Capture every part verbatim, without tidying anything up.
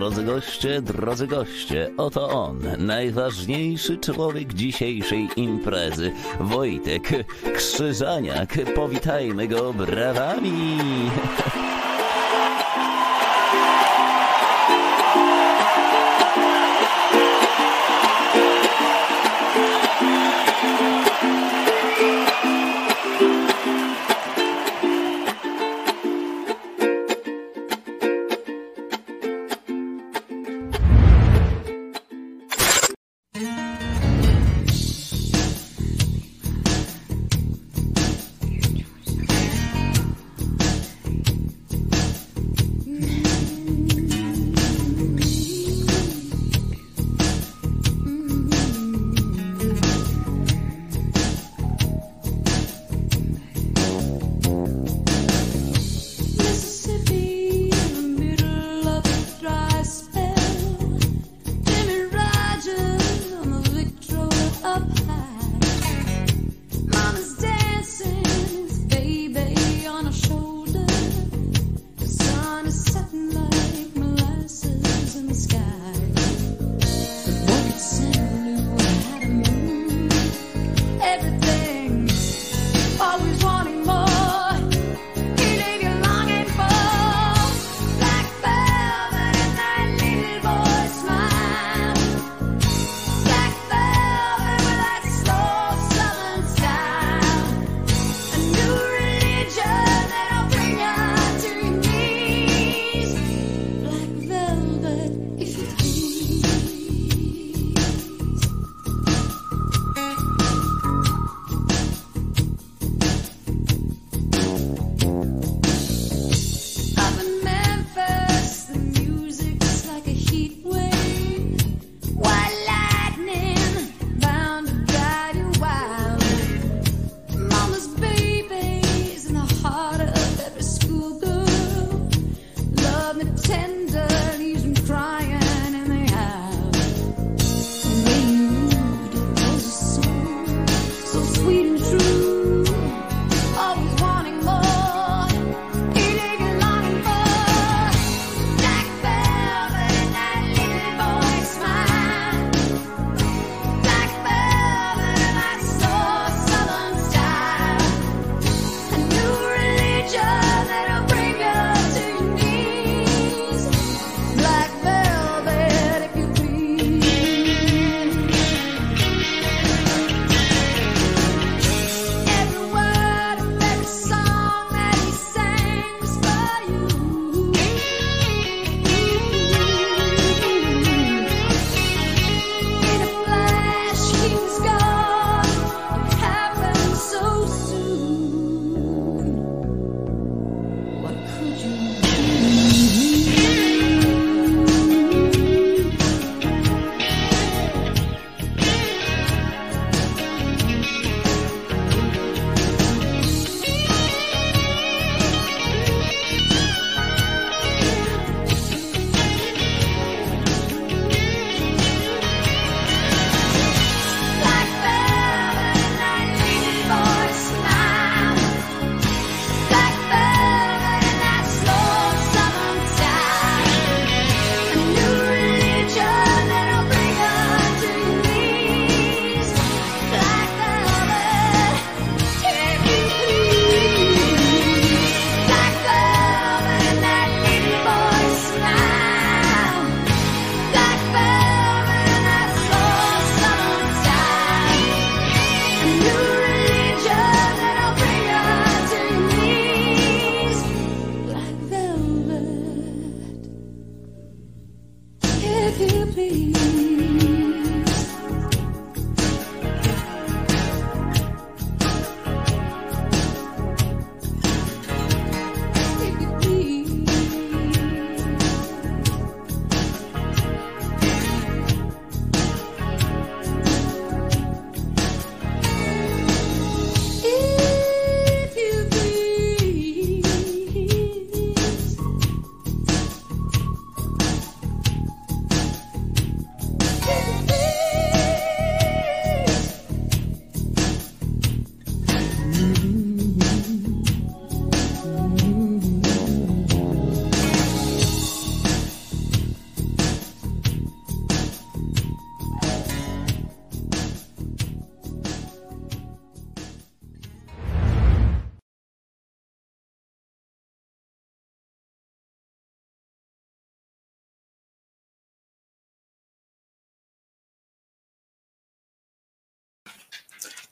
Drodzy goście, drodzy goście, oto on, najważniejszy człowiek dzisiejszej imprezy, Wojtek Krzyżaniak. Powitajmy go brawami!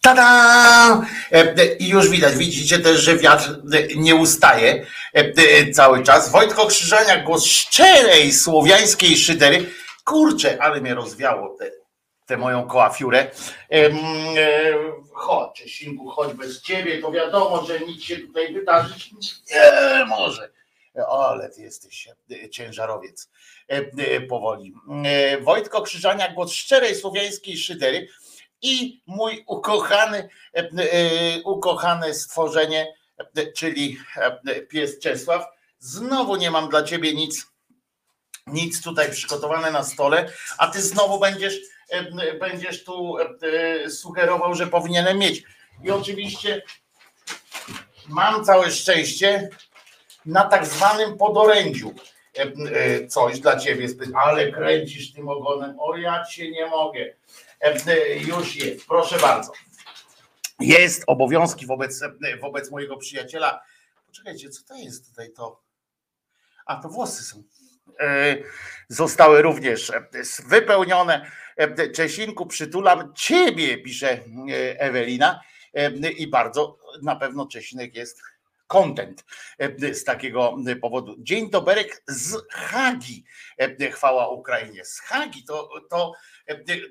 Tada! I już widać, widzicie też, że wiatr nie ustaje cały czas. Wojtek Krzyżaniak, głos szczerej słowiańskiej szydery. Kurczę, ale mnie rozwiało tę te, te moją kołafiurę. Chodź, Czesinku, chodź, bez ciebie to wiadomo, że nic się tutaj wydarzyć nie może. Ale ty jesteś ciężarowiec powoli. Wojtek Krzyżaniak, głos szczerej słowiańskiej szydery. I mój ukochany, ukochane stworzenie, czyli pies Czesław. Znowu nie mam dla ciebie nic, nic tutaj przygotowane na stole, a ty znowu będziesz, będziesz tu sugerował, że powinienem mieć. I oczywiście mam całe szczęście na tak zwanym podorędziu coś dla ciebie, ale kręcisz tym ogonem, o ja cię nie mogę. Już jest, proszę bardzo. Jest obowiązki wobec, wobec mojego przyjaciela. Poczekajcie, co to jest tutaj to? A to włosy są. Zostały również wypełnione. Czesinku, przytulam ciebie, pisze Ewelina. I bardzo na pewno Czesinek jest content z takiego powodu. Dzień doberek z Hagi. Chwała Ukrainie. Z Hagi to, to,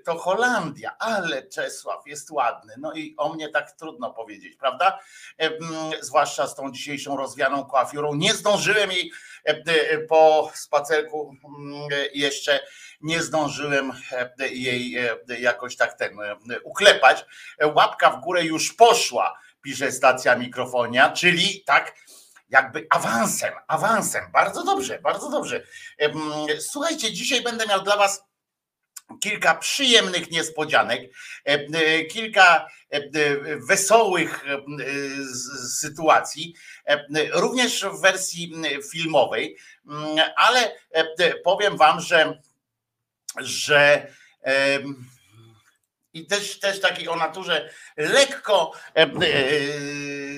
to Holandia, ale Czesław jest ładny. No i o mnie tak trudno powiedzieć, prawda? Zwłaszcza z tą dzisiejszą rozwianą koafiurą. Nie zdążyłem jej po spacerku jeszcze, nie zdążyłem jej jakoś tak ten uklepać. Łapka w górę już poszła, pisze stacja mikrofonia, czyli tak jakby awansem, awansem. Bardzo dobrze, bardzo dobrze. Słuchajcie, dzisiaj będę miał dla was kilka przyjemnych niespodzianek, kilka wesołych sytuacji, również w wersji filmowej, ale powiem wam, że, że i też, też takiej o naturze lekko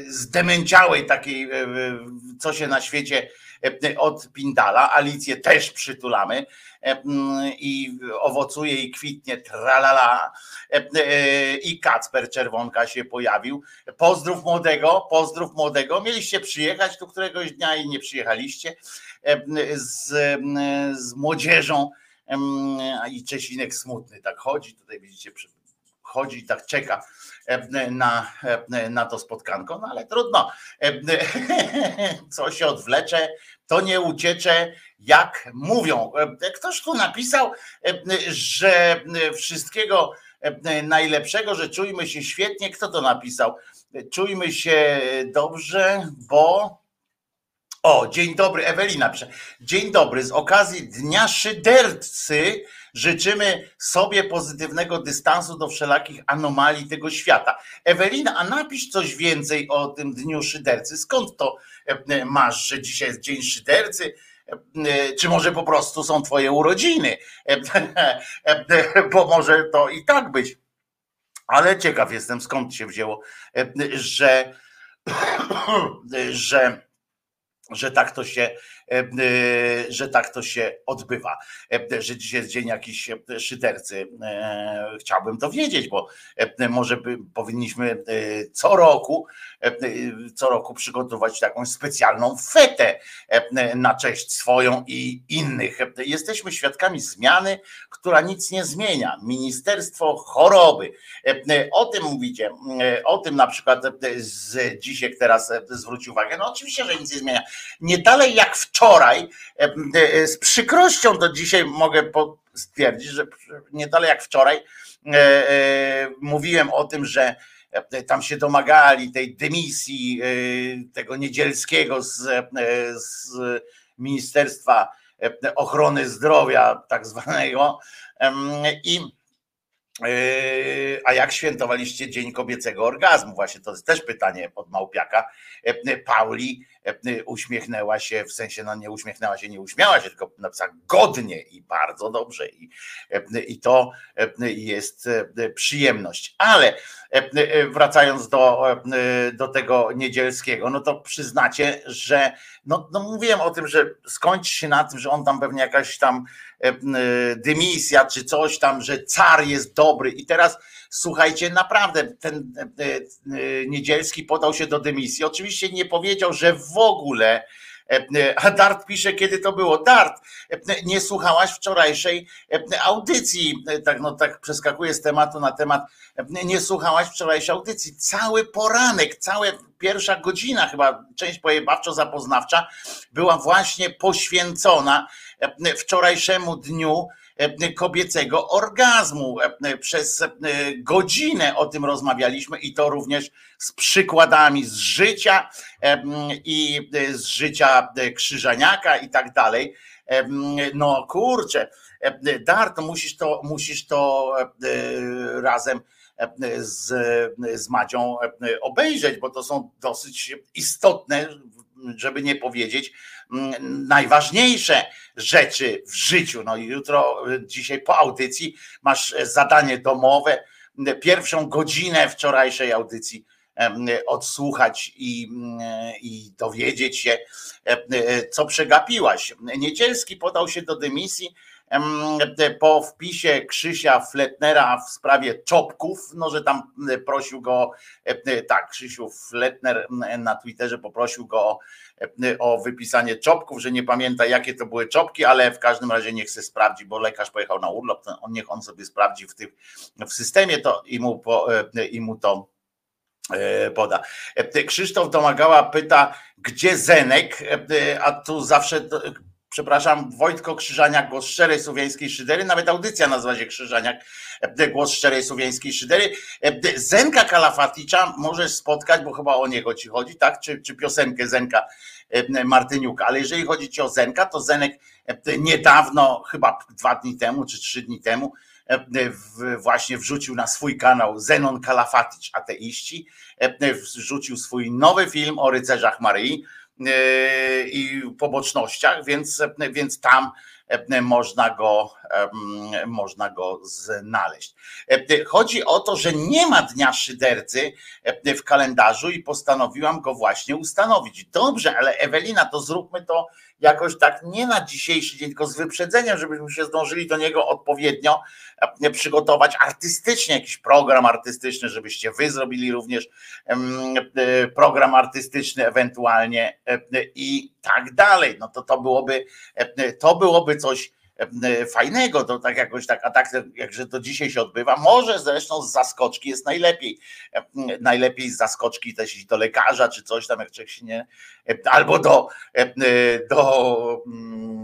zdemęciałej takiej, co się na świecie od Pindala. Alicję też przytulamy i owocuje i kwitnie tralala. I Kacper Czerwonka się pojawił. Pozdrów młodego, pozdrów młodego. Mieliście przyjechać tu któregoś dnia i nie przyjechaliście z, z młodzieżą. I Czesinek smutny tak chodzi, tutaj widzicie, chodzi i tak czeka na, na to spotkanko, no ale trudno, co się odwlecze, to nie uciecze, jak mówią. Ktoś tu napisał, że wszystkiego najlepszego, że czujmy się świetnie. Kto to napisał? Czujmy się dobrze, bo... O, dzień dobry, Ewelina pisze. Dzień dobry, z okazji Dnia Szydercy życzymy sobie pozytywnego dystansu do wszelakich anomalii tego świata. Ewelina, a napisz coś więcej o tym Dniu Szydercy. Skąd to masz, że dzisiaj jest Dzień Szydercy? Czy może po prostu są twoje urodziny? Bo może to i tak być. Ale ciekaw jestem, skąd się wzięło, że... że że tak to się, że tak to się odbywa, że dzisiaj jest dzień jakiś szydercy. Chciałbym to wiedzieć, bo może by, powinniśmy co roku, co roku przygotować taką specjalną fetę na cześć swoją i innych. Jesteśmy świadkami zmiany, która nic nie zmienia. Ministerstwo Choroby. O tym mówicie, o tym na przykład z Dzisiek teraz zwrócił uwagę. No oczywiście, że nic nie zmienia. Nie dalej jak wczoraj, z przykrością do dzisiaj mogę stwierdzić, że nie dalej jak wczoraj mówiłem o tym, że tam się domagali tej dymisji tego Niedzielskiego z, z Ministerstwa Ochrony Zdrowia tak zwanego. I a jak świętowaliście Dzień Kobiecego Orgazmu? Właśnie to jest też pytanie od Małpiaka. Pauli uśmiechnęła się, w sensie no nie uśmiechnęła się, nie uśmiała się, tylko napisała godnie i bardzo dobrze. I, i to jest przyjemność. Ale wracając do, do tego Niedzielskiego, no to przyznacie, że no, no mówiłem o tym, że skończy się na tym, że on tam pewnie jakaś tam dymisja czy coś tam, że car jest dobry i teraz Słuchajcie, naprawdę ten Niedzielski podał się do dymisji. Oczywiście nie powiedział, że w ogóle, a Dart pisze, kiedy to było. Dart, nie słuchałaś wczorajszej audycji, tak, no, tak przeskakuję z tematu na temat, nie słuchałaś wczorajszej audycji. Cały poranek, cała pierwsza godzina chyba, część pojebawczo-zapoznawcza była właśnie poświęcona wczorajszemu dniu kobiecego orgazmu. Przez godzinę o tym rozmawialiśmy i to również z przykładami z życia i z życia Krzyżaniaka i tak dalej. No kurczę, Dart, musisz to, musisz to razem z, z Madzią obejrzeć, bo to są dosyć istotne, żeby nie powiedzieć, najważniejsze rzeczy w życiu. No i jutro, dzisiaj po audycji masz zadanie domowe, pierwszą godzinę wczorajszej audycji odsłuchać i, i dowiedzieć się, co przegapiłaś. Niedzielski podał się do dymisji po wpisie Krzysia Fletnera w sprawie czopków, no że tam prosił go, tak, Krzysiu Fletner na Twitterze poprosił go o, o wypisanie czopków, że nie pamięta, jakie to były czopki, ale w każdym razie niech se sprawdzi, bo lekarz pojechał na urlop, to on, niech on sobie sprawdzi w, tych, w systemie to i mu, po, i mu to poda. Krzysztof Domagała pyta, gdzie Zenek, a tu zawsze... Do, Przepraszam, Wojtko Krzyżaniak, Głos Szczerej Słowiańskiej Szydery, nawet audycja nazywa się Krzyżaniak, Głos Szczerej Słowiańskiej Szydery. Zenka Kalafatycza możesz spotkać, bo chyba o niego ci chodzi, tak? Czy, czy piosenkę Zenka Martyniuka, ale jeżeli chodzi ci o Zenka, to Zenek niedawno, chyba dwa dni temu czy trzy dni temu, właśnie wrzucił na swój kanał Zenon Kalafatycz, ateiści, wrzucił swój nowy film o rycerzach Maryi i pobocznościach, więc, więc tam można go, można go znaleźć. Chodzi o to, że nie ma dnia szydercy w kalendarzu i postanowiłam go właśnie ustanowić. Dobrze, ale Ewelina, to zróbmy to jakoś tak nie na dzisiejszy dzień, tylko z wyprzedzeniem, żebyśmy się zdążyli do niego odpowiednio przygotować artystycznie, jakiś program artystyczny, żebyście wy zrobili również program artystyczny ewentualnie i tak dalej. No to to byłoby, to byłoby coś fajnego, to tak jakoś tak, a tak jakże to dzisiaj się odbywa, może zresztą z zaskoczki jest najlepiej, najlepiej z zaskoczki też iść do lekarza czy coś tam, jak człowiek się nie, albo do, do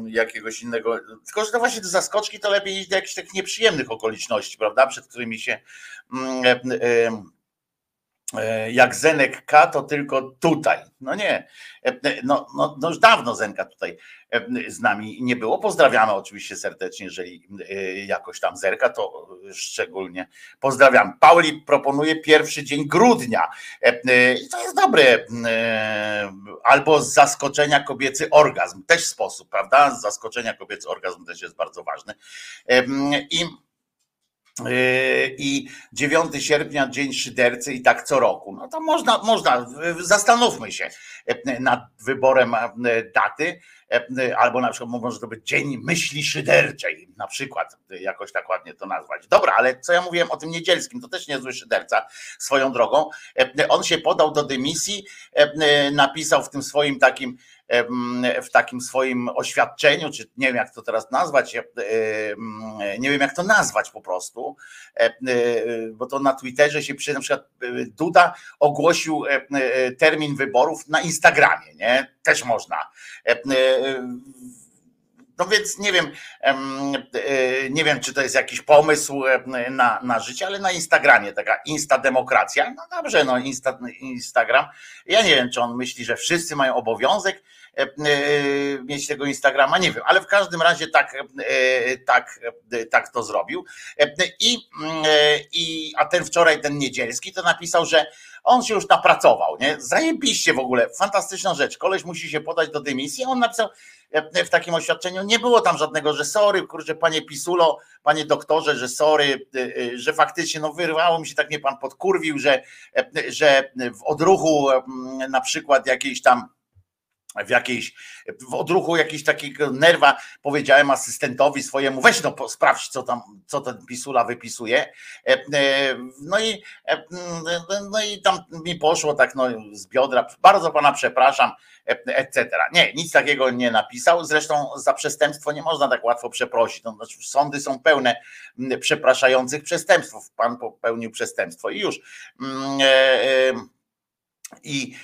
jakiegoś innego, tylko że to właśnie do zaskoczki to lepiej iść do jakichś takich nieprzyjemnych okoliczności, prawda, przed którymi się jak Zenek K, to tylko tutaj. No nie, no, no, no już dawno Zenka tutaj z nami nie było. Pozdrawiamy oczywiście serdecznie, jeżeli jakoś tam zerka, to szczególnie pozdrawiam. Pauli proponuje pierwszy dzień grudnia. I to jest dobre. Albo z zaskoczenia kobiecy orgazm. Też sposób, prawda? Z zaskoczenia kobiecy orgazm też jest bardzo ważny. I I dziewiątego sierpnia, Dzień Szydercy i tak co roku. No to można, można, zastanówmy się nad wyborem daty, albo na przykład może to być Dzień Myśli Szyderczej, na przykład, jakoś tak ładnie to nazwać. Dobra, ale co ja mówiłem o tym Niedzielskim, to też niezły szyderca swoją drogą. On się podał do dymisji, napisał w tym swoim takim w takim swoim oświadczeniu, czy nie wiem jak to teraz nazwać, nie wiem jak to nazwać po prostu, bo to na Twitterze się przy, na przykład Duda ogłosił termin wyborów na Instagramie, nie? Też można. No więc nie wiem, nie wiem, czy to jest jakiś pomysł na, na życie, ale na Instagramie taka instademokracja. No dobrze, no Insta, Instagram. Ja nie wiem, czy on myśli, że wszyscy mają obowiązek mieć tego Instagrama, nie wiem, ale w każdym razie tak, tak, tak to zrobił. I, i, a ten wczoraj, ten Niedzielski, to napisał, że on się już napracował, nie? Zajebiście w ogóle, fantastyczna rzecz. Koleś musi się podać do dymisji, on napisał w takim oświadczeniu, nie było tam żadnego, że sorry, kurczę, panie Pisulo, panie doktorze, że sorry, że faktycznie no wyrwało mi się, tak mnie pan podkurwił, że, że w odruchu na przykład jakiejś tam w jakiejś, w odruchu jakiejś takiego nerwa powiedziałem asystentowi swojemu, weź no sprawdź, co tam, co ten pisula wypisuje. No i, no i tam mi poszło tak, no z biodra, bardzo pana przepraszam, et cetera. Nie, nic takiego nie napisał, zresztą za przestępstwo nie można tak łatwo przeprosić. No, znaczy sądy są pełne przepraszających przestępstwów. Pan popełnił przestępstwo i już. I,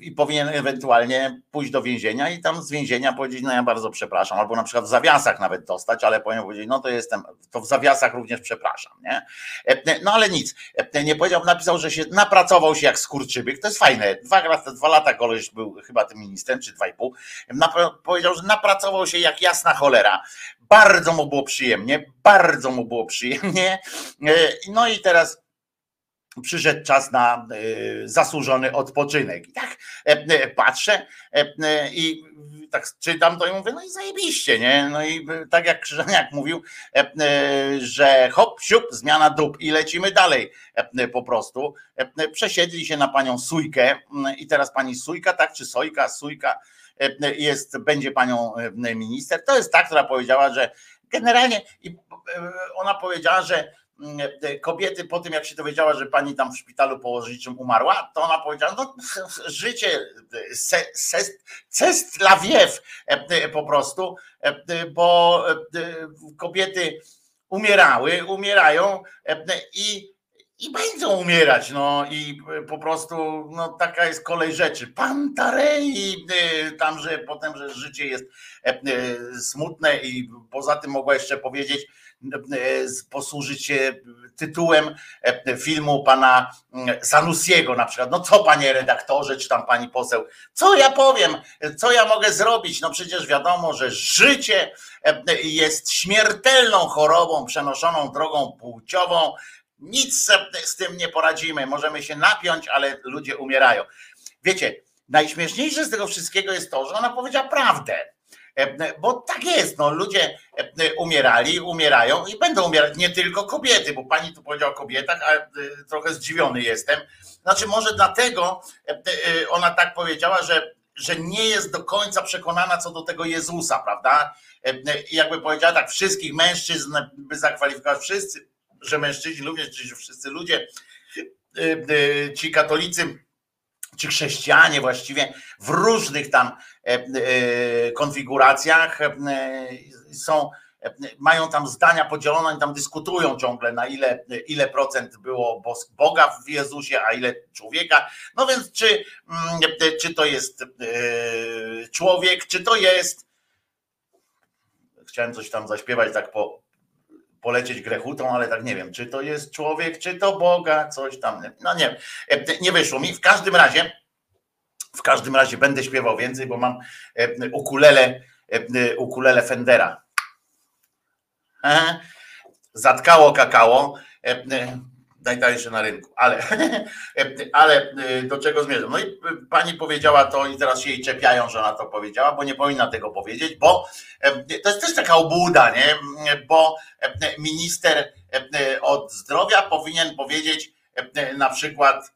i powinien ewentualnie pójść do więzienia i tam z więzienia powiedzieć, no ja bardzo przepraszam, albo na przykład w zawiasach nawet dostać, ale powinien powiedzieć, no to jestem, to w zawiasach również przepraszam, nie? No ale nic, nie powiedział, napisał, że się napracował się jak skurczybyk, to jest fajne, dwa, dwa lata koleś był chyba tym ministrem, czy dwa i pół, powiedział, że napracował się jak jasna cholera, bardzo mu było przyjemnie, bardzo mu było przyjemnie, no i teraz przyszedł czas na zasłużony odpoczynek. I tak patrzę i tak czytam to i mówię, no i zajebiście, nie? No i tak jak Krzyżaniak mówił, że hop, siup, zmiana dup i lecimy dalej po prostu. Przesiedli się na panią Sójkę i teraz pani Sójka, tak czy Sójka, Sójka jest, będzie panią minister. To jest ta, która powiedziała, że generalnie ona powiedziała, że kobiety po tym, jak się dowiedziała, że pani tam w szpitalu położniczym umarła, to ona powiedziała, no życie c'est la vie po prostu, bo kobiety umierały, umierają i, i będą umierać, no i po prostu no, taka jest kolej rzeczy. Pantarei, tam, że potem, że życie jest smutne i poza tym mogła jeszcze powiedzieć, posłużyć się tytułem filmu pana Zanussiego na przykład. No co panie redaktorze, czy tam pani poseł, co ja powiem, co ja mogę zrobić? No przecież wiadomo, że życie jest śmiertelną chorobą przenoszoną drogą płciową. Nic z tym nie poradzimy. Możemy się napiąć, ale ludzie umierają. Wiecie, najśmieszniejsze z tego wszystkiego jest to, że ona powiedziała prawdę. Bo tak jest, no ludzie umierali, umierają i będą umierać, nie tylko kobiety, bo pani tu powiedziała o kobietach, a trochę zdziwiony jestem. Znaczy może dlatego ona tak powiedziała, że, że nie jest do końca przekonana co do tego Jezusa, prawda? I jakby powiedziała tak, wszystkich mężczyzn by zakwalifikować, wszyscy, że mężczyźni również, czyli wszyscy ludzie, ci katolicy, czy chrześcijanie właściwie w różnych tam konfiguracjach są, mają tam zdania podzielone i tam dyskutują ciągle, na ile, ile procent było Boga w Jezusie, a ile człowieka. No więc czy, czy to jest człowiek, czy to jest... Chciałem coś tam zaśpiewać, tak po... polecieć grechutą, ale tak nie wiem, czy to jest człowiek, czy to Boga, coś tam. No nie wiem, nie wyszło mi. W każdym razie, w każdym razie będę śpiewał więcej, bo mam ukulele, ukulele Fendera. Zatkało kakao, najtańsze na rynku, ale, ale do czego zmierzam? No i pani powiedziała to i teraz się jej czepiają, że ona to powiedziała, bo nie powinna tego powiedzieć, bo to jest też taka obłuda, nie? Bo minister od zdrowia powinien powiedzieć na przykład,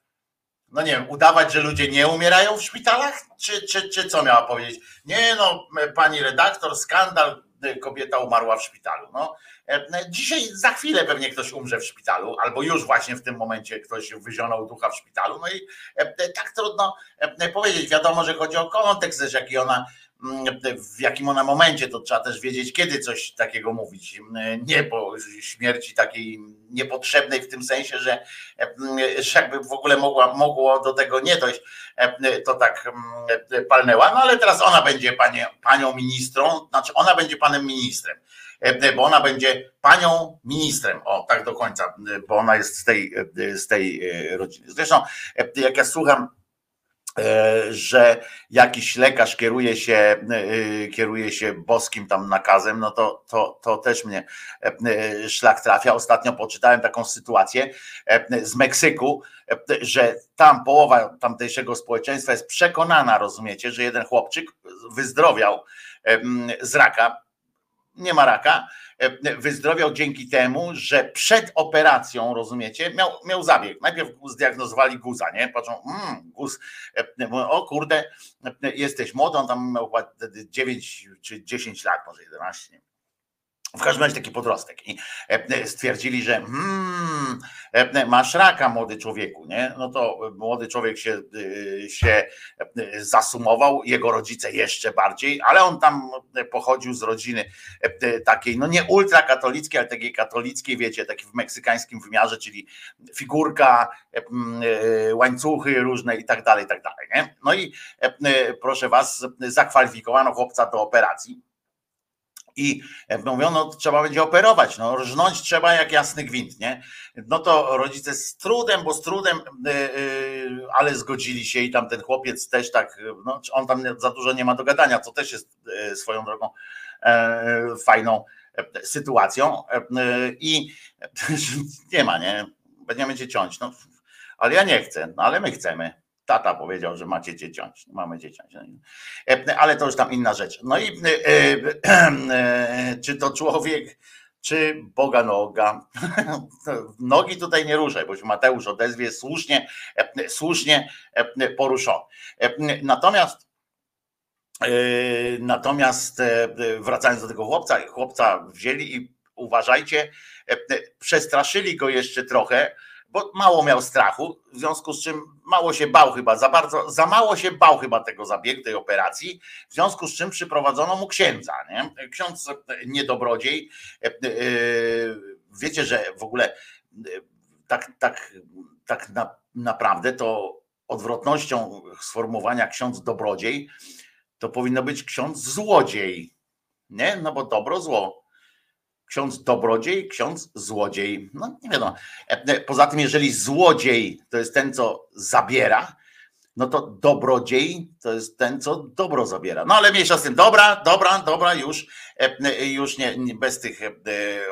no nie wiem, udawać, że ludzie nie umierają w szpitalach? Czy, czy, czy co miała powiedzieć? Nie no, pani redaktor, skandal, kobieta umarła w szpitalu. No, dzisiaj za chwilę pewnie ktoś umrze w szpitalu, albo już właśnie w tym momencie ktoś wyzionął ducha w szpitalu. No i tak trudno powiedzieć. Wiadomo, że chodzi o kontekst też, jaki ona, w jakim ona momencie, to trzeba też wiedzieć, kiedy coś takiego mówić. Nie po śmierci takiej niepotrzebnej w tym sensie, że, że jakby w ogóle mogła, mogło do tego nie dojść, to tak palnęła. No ale teraz ona będzie panie, panią ministrą, znaczy ona będzie panem ministrem, bo ona będzie panią ministrem, o tak do końca, bo ona jest z tej, z tej rodziny. Zresztą jak ja słucham, że jakiś lekarz kieruje się, kieruje się boskim tam nakazem, no to, to, to też mnie szlak trafia. Ostatnio poczytałem taką sytuację z Meksyku, że tam połowa tamtejszego społeczeństwa jest przekonana, rozumiecie, że jeden chłopczyk wyzdrowiał z raka, nie ma raka, wyzdrowiał dzięki temu, że przed operacją, rozumiecie, miał, miał zabieg. Najpierw zdiagnozowali guza, nie? Patrzą, mmm, guz, o kurde, jesteś młody, on tam miał dziewięć czy dziesięć lat, może jedenaście. W każdym razie taki podrostek i stwierdzili, że mmm, masz raka, młody człowieku, nie? No to młody człowiek się, się zasumował, jego rodzice jeszcze bardziej, ale on tam pochodził z rodziny takiej, no nie ultrakatolickiej, ale takiej katolickiej, wiecie, takiej w meksykańskim wymiarze, czyli figurka, łańcuchy różne i tak dalej, i tak dalej, nie? No i proszę was, zakwalifikowano chłopca do operacji. I mówiono, trzeba będzie operować, no rżnąć trzeba jak jasny gwint, nie? No to rodzice z trudem, bo z trudem, yy, ale zgodzili się i tam ten chłopiec też tak, no on tam za dużo nie ma do gadania, co też jest yy, swoją drogą yy, fajną yy, sytuacją i yy, yy, nie ma, nie? Będziemy cię ciąć, no ale ja nie chcę, no ale my chcemy. Tata powiedział, że macie cię ciąć, mamy cię ciąć. Ale to już tam inna rzecz. No i e, e, e, czy to człowiek, czy Boga noga. Nogi tutaj nie ruszaj, bo się Mateusz odezwie słusznie, słusznie poruszony. Natomiast e, natomiast e, wracając do tego chłopca, chłopca wzięli i uważajcie, e, przestraszyli go jeszcze trochę, bo mało miał strachu, w związku z czym mało się bał chyba, za bardzo, za mało się bał chyba tego zabiegu, tej operacji, w związku z czym przyprowadzono mu księdza, nie? Ksiądz niedobrodziej, wiecie, że w ogóle tak, tak, tak na, naprawdę to odwrotnością sformułowania ksiądz dobrodziej to powinno być ksiądz złodziej, nie? No bo dobro, zło. Ksiądz dobrodziej, ksiądz złodziej. No nie wiadomo. Poza tym, jeżeli złodziej to jest ten, co zabiera, no to dobrodziej to jest ten, co dobro zabiera. No ale mniejsza z tym. Dobra, dobra, dobra, już, już nie, nie bez tych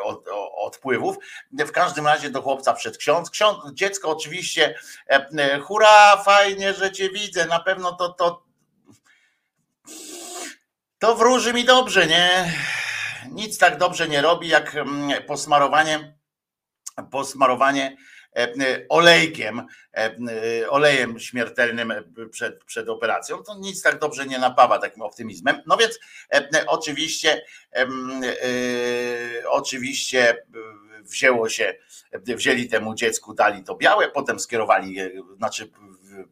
od, odpływów. W każdym razie do chłopca przed ksiądz. Ksiądz, dziecko oczywiście, hurra, fajnie, że cię widzę, na pewno to, to, to wróży mi dobrze, nie? Nic tak dobrze nie robi, jak posmarowanie, posmarowanie olejkiem, olejem śmiertelnym przed, przed operacją. To nic tak dobrze nie napawa takim optymizmem. No więc oczywiście, oczywiście wzięło się, wzięli temu dziecku, dali to białe, potem skierowali je, znaczy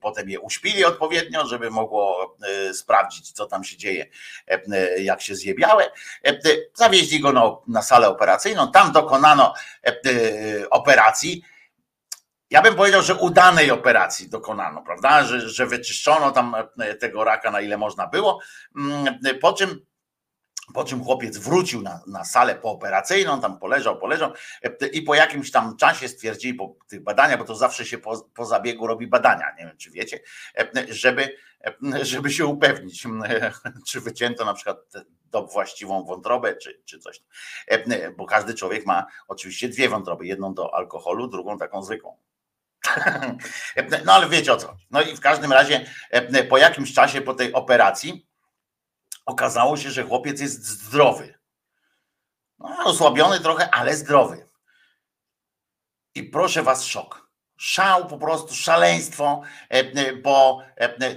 potem je uśpili odpowiednio, żeby mogło sprawdzić, co tam się dzieje, jak się zje białe. Zawieźli go na, na salę operacyjną, tam dokonano operacji. Ja bym powiedział, że udanej operacji dokonano, prawda? Że, że wyczyszczono tam tego raka, na ile można było, po czym Po czym chłopiec wrócił na, na salę pooperacyjną, tam poleżał, poleżał i po jakimś tam czasie stwierdzili po tych badaniach, bo to zawsze się po, po zabiegu robi badania, nie wiem czy wiecie, żeby, żeby się upewnić, czy wycięto na przykład właściwą wątrobę, czy, czy coś. Bo każdy człowiek ma oczywiście dwie wątroby, jedną do alkoholu, drugą taką zwykłą. No ale wiecie o co. No i w każdym razie po jakimś czasie po tej operacji okazało się, że chłopiec jest zdrowy. No, osłabiony trochę, ale zdrowy. I proszę was, szok. Szał, po prostu szaleństwo, bo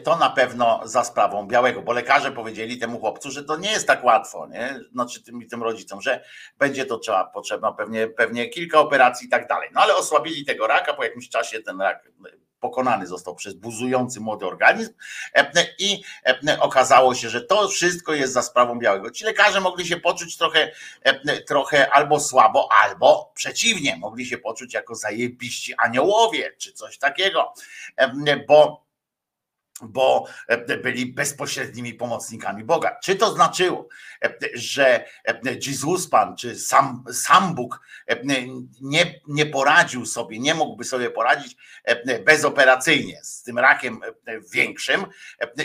to na pewno za sprawą białego, bo lekarze powiedzieli temu chłopcu, że to nie jest tak łatwo, nie? Znaczy tym, tym rodzicom, że będzie to trzeba potrzebna pewnie, pewnie kilka operacji i tak dalej. No ale osłabili tego raka, po jakimś czasie ten rak pokonany został przez buzujący młody organizm i okazało się, że to wszystko jest za sprawą białego. Ci lekarze mogli się poczuć trochę, trochę albo słabo, albo przeciwnie, mogli się poczuć jako zajebiści aniołowie czy coś takiego, bo, bo byli bezpośrednimi pomocnikami Boga. Czy to znaczyło, że Jezus Pan czy sam, sam Bóg nie, nie poradził sobie, nie mógłby sobie poradzić bezoperacyjnie z tym rakiem większym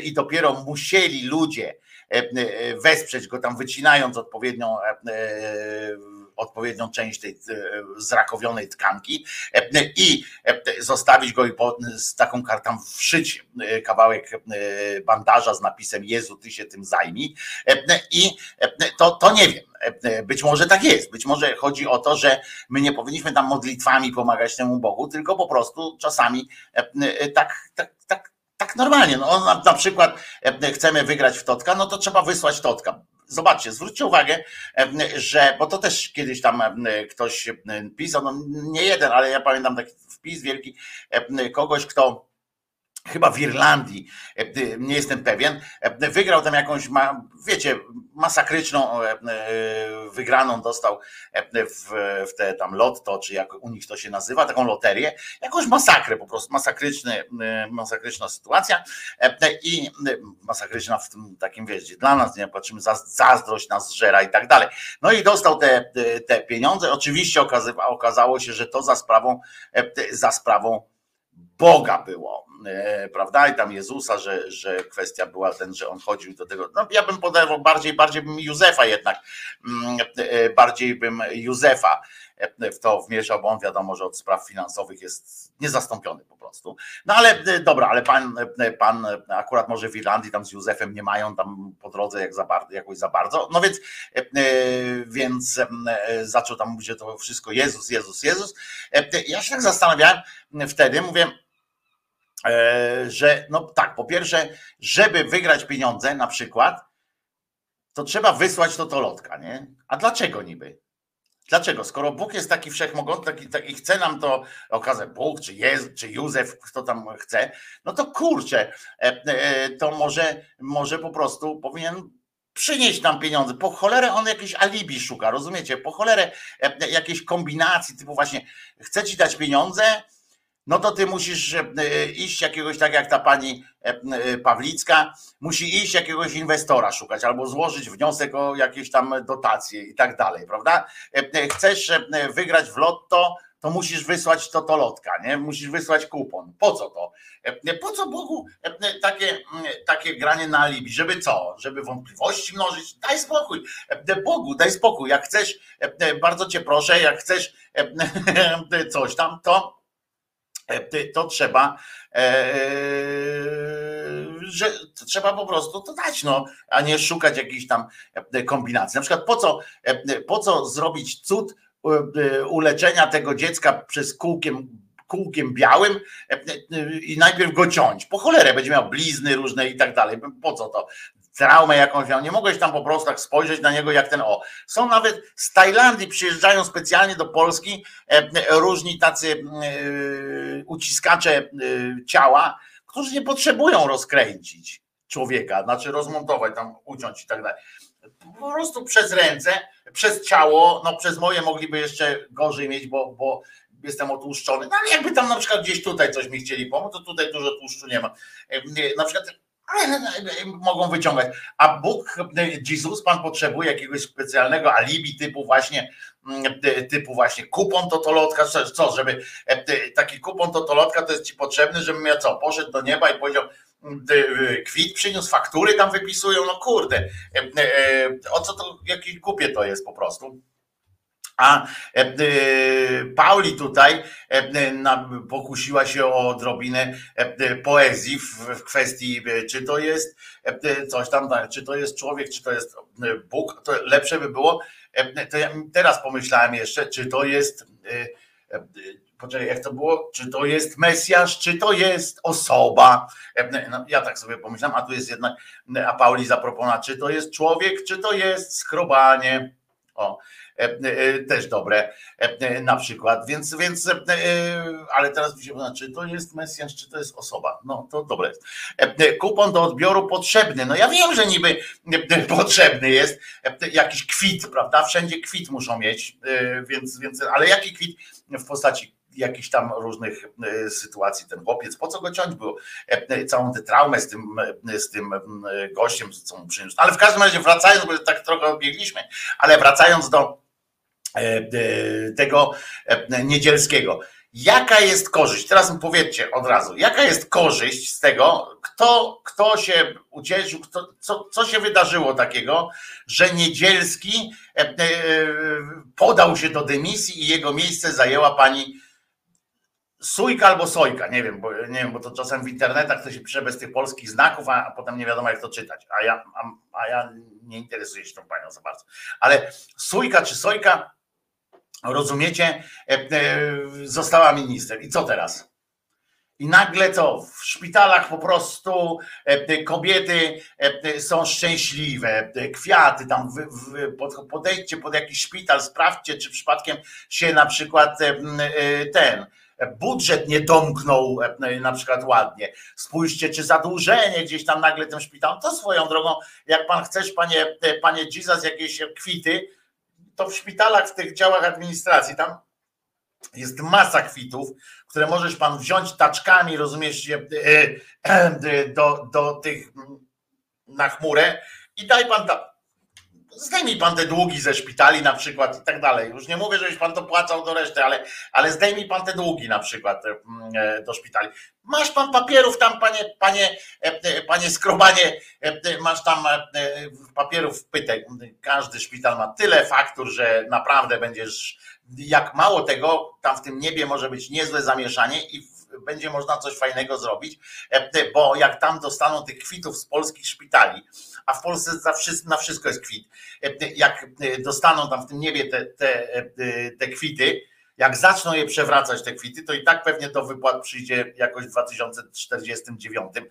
i dopiero musieli ludzie wesprzeć go tam, wycinając odpowiednią odpowiednią część tej zrakowionej tkanki i zostawić go i z taką kartą wszyć kawałek bandaża z napisem Jezu, ty się tym zajmij. I to, to nie wiem. Być może tak jest, być może chodzi o to, że my nie powinniśmy tam modlitwami pomagać temu Bogu, tylko po prostu czasami tak, tak, tak, tak normalnie. No, na, na przykład chcemy wygrać w Totka, no to trzeba wysłać Totka. Zobaczcie, zwróćcie uwagę, że, bo to też kiedyś tam ktoś pisał, no nie jeden, ale ja pamiętam taki wpis wielki kogoś, kto chyba w Irlandii, nie jestem pewien, wygrał tam jakąś, wiecie, masakryczną wygraną, dostał w, w te tam lotto, czy jak u nich to się nazywa, taką loterię, jakąś masakrę po prostu, masakryczny, masakryczna sytuacja i masakryczna w tym takim, wiecie, dla nas, nie patrzymy, zazdrość nas zżera i tak dalej. No i dostał te, te pieniądze, oczywiście okazywa, okazało się, że to za sprawą, za sprawą Boga było, prawda? I tam Jezusa, że, że kwestia była ten, że on chodził do tego. No ja bym podawał bardziej, bardziej bym Józefa jednak, bardziej bym Józefa w to wmieszał, bo on wiadomo, że od spraw finansowych jest niezastąpiony po prostu. No ale dobra, ale pan, pan akurat może w Irlandii tam z Józefem nie mają tam po drodze jak za bardzo, jakoś za bardzo. No więc, więc zaczął tam mówić, że to wszystko Jezus, Jezus, Jezus. Ja się tak zastanawiałem wtedy, mówię, że no tak, po pierwsze, żeby wygrać pieniądze na przykład, to trzeba wysłać to tolotka, nie? A dlaczego niby? Dlaczego? Skoro Bóg jest taki wszechmogący taki, taki, chce nam to okazać, Bóg czy Jezus, czy Józef, kto tam chce, no to kurczę, to może, może po prostu powinien przynieść nam pieniądze. Po cholerę on jakieś alibi szuka, rozumiecie? Po cholerę jakiejś kombinacji typu właśnie chce ci dać pieniądze, no to ty musisz iść jakiegoś, tak jak ta pani Pawlicka, musi iść jakiegoś inwestora szukać albo złożyć wniosek o jakieś tam dotacje i tak dalej, prawda? Chcesz wygrać w lotto, to musisz wysłać totolotka, nie? Musisz wysłać kupon. Po co to? Po co Bogu takie, takie granie na alibi? Żeby co? Żeby wątpliwości mnożyć? Daj spokój. Bogu, daj spokój. Jak chcesz, bardzo cię proszę, jak chcesz coś tam, to to trzeba, że trzeba po prostu to dać, no, a nie szukać jakichś tam kombinacji. Na przykład po co, po co zrobić cud uleczenia tego dziecka przez kółkiem, kółkiem białym i najpierw go ciąć. Po cholerę będzie miał blizny różne i tak dalej. Po co to? Traumę jakąś miał. Nie mogłeś tam po prostu tak spojrzeć na niego jak ten o. Są nawet z Tajlandii, przyjeżdżają specjalnie do Polski różni tacy uciskacze ciała, którzy nie potrzebują rozkręcić człowieka, znaczy rozmontować, tam uciąć i tak dalej. Po prostu przez ręce, przez ciało, no przez moje mogliby jeszcze gorzej mieć, bo, bo jestem otłuszczony. No ale jakby tam na przykład gdzieś tutaj coś mi chcieli pomóc, to tutaj dużo tłuszczu nie ma. Na przykład ale mogą wyciągać. A Bóg, Jezus, Pan potrzebuje jakiegoś specjalnego alibi typu właśnie typu właśnie kupon totolotka, co, żeby taki kupon totolotka to jest ci potrzebny, żebym ja co, poszedł do nieba i powiedział kwit przyniósł, faktury tam wypisują, no kurde, o co to, jakie głupie to jest po prostu. A Pauli tutaj pokusiła się o odrobinę poezji w kwestii, czy to jest coś tam, czy to jest człowiek, czy to jest Bóg, to lepsze by było. To ja teraz pomyślałem jeszcze, czy to jest, poczekaj, jak to było, czy to jest Mesjasz, czy to jest osoba. Ja tak sobie pomyślałem, a tu jest jednak, a Pauli zaproponowała, czy to jest człowiek, czy to jest skrobanie. O, też dobre na przykład, więc, więc ale teraz mi się wydaje, czy to jest Mesjasz, czy to jest osoba, no to dobre jest. Kupon do odbioru potrzebny, no ja wiem, że niby potrzebny jest jakiś kwit, prawda, wszędzie kwit muszą mieć, więc, więc ale jaki kwit w postaci jakichś tam różnych sytuacji ten chłopiec, po co go ciąć było, całą tę traumę z tym, z tym gościem, co mu przyniósł. Ale w każdym razie wracając, bo tak trochę odbiegliśmy, ale wracając do tego Niedzielskiego. Jaka jest korzyść? Teraz mi powiedzcie od razu, jaka jest korzyść z tego, kto, kto się ucieszył, kto, co, co się wydarzyło takiego, że Niedzielski podał się do dymisji i jego miejsce zajęła pani Sójka albo Sójka, nie wiem, bo, nie wiem, bo to czasem w internetach to się pisze bez tych polskich znaków, a, a potem nie wiadomo jak to czytać, a ja, a, a ja nie interesuję się tą panią za bardzo. Ale Sójka czy Sójka, rozumiecie, została ministrem. I co teraz? I nagle to w szpitalach po prostu kobiety są szczęśliwe, kwiaty tam, wy, wy, podejdźcie pod jakiś szpital, sprawdźcie, czy przypadkiem się na przykład ten budżet nie domknął na przykład ładnie. Spójrzcie, czy zadłużenie gdzieś tam nagle tym szpitalom. To swoją drogą, jak pan chcesz, panie, panie Jesus, jakieś kwity, to w szpitalach, w tych działach administracji, tam jest masa kwitów, które możesz pan wziąć taczkami, rozumiesz, do, do tych na chmurę i daj pan tam, zdejmij pan te długi ze szpitali na przykład i tak dalej. Już nie mówię, żebyś pan to płacał do reszty, ale, ale zdejmij pan te długi na przykład do szpitali. Masz pan papierów tam, panie, panie, panie skrobanie, masz tam papierów pytek. Każdy szpital ma tyle faktur, że naprawdę będziesz, jak mało tego, tam w tym niebie może być niezłe zamieszanie i będzie można coś fajnego zrobić, bo jak tam dostaną tych kwitów z polskich szpitali, a w Polsce za wszystko, na wszystko jest kwit, jak dostaną tam w tym niebie te, te, te kwity, jak zaczną je przewracać te kwity, to i tak pewnie do wypłat przyjdzie jakoś w dwa tysiące czterdziestym dziewiątym.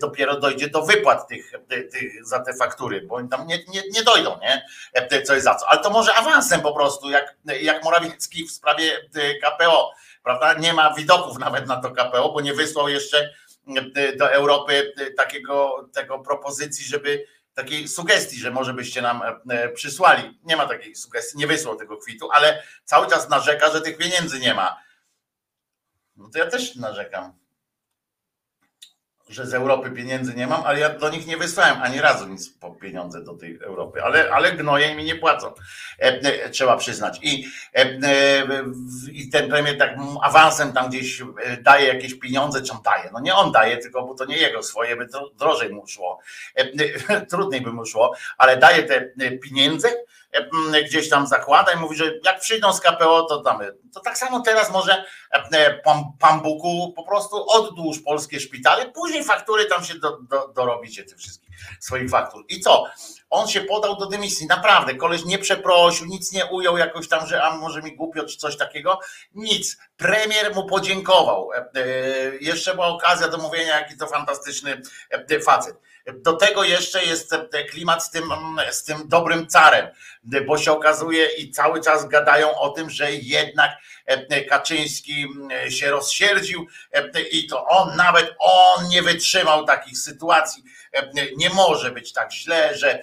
Dopiero dojdzie do wypłat tych, tych za te faktury, bo oni tam nie, nie, nie dojdą, nie? Co jest za co. Ale to może awansem po prostu, jak, jak Morawiecki w sprawie K P O, prawda? Nie ma widoków nawet na to K P O, bo nie wysłał jeszcze do Europy takiego, tego propozycji, żeby takiej sugestii, że może byście nam przysłali. Nie ma takiej sugestii, nie wysłał tego kwitu, ale cały czas narzeka, że tych pieniędzy nie ma. No to ja też narzekam, że z Europy pieniędzy nie mam, ale ja do nich nie wysłałem ani razu nic po pieniądze do tej Europy, ale, ale gnoje mi nie płacą, e, trzeba przyznać. I, e, i ten premier tak awansem tam gdzieś daje jakieś pieniądze, czy on daje? No nie on daje, tylko bo to nie jego swoje, by to drożej mu szło, e, trudniej by mu szło, ale daje te pieniądze, e, gdzieś tam zakłada i mówi, że jak przyjdą z K P O, to tam, to tak samo teraz może e, pan, pan Buku po prostu oddłuż polskie szpitale, później faktury tam się do, do, dorobicie tych wszystkich swoich faktur. I co? On się podał do dymisji, naprawdę, koleś nie przeprosił, nic nie ujął jakoś tam, że a może mi głupio czy coś takiego, nic. Premier mu podziękował. Jeszcze była okazja do mówienia, jaki to fantastyczny facet. Do tego jeszcze jest klimat z tym, z tym dobrym carem, bo się okazuje i cały czas gadają o tym, że jednak Kaczyński się rozsierdził i to on, nawet on nie wytrzymał takich sytuacji. Nie może być tak źle, że,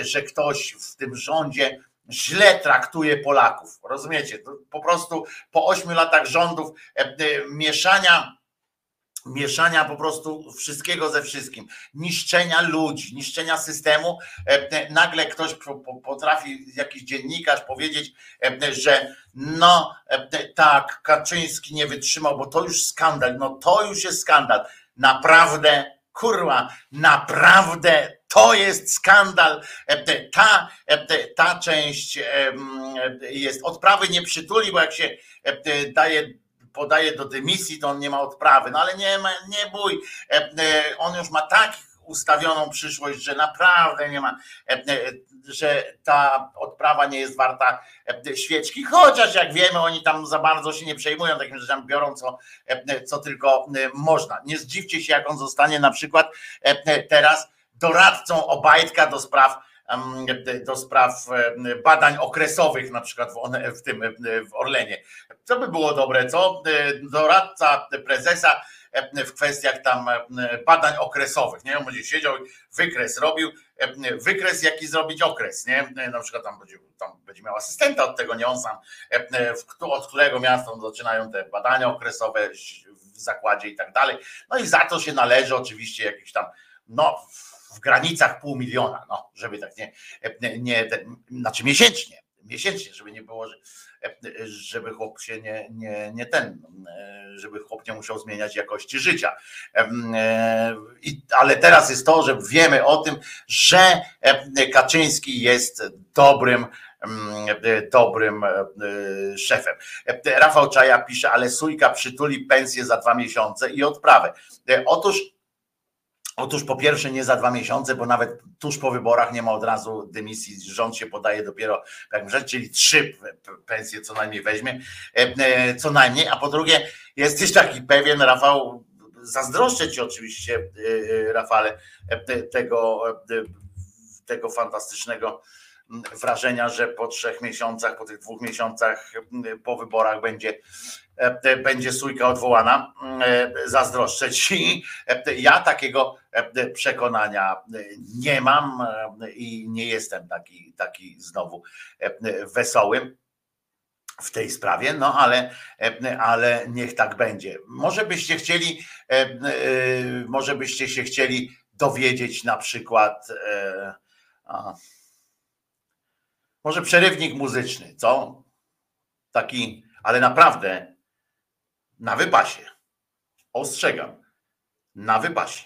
że ktoś w tym rządzie źle traktuje Polaków. Rozumiecie? To po prostu po ośmiu latach rządów mieszania mieszania po prostu wszystkiego ze wszystkim, niszczenia ludzi, niszczenia systemu, nagle ktoś potrafi, jakiś dziennikarz powiedzieć, że no tak, Kaczyński nie wytrzymał, bo to już skandal, no to już jest skandal. Naprawdę, kurwa, naprawdę to jest skandal. Ta, ta część jest, odprawy nie przytuli, bo jak się daje podaje do dymisji, to on nie ma odprawy. No ale nie, nie bój, on już ma tak ustawioną przyszłość, że naprawdę nie ma, że ta odprawa nie jest warta świeczki, chociaż jak wiemy, oni tam za bardzo się nie przejmują takim rzeczami, biorą co, co tylko można. Nie zdziwcie się, jak on zostanie na przykład teraz doradcą Obajtka do spraw do spraw badań okresowych, na przykład w tym w Orlenie. Co by było dobre, co? Doradca prezesa w kwestiach tam badań okresowych, nie? On będzie siedział, wykres robił, wykres jaki zrobić okres, nie? Na przykład tam będzie, tam będzie miał asystenta od tego, nie on sam, od którego miasta zaczynają te badania okresowe w zakładzie i tak dalej. No i za to się należy oczywiście jakiś tam, no w granicach pół miliona, no, żeby tak nie, nie ten, znaczy miesięcznie, miesięcznie, żeby nie było, żeby chłop się nie, nie, nie ten, żeby chłop nie musiał zmieniać jakości życia. Ale teraz jest to, że wiemy o tym, że Kaczyński jest dobrym dobrym szefem. Rafał Czaja pisze, ale Sójka przytuli pensję za dwa miesiące i odprawę. Otóż Otóż po pierwsze nie za dwa miesiące, bo nawet tuż po wyborach nie ma od razu dymisji, rząd się podaje dopiero, czyli trzy pensje co najmniej weźmie, co najmniej, a po drugie jesteś taki pewien, Rafał, zazdroszczę ci oczywiście, Rafale, tego, tego fantastycznego wrażenia, że po trzech miesiącach, po tych dwóch miesiącach po wyborach będzie, będzie Sójka odwołana. Zazdroszczę ci. Ja takiego przekonania nie mam i nie jestem taki, taki znowu wesoły w tej sprawie, no ale, ale niech tak będzie. Może byście chcieli, może byście się chcieli dowiedzieć na przykład. A, Może przerywnik muzyczny, co? Taki, ale naprawdę na wypasie. Ostrzegam, na wypasie.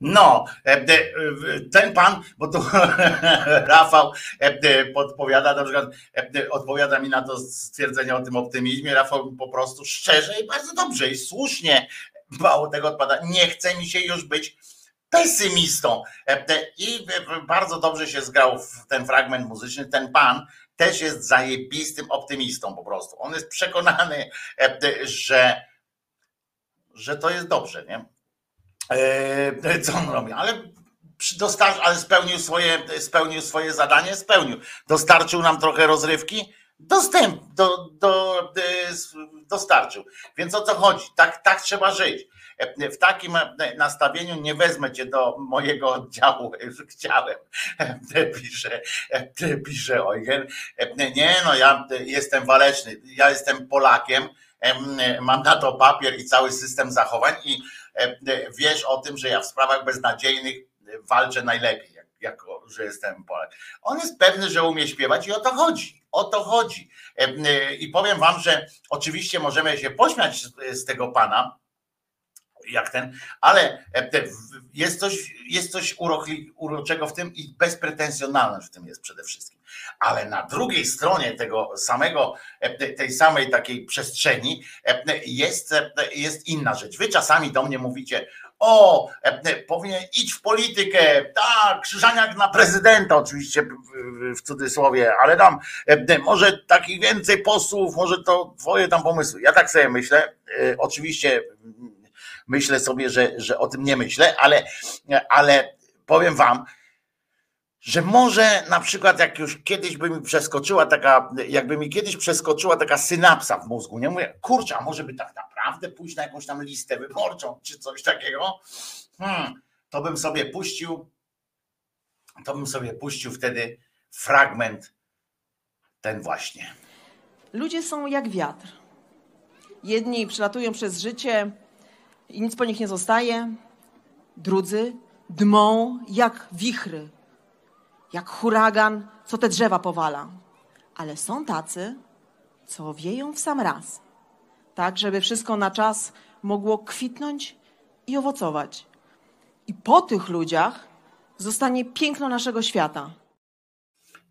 No, ten pan, bo tu Rafał podpowiada, na przykład odpowiada mi na to stwierdzenie o tym optymizmie. Rafał po prostu szczerze i bardzo dobrze i słusznie, mało tego odpada. Nie chce mi się już być pesymistą. I bardzo dobrze się zgrał w ten fragment muzyczny. Ten pan też jest zajebistym optymistą po prostu. On jest przekonany, że, że to jest dobrze, nie? Co on robi, ale, dostar- ale spełnił, swoje, spełnił swoje zadanie, spełnił. Dostarczył nam trochę rozrywki, dostęp, do, do, dostarczył. Więc o co chodzi? Tak, tak trzeba żyć. W takim nastawieniu nie wezmę cię do mojego oddziału, chciałem, pisze, pisze Eugen. Nie, no ja jestem waleczny, ja jestem Polakiem, mam na to papier i cały system zachowań i wiesz o tym, że ja w sprawach beznadziejnych walczę najlepiej, jak, jako że jestem Polak. On jest pewny, że umie śpiewać i o to chodzi. O to chodzi. I powiem wam, że oczywiście możemy się pośmiać z tego pana, jak ten, ale jest coś, jest coś uroczego w tym i bezpretensjonalność w tym jest przede wszystkim. Ale na drugiej stronie tego samego, tej samej takiej przestrzeni jest, jest inna rzecz. Wy czasami do mnie mówicie, o, powinien iść w politykę, tak, Krzyżaniak na prezydenta, oczywiście w cudzysłowie, ale tam może takich więcej posłów, może to twoje tam pomysły. Ja tak sobie myślę, oczywiście myślę sobie, że, że o tym nie myślę, ale, ale powiem wam, że może na przykład jak już kiedyś by mi przeskoczyła taka, jakby mi kiedyś przeskoczyła taka synapsa w mózgu, nie mówię, kurczę, a może by tak naprawdę pójść na jakąś tam listę wyborczą czy coś takiego, hmm, to bym sobie puścił, to bym sobie puścił wtedy fragment ten właśnie. Ludzie są jak wiatr. Jedni przelatują przez życie i nic po nich nie zostaje, drudzy dmą jak wichry, jak huragan, co te drzewa powala. Ale są tacy, co wieją w sam raz, tak żeby wszystko na czas mogło kwitnąć i owocować. I po tych ludziach zostanie piękno naszego świata.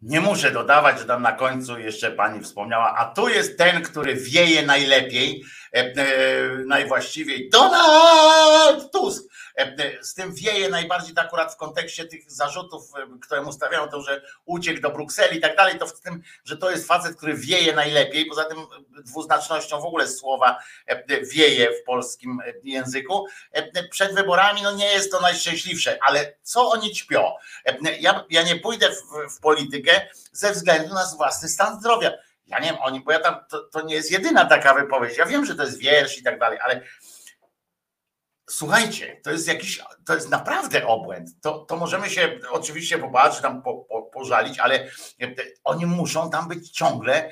Nie muszę dodawać, że tam na końcu jeszcze pani wspomniała, a tu jest ten, który wieje najlepiej, e, e, najwłaściwiej, Donald Tusk. E, z tym wieje najbardziej, to akurat w kontekście tych zarzutów, które mu stawiają, to, że uciekł do Brukseli i tak dalej, to w tym, że to jest facet, który wieje najlepiej, poza tym dwuznacznością w ogóle słowa e, wieje w polskim języku. E, przed wyborami no nie jest to najszczęśliwsze, ale co oni ćpią? E, ja, ja nie pójdę w, w politykę, ze względu na własny stan zdrowia. Ja nie wiem, oni, bo ja tam, to, to nie jest jedyna taka wypowiedź. Ja wiem, że to jest wiersz i tak dalej, ale słuchajcie, to jest jakiś, to jest naprawdę obłęd. To, to możemy się oczywiście popatrzeć, tam po, po, pożalić, ale oni muszą tam być ciągle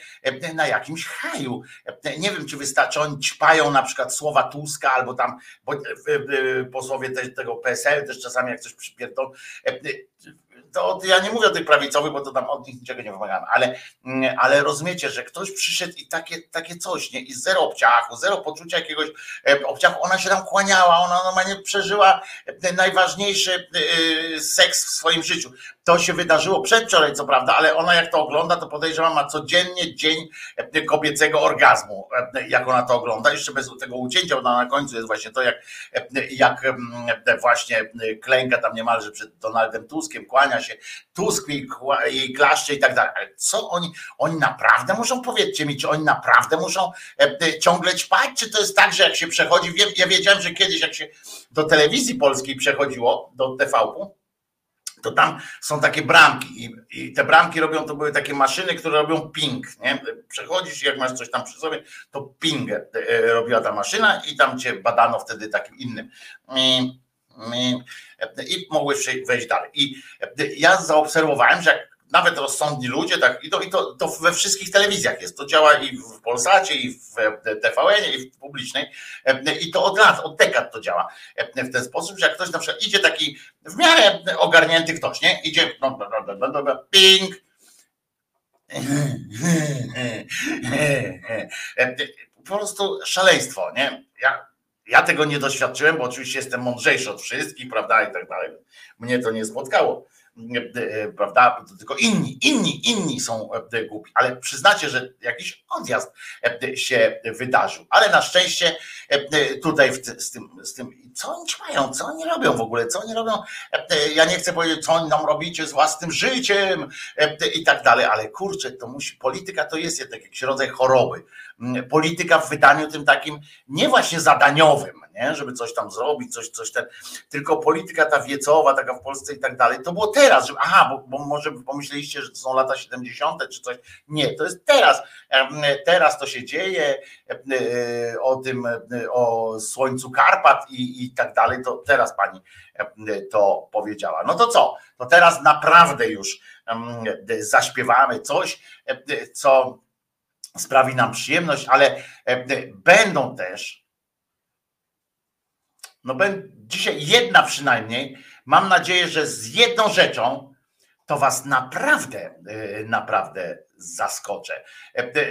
na jakimś haju. Nie wiem, czy wystarczy, oni ćpają na przykład słowa Tuska, albo tam bo, posłowie też, tego P S L też czasami jak coś przypierdolą. To ja nie mówię o tych prawicowych, bo to tam od nich niczego nie wymagamy, ale, ale rozumiecie, że ktoś przyszedł i takie, takie coś, nie? I zero obciachu, zero poczucia jakiegoś obciachu. Ona się tam kłaniała, ona normalnie przeżyła najważniejszy seks w swoim życiu. To się wydarzyło przedwczoraj, co prawda, ale ona jak to ogląda, to podejrzewam, ma codziennie dzień kobiecego orgazmu, jak ona to ogląda. Jeszcze bez tego ucięcia, bo na końcu jest właśnie to, jak, jak właśnie klęka tam niemalże przed Donaldem Tuskiem, kłania się, Tusk jej klaszcze i tak dalej. Ale co oni, oni naprawdę muszą, powiedzcie mi, czy oni naprawdę muszą ciągle ćpać, czy to jest tak, że jak się przechodzi, ja wiedziałem, że kiedyś jak się do telewizji polskiej przechodziło, do T V P-u, to tam są takie bramki i, i te bramki robią, to były takie maszyny, które robią ping, nie? Przechodzisz, jak masz coś tam przy sobie, to ping robiła ta maszyna i tam cię badano wtedy takim innym. I, i mogły wejść dalej. I ja zaobserwowałem, że jak nawet rozsądni ludzie, tak, i, to, i to, to we wszystkich telewizjach jest, to działa i w Polsacie, i w T V N-ie, i w publicznej, i to od lat, od dekad to działa w ten sposób, że jak ktoś na przykład idzie taki w miarę ogarnięty ktoś, nie, idzie no, no, no, no, ping, po prostu szaleństwo, nie, ja Ja tego nie doświadczyłem, bo oczywiście jestem mądrzejszy od wszystkich, prawda, i tak dalej. Mnie to nie spotkało, prawda, tylko inni, inni, inni są głupi, ale przyznacie, że jakiś odjazd się wydarzył, ale na szczęście tutaj z tym, z tym co oni mają, co oni robią w ogóle, co oni robią, ja nie chcę powiedzieć, co oni nam robicie z własnym życiem i tak dalej, ale kurczę, to musi, polityka to jest jednak jakiś rodzaj choroby, polityka w wydaniu tym takim, nie właśnie zadaniowym, nie? Żeby coś tam zrobić, coś, coś ten, tylko polityka ta wiecowa, taka w Polsce i tak dalej, to było teraz, że, aha, bo, bo może pomyśleliście, że to są lata siedemdziesiąte czy coś, nie, to jest teraz, teraz to się dzieje, o tym, o słońcu Karpat i, i tak dalej, to teraz pani to powiedziała, no to co, to teraz naprawdę już zaśpiewamy coś, co sprawi nam przyjemność, ale będą też No ben, dzisiaj jedna przynajmniej, mam nadzieję, że z jedną rzeczą to was naprawdę, naprawdę zaskoczę.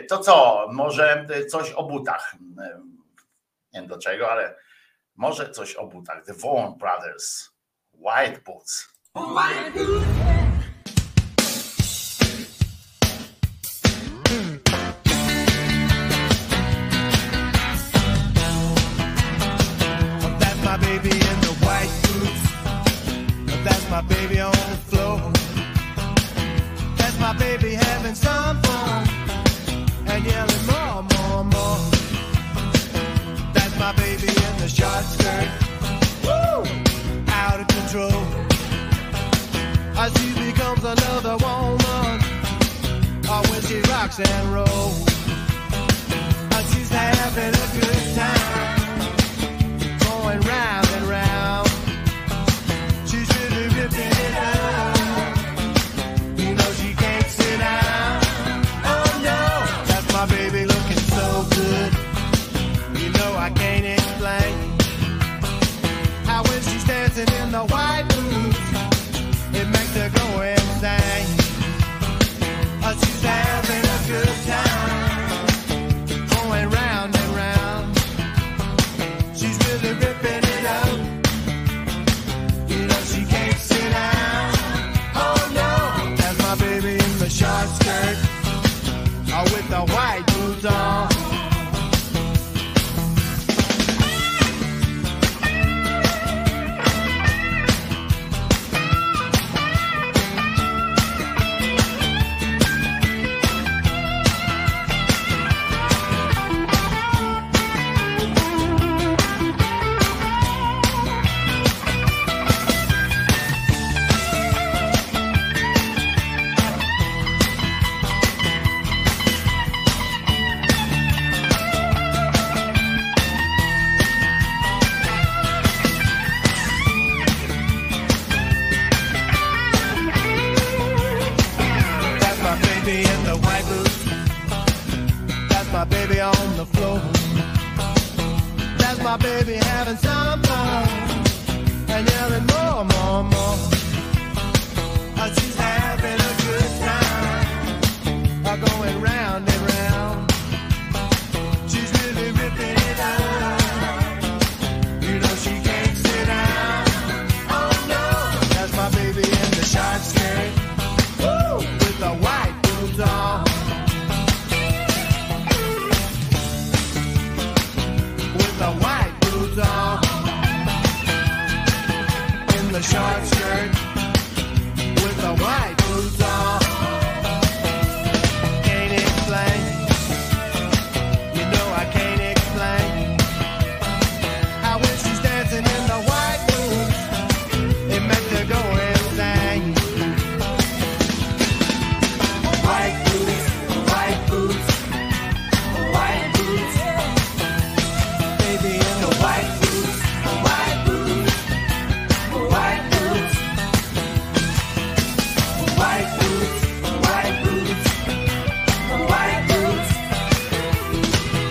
To co, może coś o butach, nie wiem do czego, ale może coś o butach. The Vaughan Brothers, White Boots. My baby on the floor, that's my baby having some fun, and yelling more, more, more, that's my baby in the short skirt, woo, out of control, as she becomes another woman, or when she rocks and rolls, and she's having a good time, going round and round. In the white boots, it makes her go insane. Oh, she's having a good time, going round and round. She's really ripping it up. You know she can't sit down. Oh no, that's my baby in the my baby having some fun and yelling more, more, more. But she's having a good time, by going round and round. She's really ripping it out. You know she can't sit down. Oh no, that's my baby in the short skirt, woo, with the white boobs on. In the short skirt with the white boots on. Can't explain, you know I can't explain. How when she's dancing in the white boots, it makes her go insane. White boots, white boots, white boots, baby in the white boots, the white boots. White boots, white boots, white boots, white boots,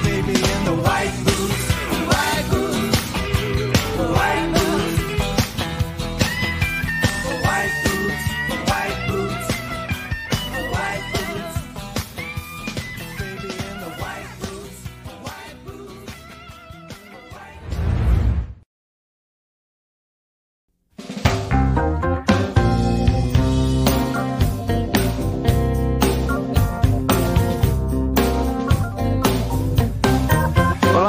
baby in the white boots, white boots, white boots, white boots, white boots, white boots, baby in the white boots, white boots, white boots. Well,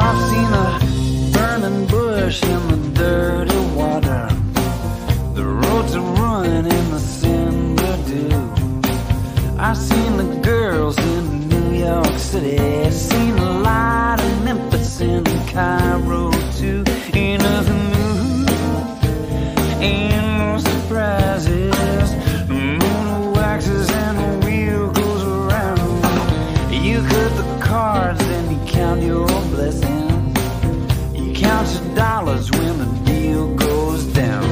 I've seen a burning bush in the dirty water. The roads are running in the cinder dew. I've seen the girls in New York City. Seen the light in Memphis and in Cairo too. Ain't nothing new, ain't no surprises. The moon waxes and the wheel goes around. You cut the cards and you count your blessings. You count your dollars when the deal goes down.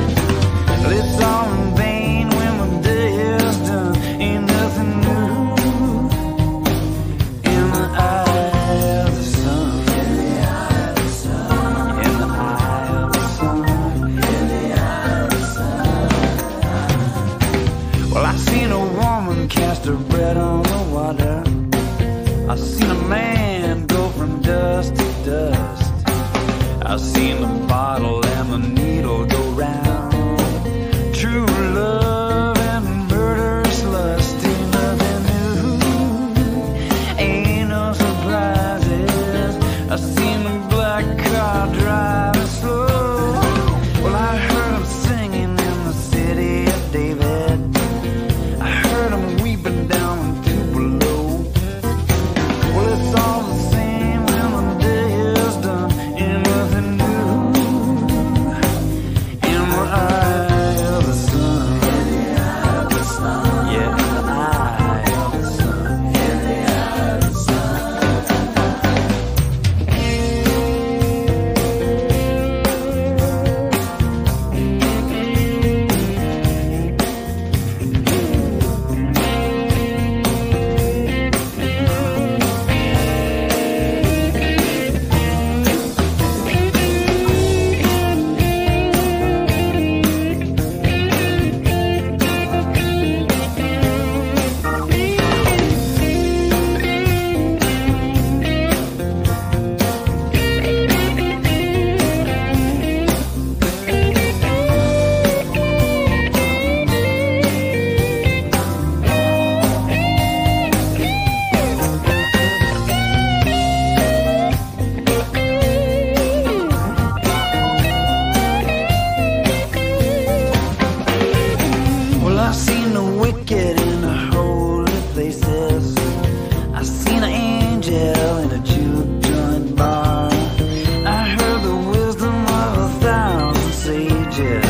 But it's all in vain when the day is done. Ain't nothing new in the eye of the sun. In the eye of the sun. In the eye of the sun. In the eye of the sun. Well, I seen a woman cast her bread on the water. I seen a man go from dust to dust. I seen the bottle and the needle go round. True love and murderous lust. Ain't nothing new, ain't no surprises. I seen the black car driving slow. Well, I heard him singing in the city of David. I heard him weeping down in Tupelo. Well, it's all the same when the day is done. Ain't nothing new in the eye of the sun. In the eye of the sun. Yeah, in the eye of the sun. In the eye of the sun. Well, I've seen the wicked in the holy places. I've seen an angel in a juke joint bar. I heard the wisdom of a thousand sages. I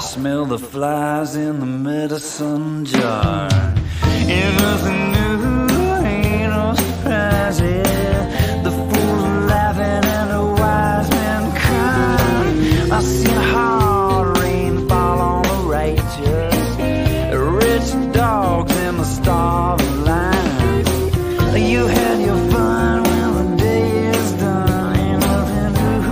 smell the flies in the medicine jar. Ain't nothing new, ain't no surprises. The fools are laughing and the wise men crying. I see a hard rain fall on the righteous. Rich dogs in the starving lines. You had your fun when the day is done. Ain't nothing new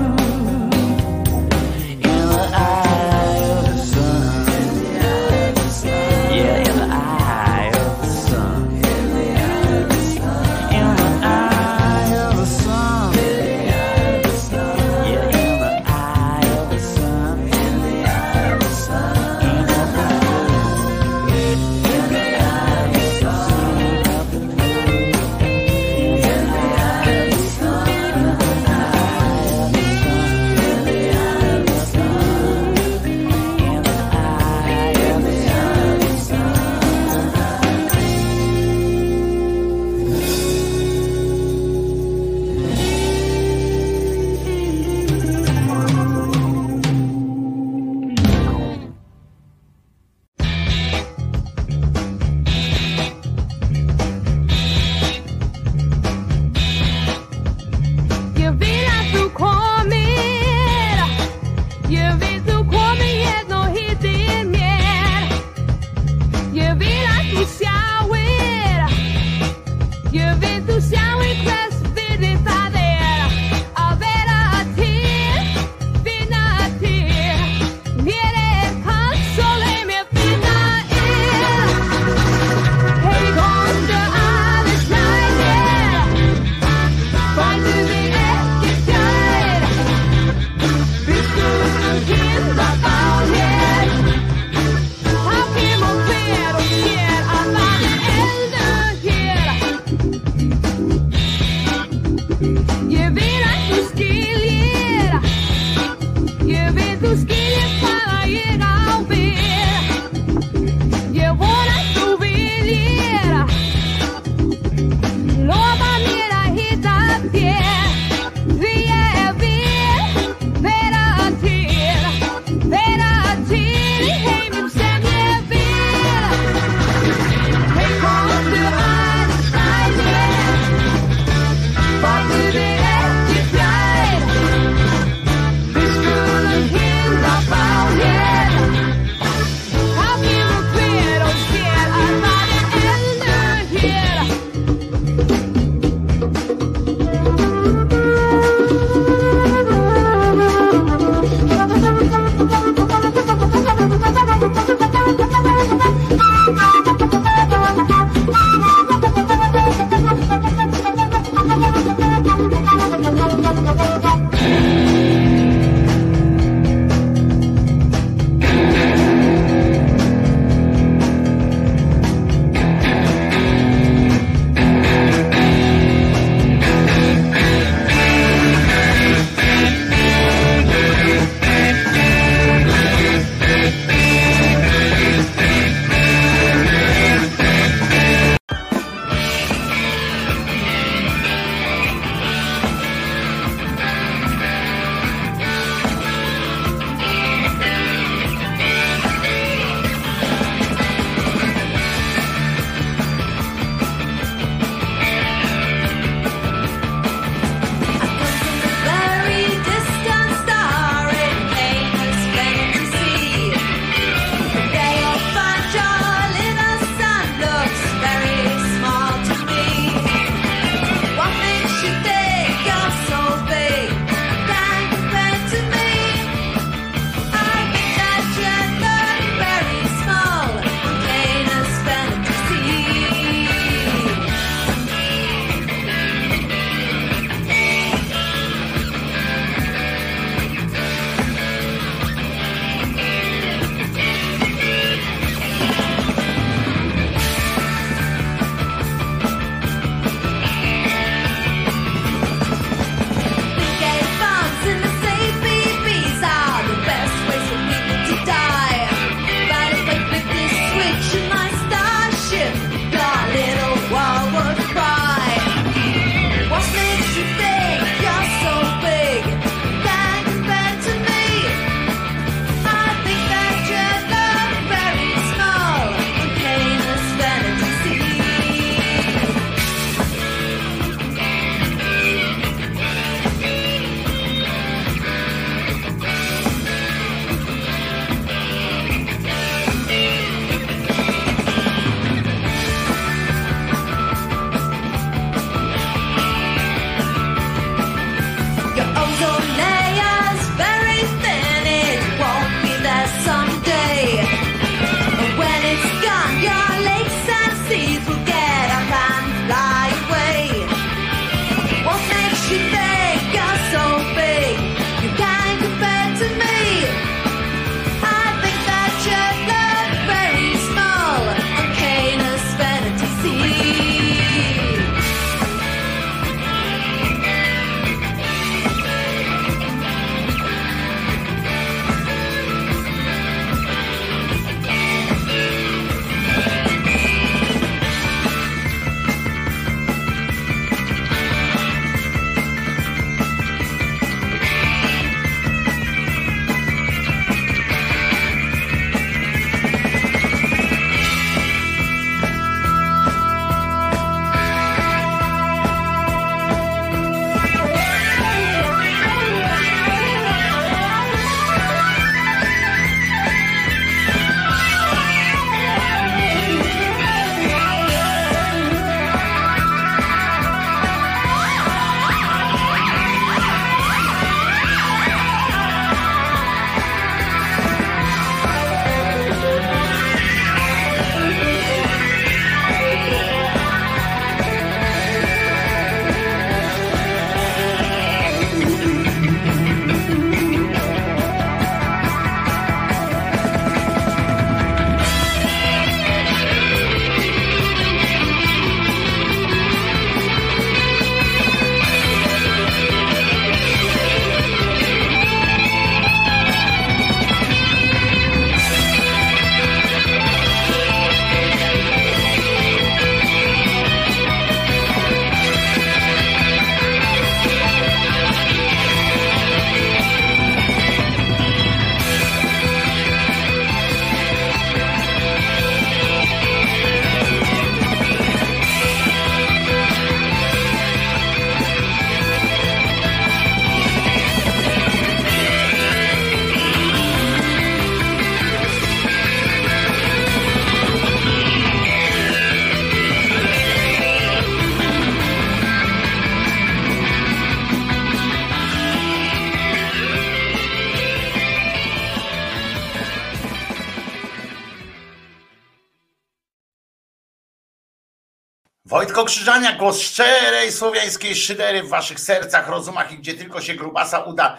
Wojtek Krzyżaniak, głos szczerej słowiańskiej szydery w waszych sercach, rozumach i gdzie tylko się grubasa uda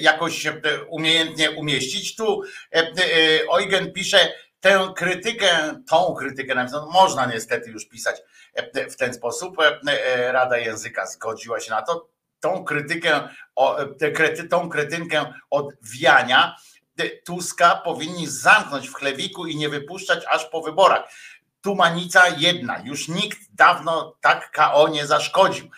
jakoś umiejętnie umieścić. Tu Eugen pisze tę krytykę, tą krytykę no, można niestety już pisać w ten sposób. Rada Języka zgodziła się na to. Tą krytykę, tą krytynkę odwijania Tuska powinni zamknąć w chlewiku i nie wypuszczać aż po wyborach. Tumanica jedna, już nikt dawno tak K O nie zaszkodził.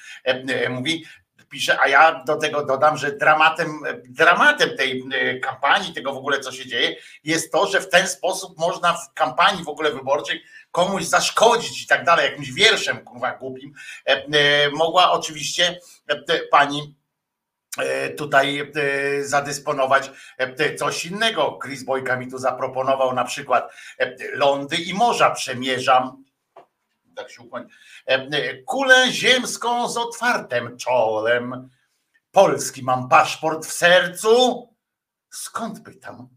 Mówi, pisze, a ja do tego dodam, że dramatem, dramatem tej kampanii, tego w ogóle co się dzieje, jest to, że w ten sposób można w kampanii w ogóle wyborczej komuś zaszkodzić i tak dalej, jakimś wierszem kurwa głupim. Mogła oczywiście pani tutaj zadysponować coś innego. Chris Boyka mi tu zaproponował na przykład lądy i morza przemierzam, tak się ukłonię, kulę ziemską z otwartym czołem. Polski mam paszport w sercu. Skąd pytam?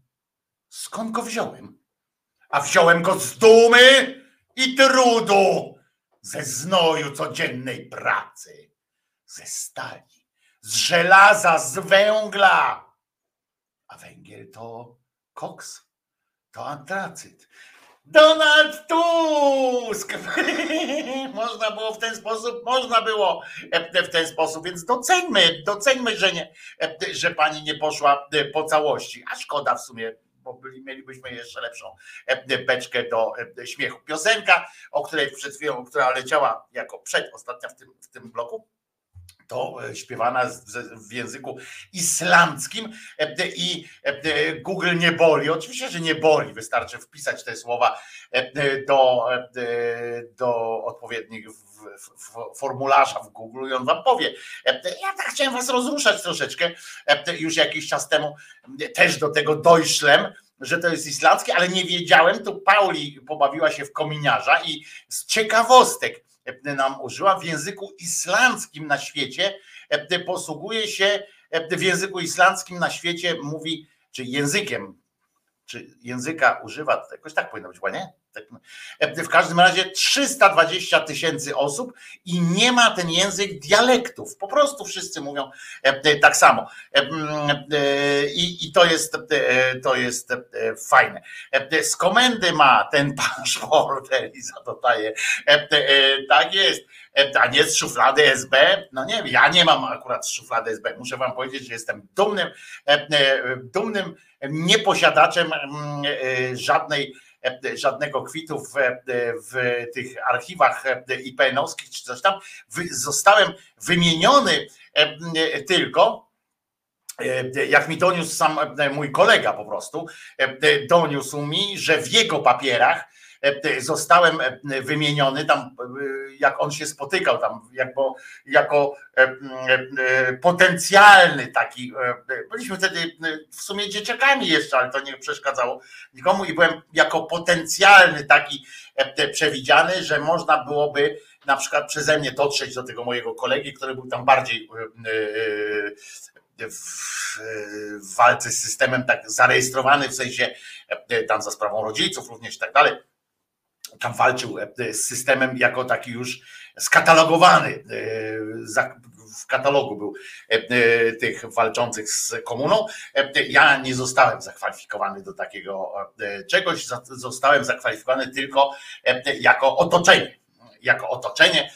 Skąd go wziąłem? A wziąłem go z dumy i trudu, ze znoju codziennej pracy, ze stali, z żelaza, z węgla. A węgiel to koks, to antracyt. Donald Tusk! Można było w ten sposób, można było w ten sposób, więc doceńmy, doceńmy, że, nie, że pani nie poszła po całości. A szkoda w sumie, bo byli, mielibyśmy jeszcze lepszą beczkę do śmiechu. Piosenka, o której przed chwilą, która leciała jako przedostatnia w tym, w tym bloku, to śpiewana w języku islamskim i Google nie boli. Oczywiście, że nie boli. Wystarczy wpisać te słowa do, do odpowiednich formularza w Google i on wam powie. Ja tak chciałem was rozruszać troszeczkę. Już jakiś czas temu też do tego dojślem, że to jest islamskie, ale nie wiedziałem. Tu Pauli pobawiła się w kominiarza i z ciekawostek nam użyła, w języku islandzkim na świecie posługuje się, w języku islandzkim na świecie mówi, czy językiem, czy języka używa, jakoś tak powinno być, nie? W każdym razie trzysta dwadzieścia tysięcy osób i nie ma ten język dialektów. Po prostu wszyscy mówią tak samo. I, i to jest, to jest fajne. Z komendy ma ten paszport, Eliza dodaje. Tak jest. A nie z szuflady S B? No nie, ja nie mam akurat z szuflady S B. Muszę wam powiedzieć, że jestem dumnym, dumnym nieposiadaczem żadnej żadnego kwitu w, w tych archiwach I P N-owskich czy coś tam. Zostałem wymieniony tylko, jak mi doniósł sam mój kolega po prostu, doniósł mi, że w jego papierach zostałem wymieniony tam, jak on się spotykał tam, jako, jako potencjalny taki, byliśmy wtedy w sumie dzieciakami jeszcze, ale to nie przeszkadzało nikomu i byłem jako potencjalny taki przewidziany, że można byłoby na przykład przeze mnie dotrzeć do tego mojego kolegi, który był tam bardziej w walce z systemem tak zarejestrowany, w sensie tam za sprawą rodziców również i tak dalej. Tam walczył z systemem jako taki już skatalogowany, w katalogu był tych walczących z komuną. Ja nie zostałem zakwalifikowany do takiego czegoś, zostałem zakwalifikowany tylko jako otoczenie, jako otoczenie.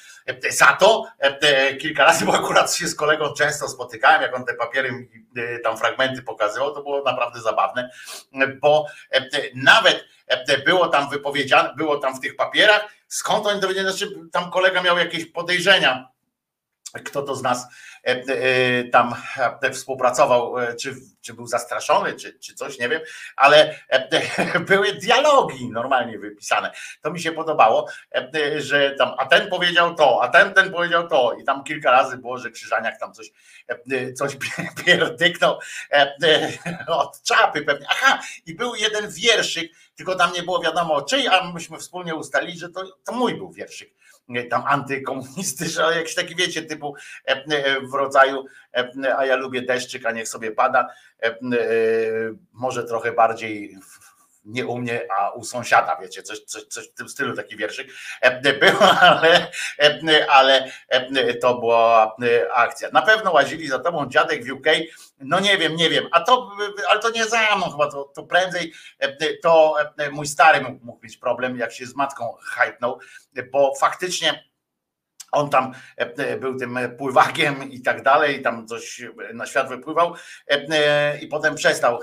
Za to kilka razy, bo akurat się z kolegą często spotykałem, jak on te papiery, tam fragmenty pokazywał, to było naprawdę zabawne, bo nawet było tam wypowiedziane, było tam w tych papierach, skąd oni dowiedzieli, znaczy tam kolega miał jakieś podejrzenia, kto to z nas tam współpracował, czy, czy był zastraszony, czy, czy coś, nie wiem, ale były dialogi normalnie wypisane. To mi się podobało, że tam, a ten powiedział to, a ten, ten powiedział to i tam kilka razy było, że Krzyżaniak tam coś, coś pierdyknął od czapy pewnie. Aha, i był jeden wierszyk, tylko tam nie było wiadomo o czyj, a myśmy wspólnie ustalili, że to, to mój był wierszyk. Tam antykomunistyczny, ale jakiś taki, wiecie, typu w rodzaju, a ja lubię deszczyk, a niech sobie pada, może trochę bardziej nie u mnie, a u sąsiada, wiecie, coś, coś, coś w tym stylu, taki wierszyk był, ale, ale to była akcja. Na pewno łazili za tobą, dziadek w U K, no nie wiem, nie wiem, a to, ale to nie za mną chyba, to, to prędzej to mój stary mógł, mógł mieć problem, jak się z matką hajtnął, bo faktycznie on tam był tym pływakiem i tak dalej, tam coś na świat wypływał i potem przestał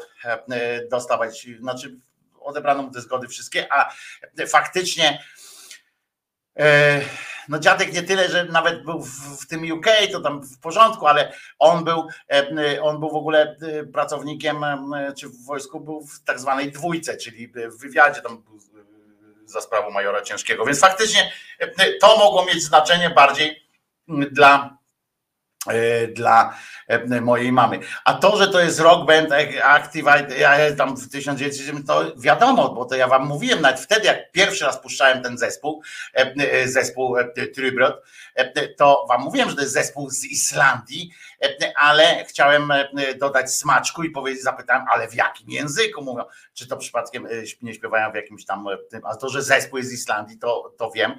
dostawać, znaczy odebrano mu te zgody wszystkie, a faktycznie no dziadek nie tyle, że nawet był w tym U K, to tam w porządku, ale on był, on był w ogóle pracownikiem, czy w wojsku był w tak zwanej dwójce, czyli w wywiadzie tam był za sprawą majora Ciężkiego, więc faktycznie to mogło mieć znaczenie bardziej dla, dla mojej mamy. A to, że to jest rock band Activate tam w tysiąc dziewięćset dziewięćdziesiątym, to wiadomo, bo to ja wam mówiłem nawet wtedy, jak pierwszy raz puszczałem ten zespół, zespół Trýbrot, to wam mówiłem, że to jest zespół z Islandii, ale chciałem dodać smaczku i powiedzieć, zapytałem, ale w jakim języku mówią, czy to przypadkiem nie śpiewają w jakimś tam, a to, że zespół jest z Islandii, to, to wiem.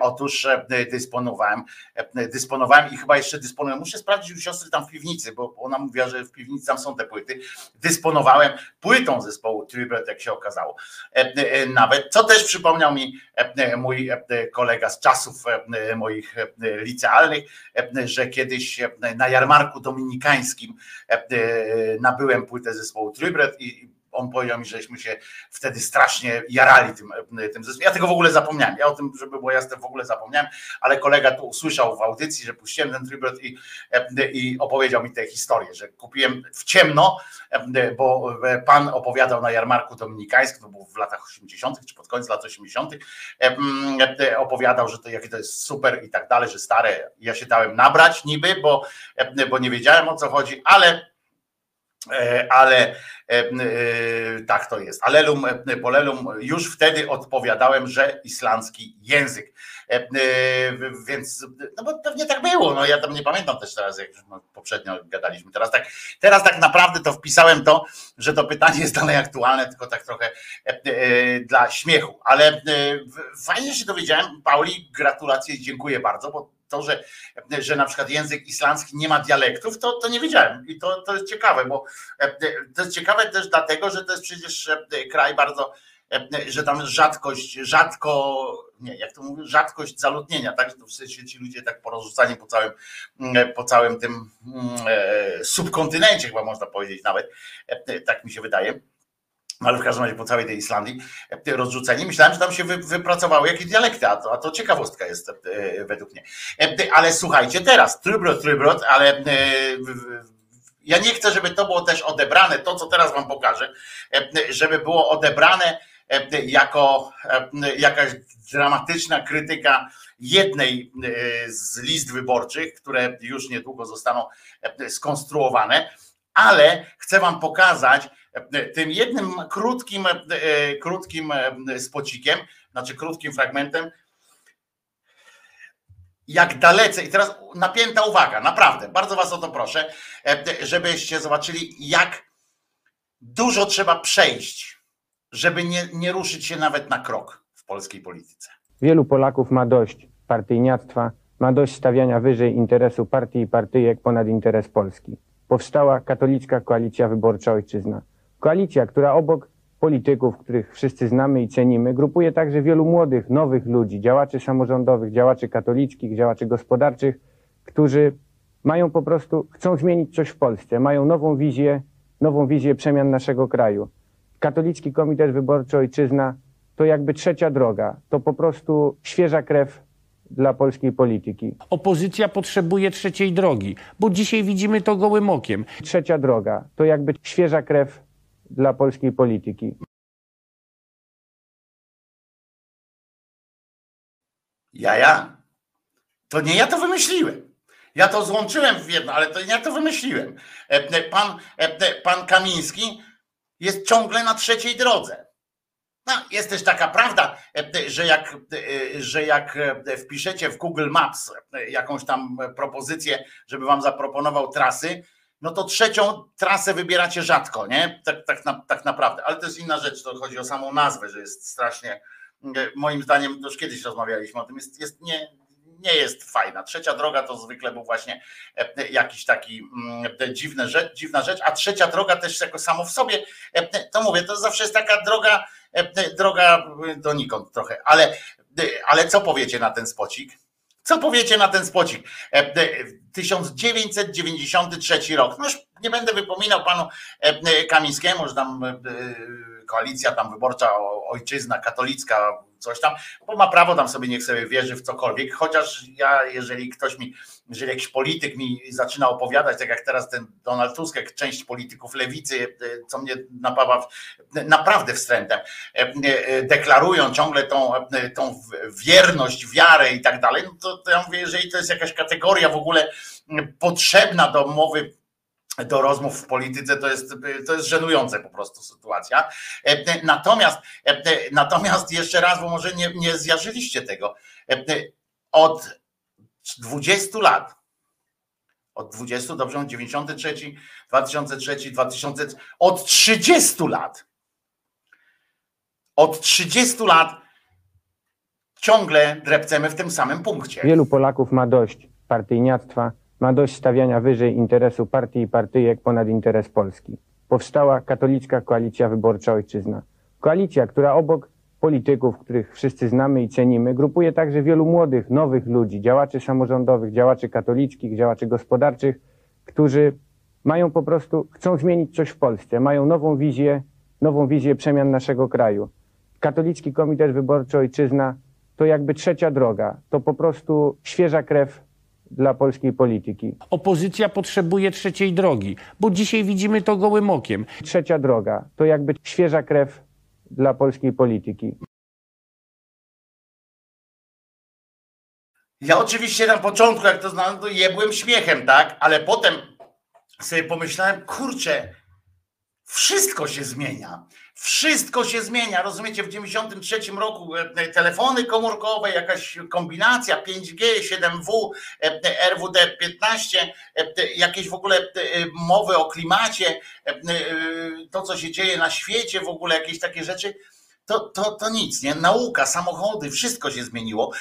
Otóż dysponowałem, dysponowałem i chyba jeszcze dysponuję, muszę sprawdzić u siostry tam w piwnicy, bo ona mówiła, że w piwnicy tam są te płyty, dysponowałem płytą zespołu Trýbrot, jak się okazało. Nawet, co też przypomniał mi mój kolega z czasów moich licealnych, że kiedyś na jarmarku dominikańskim nabyłem płytę zespołu Trýbrot i on powiedział mi, żeśmy się wtedy strasznie jarali tym, tym zespołem. Ja tego w ogóle zapomniałem. Ja o tym, żeby było jasne, w ogóle zapomniałem, ale kolega tu usłyszał w audycji, że puściłem ten Trýbrot i, i opowiedział mi tę historię, że kupiłem w ciemno, bo pan opowiadał na jarmarku dominikańskim, to był w latach osiemdziesiątych czy pod koniec lat osiemdziesiątych, opowiadał, że to jakie to jest super i tak dalej, że stare. Ja się dałem nabrać niby, bo, bo nie wiedziałem o co chodzi, ale ale tak to jest. Alelum polelum, już wtedy odpowiadałem, że islandzki język. Więc no bo pewnie tak było. No ja tam nie pamiętam też teraz, jak już poprzednio gadaliśmy. Teraz tak, teraz tak naprawdę to wpisałem to, że to pytanie jest dalej aktualne, tylko tak trochę dla śmiechu. Ale fajnie się dowiedziałem. Pauli, gratulacje, dziękuję bardzo, bo to, że, że na przykład język islandzki nie ma dialektów, to, to nie wiedziałem i to, to jest ciekawe, bo to jest ciekawe też dlatego, że to jest przecież kraj bardzo, że tam rzadkość, rzadko, nie, jak to mówię, rzadkość zaludnienia, tak, że to w sensie ci ludzie tak porozrzucani po całym, po całym tym subkontynencie chyba można powiedzieć nawet, tak mi się wydaje. Ale w każdym razie po całej tej Islandii rozrzuceni. Myślałem, że tam się wypracowały jakieś dialekty, a to, a to ciekawostka jest według mnie. Ale słuchajcie teraz, Trýbrot, Trýbrot, ale ja nie chcę, żeby to było też odebrane, to co teraz wam pokażę, żeby było odebrane jako jakaś dramatyczna krytyka jednej z list wyborczych, które już niedługo zostaną skonstruowane, ale chcę wam pokazać tym jednym krótkim, krótkim spocikiem, znaczy krótkim fragmentem, jak dalece, i teraz napięta uwaga, naprawdę, bardzo was o to proszę, żebyście zobaczyli, jak dużo trzeba przejść, żeby nie, nie ruszyć się nawet na krok w polskiej polityce. Wielu Polaków ma dość partyjniactwa, ma dość stawiania wyżej interesu partii i partyjek ponad interes Polski. Powstała Katolicka Koalicja Wyborcza Ojczyzna. Koalicja, która obok polityków, których wszyscy znamy i cenimy, grupuje także wielu młodych, nowych ludzi, działaczy samorządowych, działaczy katolickich, działaczy gospodarczych, którzy mają po prostu, chcą zmienić coś w Polsce, mają nową wizję, nową wizję przemian naszego kraju. Katolicki Komitet Wyborczy Ojczyzna to jakby trzecia droga, to po prostu świeża krew dla polskiej polityki. Opozycja potrzebuje trzeciej drogi, bo dzisiaj widzimy to gołym okiem. Trzecia droga to jakby świeża krew dla polskiej polityki. Ja, ja? To nie ja to wymyśliłem. Ja to złączyłem w jedno, ale to nie ja to wymyśliłem. Pan, pan Kamiński jest ciągle na trzeciej drodze. No, jest też taka prawda, że jak, że jak wpiszecie w Google Maps jakąś tam propozycję, żeby wam zaproponował trasy, no to trzecią trasę wybieracie rzadko, nie? Tak, tak, na, tak naprawdę. Ale to jest inna rzecz, to chodzi o samą nazwę, że jest strasznie, moim zdaniem, już kiedyś rozmawialiśmy o tym, jest, jest nie, nie jest fajna. Trzecia droga to zwykle był właśnie jakiś taki dziwny rzecz, dziwna rzecz, a trzecia droga też jako samo w sobie, to mówię, to zawsze jest taka droga, droga donikąd trochę, ale, ale co powiecie na ten spocik? Co powiecie na ten spocik? tysiąc dziewięćset dziewięćdziesiąty trzeci rok. No już nie będę wypominał panu Kamińskiemu, że tam koalicja tam wyborcza, ojczyzna katolicka, coś tam, bo ma prawo tam sobie, niech sobie wierzy w cokolwiek, chociaż ja, jeżeli ktoś mi, jeżeli jakiś polityk mi zaczyna opowiadać, tak jak teraz ten Donald Tusk, jak część polityków lewicy, co mnie napawa naprawdę wstrętem, deklarują ciągle tą, tą wierność, wiarę i tak dalej, to ja mówię, jeżeli to jest jakaś kategoria w ogóle potrzebna do mowy, do rozmów w polityce, to jest, to jest żenujące po prostu sytuacja. Natomiast, natomiast jeszcze raz, bo może nie, nie zjarzyliście tego, od dwudziestu lat, od dwudziestu, dobrze, dziewięćdziesiąty trzeci, dwa tysiące trzeci, dwa tysiące, od trzydziestu lat, od trzydziestu lat ciągle drepcemy w tym samym punkcie. Wielu Polaków ma dość partyjniactwa, ma dość stawiania wyżej interesu partii i partyjek ponad interes Polski. Powstała katolicka koalicja wyborcza Ojczyzna. Koalicja, która obok polityków, których wszyscy znamy i cenimy, grupuje także wielu młodych, nowych ludzi, działaczy samorządowych, działaczy katolickich, działaczy gospodarczych, którzy mają po prostu, chcą zmienić coś w Polsce, mają nową wizję, nową wizję przemian naszego kraju. Katolicki Komitet Wyborczy Ojczyzna to jakby trzecia droga, to po prostu świeża krew dla polskiej polityki. Opozycja potrzebuje trzeciej drogi, bo dzisiaj widzimy to gołym okiem. Trzecia droga to jakby świeża krew dla polskiej polityki. Ja oczywiście na początku, jak to znalazłem, to jebłem śmiechem, tak? Ale potem sobie pomyślałem, kurczę, wszystko się zmienia. Wszystko się zmienia, rozumiecie, w dziewięćdziesiątym trzecim roku telefony komórkowe, jakaś kombinacja pięć G, siedem W, R W D piętnaście, jakieś w ogóle mowy o klimacie, to co się dzieje na świecie, w ogóle jakieś takie rzeczy, to, to, to nic, nie? Nauka, samochody, wszystko się zmieniło,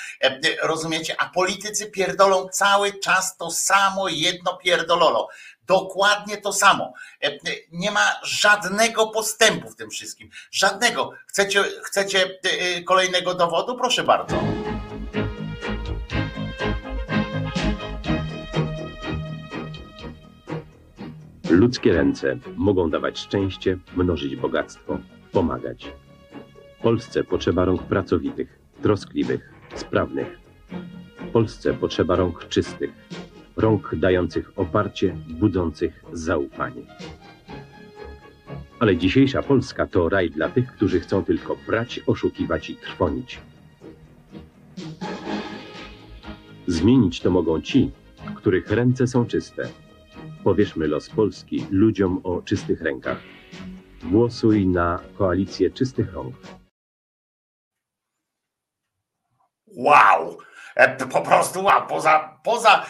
rozumiecie, a politycy pierdolą cały czas to samo, jedno pierdololo. Dokładnie to samo. Nie ma żadnego postępu w tym wszystkim. Żadnego. Chcecie, chcecie kolejnego dowodu? Proszę bardzo. Ludzkie ręce mogą dawać szczęście, mnożyć bogactwo, pomagać. Polsce potrzeba rąk pracowitych, troskliwych, sprawnych. Polsce potrzeba rąk czystych. Rąk dających oparcie, budzących zaufanie. Ale dzisiejsza Polska to raj dla tych, którzy chcą tylko brać, oszukiwać i trwonić. Zmienić to mogą ci, których ręce są czyste. Powierzmy los Polski ludziom o czystych rękach. Głosuj na koalicję czystych rąk. Wow! Po prostu wow, poza, poza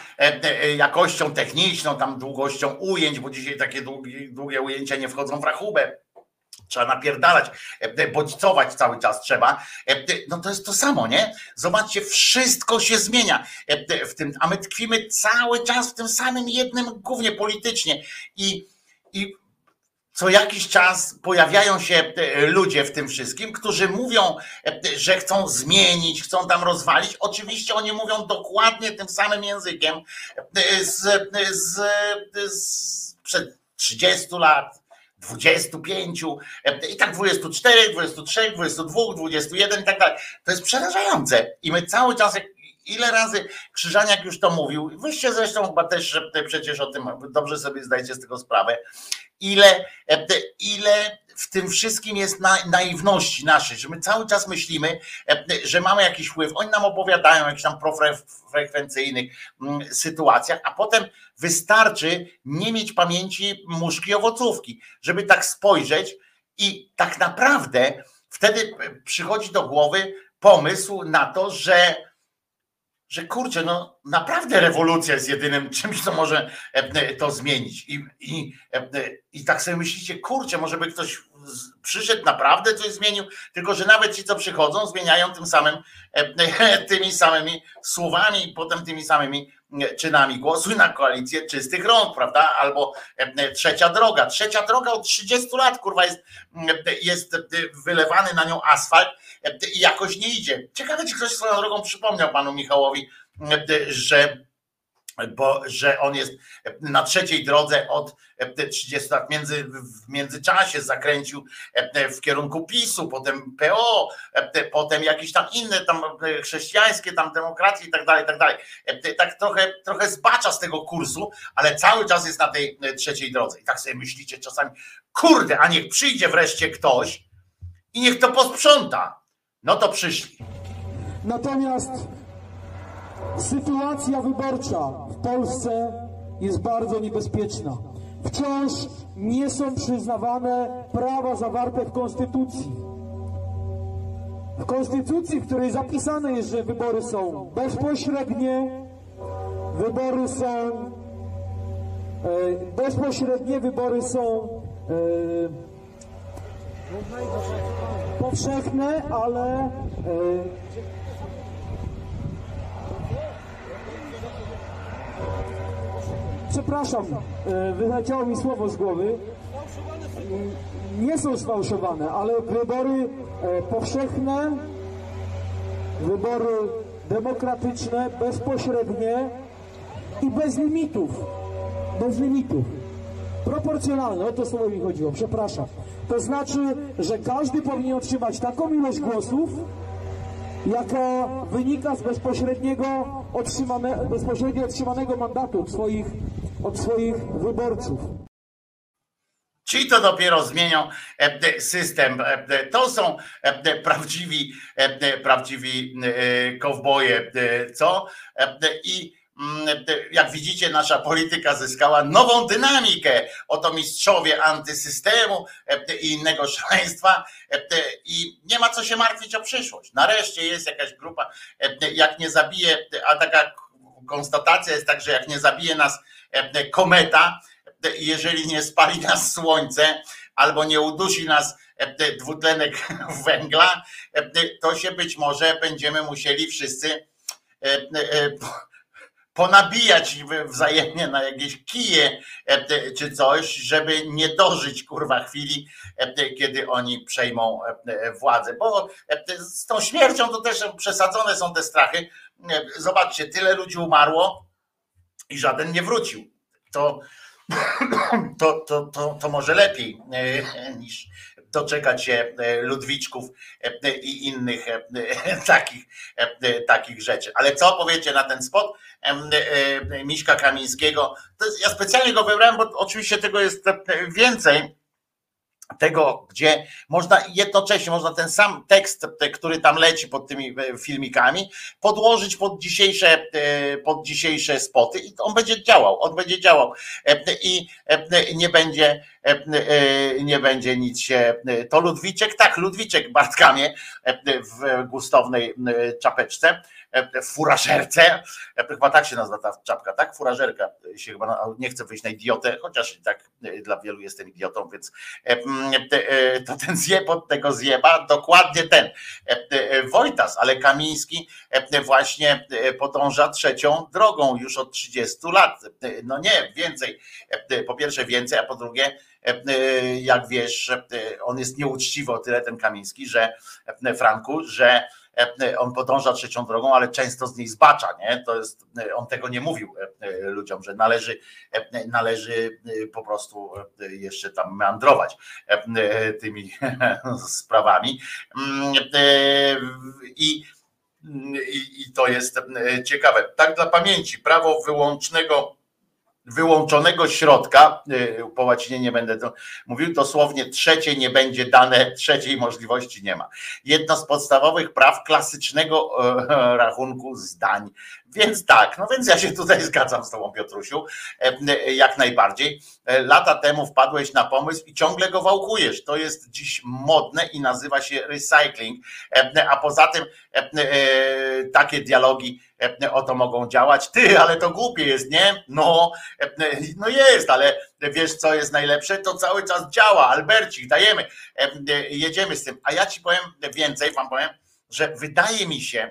jakością techniczną, tam długością ujęć, bo dzisiaj takie długie, długie ujęcia nie wchodzą w rachubę. Trzeba napierdalać, bodźcować cały czas trzeba. No to jest to samo, nie? Zobaczcie, wszystko się zmienia w tym, a my tkwimy cały czas w tym samym jednym gównie politycznie. I, i co jakiś czas pojawiają się ludzie w tym wszystkim, którzy mówią, że chcą zmienić, chcą tam rozwalić. Oczywiście oni mówią dokładnie tym samym językiem z, z, z przed trzydziestu lat, dwudziestu pięciu i tak dwudziestu czterech, dwudziestu trzech, dwudziestu dwóch, dwudziestu jeden i tak dalej. To jest przerażające i my cały czas, ile razy Krzyżaniak już to mówił, wyście zresztą chyba też przecież o tym dobrze sobie zdajecie z tego sprawę, Ile, ile w tym wszystkim jest naiwności naszej, że my cały czas myślimy, że mamy jakiś wpływ. Oni nam opowiadają o jakichś tam profrekwencyjnych sytuacjach, a potem wystarczy nie mieć pamięci muszki owocówki, żeby tak spojrzeć i tak naprawdę wtedy przychodzi do głowy pomysł na to, że że kurczę, no naprawdę rewolucja jest jedynym czymś, co może to zmienić. I, i, i tak sobie myślicie, kurczę, może by ktoś przyszedł, naprawdę coś zmienił, tylko że nawet ci, co przychodzą, zmieniają tym samym, tymi samymi słowami i potem tymi samymi czynami. Głosuj na koalicję czystych rąk, prawda? Albo trzecia droga. Trzecia droga od trzydziestu lat, kurwa, jest, jest wylewany na nią asfalt i jakoś nie idzie. Ciekawe, czy ktoś swoją drogą przypomniał panu Michałowi, że, bo, że on jest na trzeciej drodze od trzydziestu lat. Między, w międzyczasie zakręcił w kierunku PiSu, potem P O, potem jakieś tam inne, tam chrześcijańskie, tam demokracje i tak dalej, i tak dalej. Tak trochę, trochę zbacza z tego kursu, ale cały czas jest na tej trzeciej drodze. I tak sobie myślicie czasami, kurde, a niech przyjdzie wreszcie ktoś i niech to posprząta. No to przyszli. Natomiast sytuacja wyborcza w Polsce jest bardzo niebezpieczna. Wciąż nie są przyznawane prawa zawarte w Konstytucji. W Konstytucji, w której zapisane jest, że wybory są bezpośrednie, wybory są e, bezpośrednie, wybory są e, powszechne, ale e, przepraszam, wyleciało mi słowo z głowy. Nie są sfałszowane, ale wybory powszechne, wybory demokratyczne, bezpośrednie i bez limitów. Bez limitów. Proporcjonalne, o to słowo mi chodziło, przepraszam. To znaczy, że każdy powinien otrzymać taką ilość głosów, jaka wynika z bezpośredniego otrzymane, bezpośrednio otrzymanego mandatu od swoich, od swoich wyborców. Ci to dopiero zmienią system. To są prawdziwi, prawdziwi kowboje, co? I jak widzicie, nasza polityka zyskała nową dynamikę. Oto mistrzowie antysystemu i innego szaleństwa i nie ma co się martwić o przyszłość. Nareszcie jest jakaś grupa, jak nie zabije, a taka konstatacja jest tak, że jak nie zabije nas kometa, jeżeli nie spali nas słońce albo nie udusi nas dwutlenek węgla, to się być może będziemy musieli wszyscy ponabijać wzajemnie na jakieś kije czy coś, żeby nie dożyć kurwa chwili, kiedy oni przejmą władzę. Bo z tą śmiercią to też przesadzone są te strachy. Zobaczcie, tyle ludzi umarło i żaden nie wrócił. To, to, to, to, to może lepiej niż doczekać się Ludwiczków i innych takich, takich rzeczy. Ale co powiecie na ten spot Miśka Kamińskiego? To jest, ja specjalnie go wybrałem, bo oczywiście tego jest więcej, tego, gdzie można jednocześnie, można ten sam tekst, który tam leci pod tymi filmikami, podłożyć pod dzisiejsze, pod dzisiejsze spoty i on będzie działał, on będzie działał i nie będzie, nie będzie nic się, to Ludwiczek, tak, Ludwiczek Bartkamie w gustownej czapeczce, w furażerce, chyba tak się nazywa ta czapka, tak? Furażerka się chyba, nie chcę wyjść na idiotę, chociaż i tak dla wielu jestem idiotą, więc to ten zjeb od tego zjeba, dokładnie ten Wojtas, ale Kamiński właśnie podąża trzecią drogą już od trzydziestu lat. No nie, więcej, po pierwsze więcej, a po drugie, jak wiesz, on jest nieuczciwy o tyle ten Kamiński, że Franku, że on podąża trzecią drogą, ale często z niej zbacza, nie? To jest, on tego nie mówił ludziom, że należy, należy po prostu jeszcze tam meandrować tymi sprawami. I, i to jest ciekawe. Tak dla pamięci, prawo wyłącznego wyłączonego środka, po łacinie nie będę to mówił, dosłownie trzecie nie będzie dane, trzeciej możliwości nie ma. Jedno z podstawowych praw klasycznego e, rachunku zdań. Więc tak, no więc ja się tutaj zgadzam z tobą, Piotrusiu, e, jak najbardziej. E, lata temu wpadłeś na pomysł i ciągle go wałkujesz. To jest dziś modne i nazywa się recycling. E, a poza tym e, e, takie dialogi oto mogą działać. Ty, ale to głupie jest, nie? No, no jest, ale wiesz co jest najlepsze? To cały czas działa. Albercik, dajemy, jedziemy z tym. A ja ci powiem więcej, wam powiem, że wydaje mi się,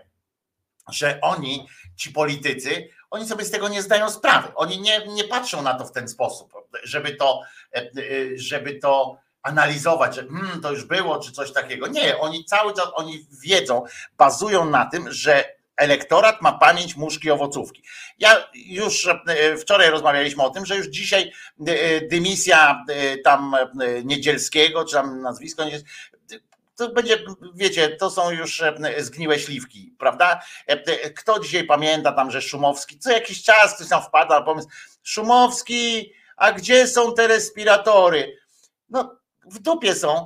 że oni, ci politycy, oni sobie z tego nie zdają sprawy. Oni nie, nie patrzą na to w ten sposób, żeby to, żeby to analizować, że hmm, to już było, czy coś takiego. Nie, oni cały czas, oni wiedzą, bazują na tym, że elektorat ma pamięć muszki owocówki. Ja już wczoraj rozmawialiśmy o tym, że już dzisiaj dymisja tam Niedzielskiego, czy tam nazwisko Niedzielskiego, to będzie, wiecie, to są już zgniłe śliwki, prawda? Kto dzisiaj pamięta tam, że Szumowski, co jakiś czas ktoś tam wpada na pomysł, Szumowski, a gdzie są te respiratory? No w dupie są,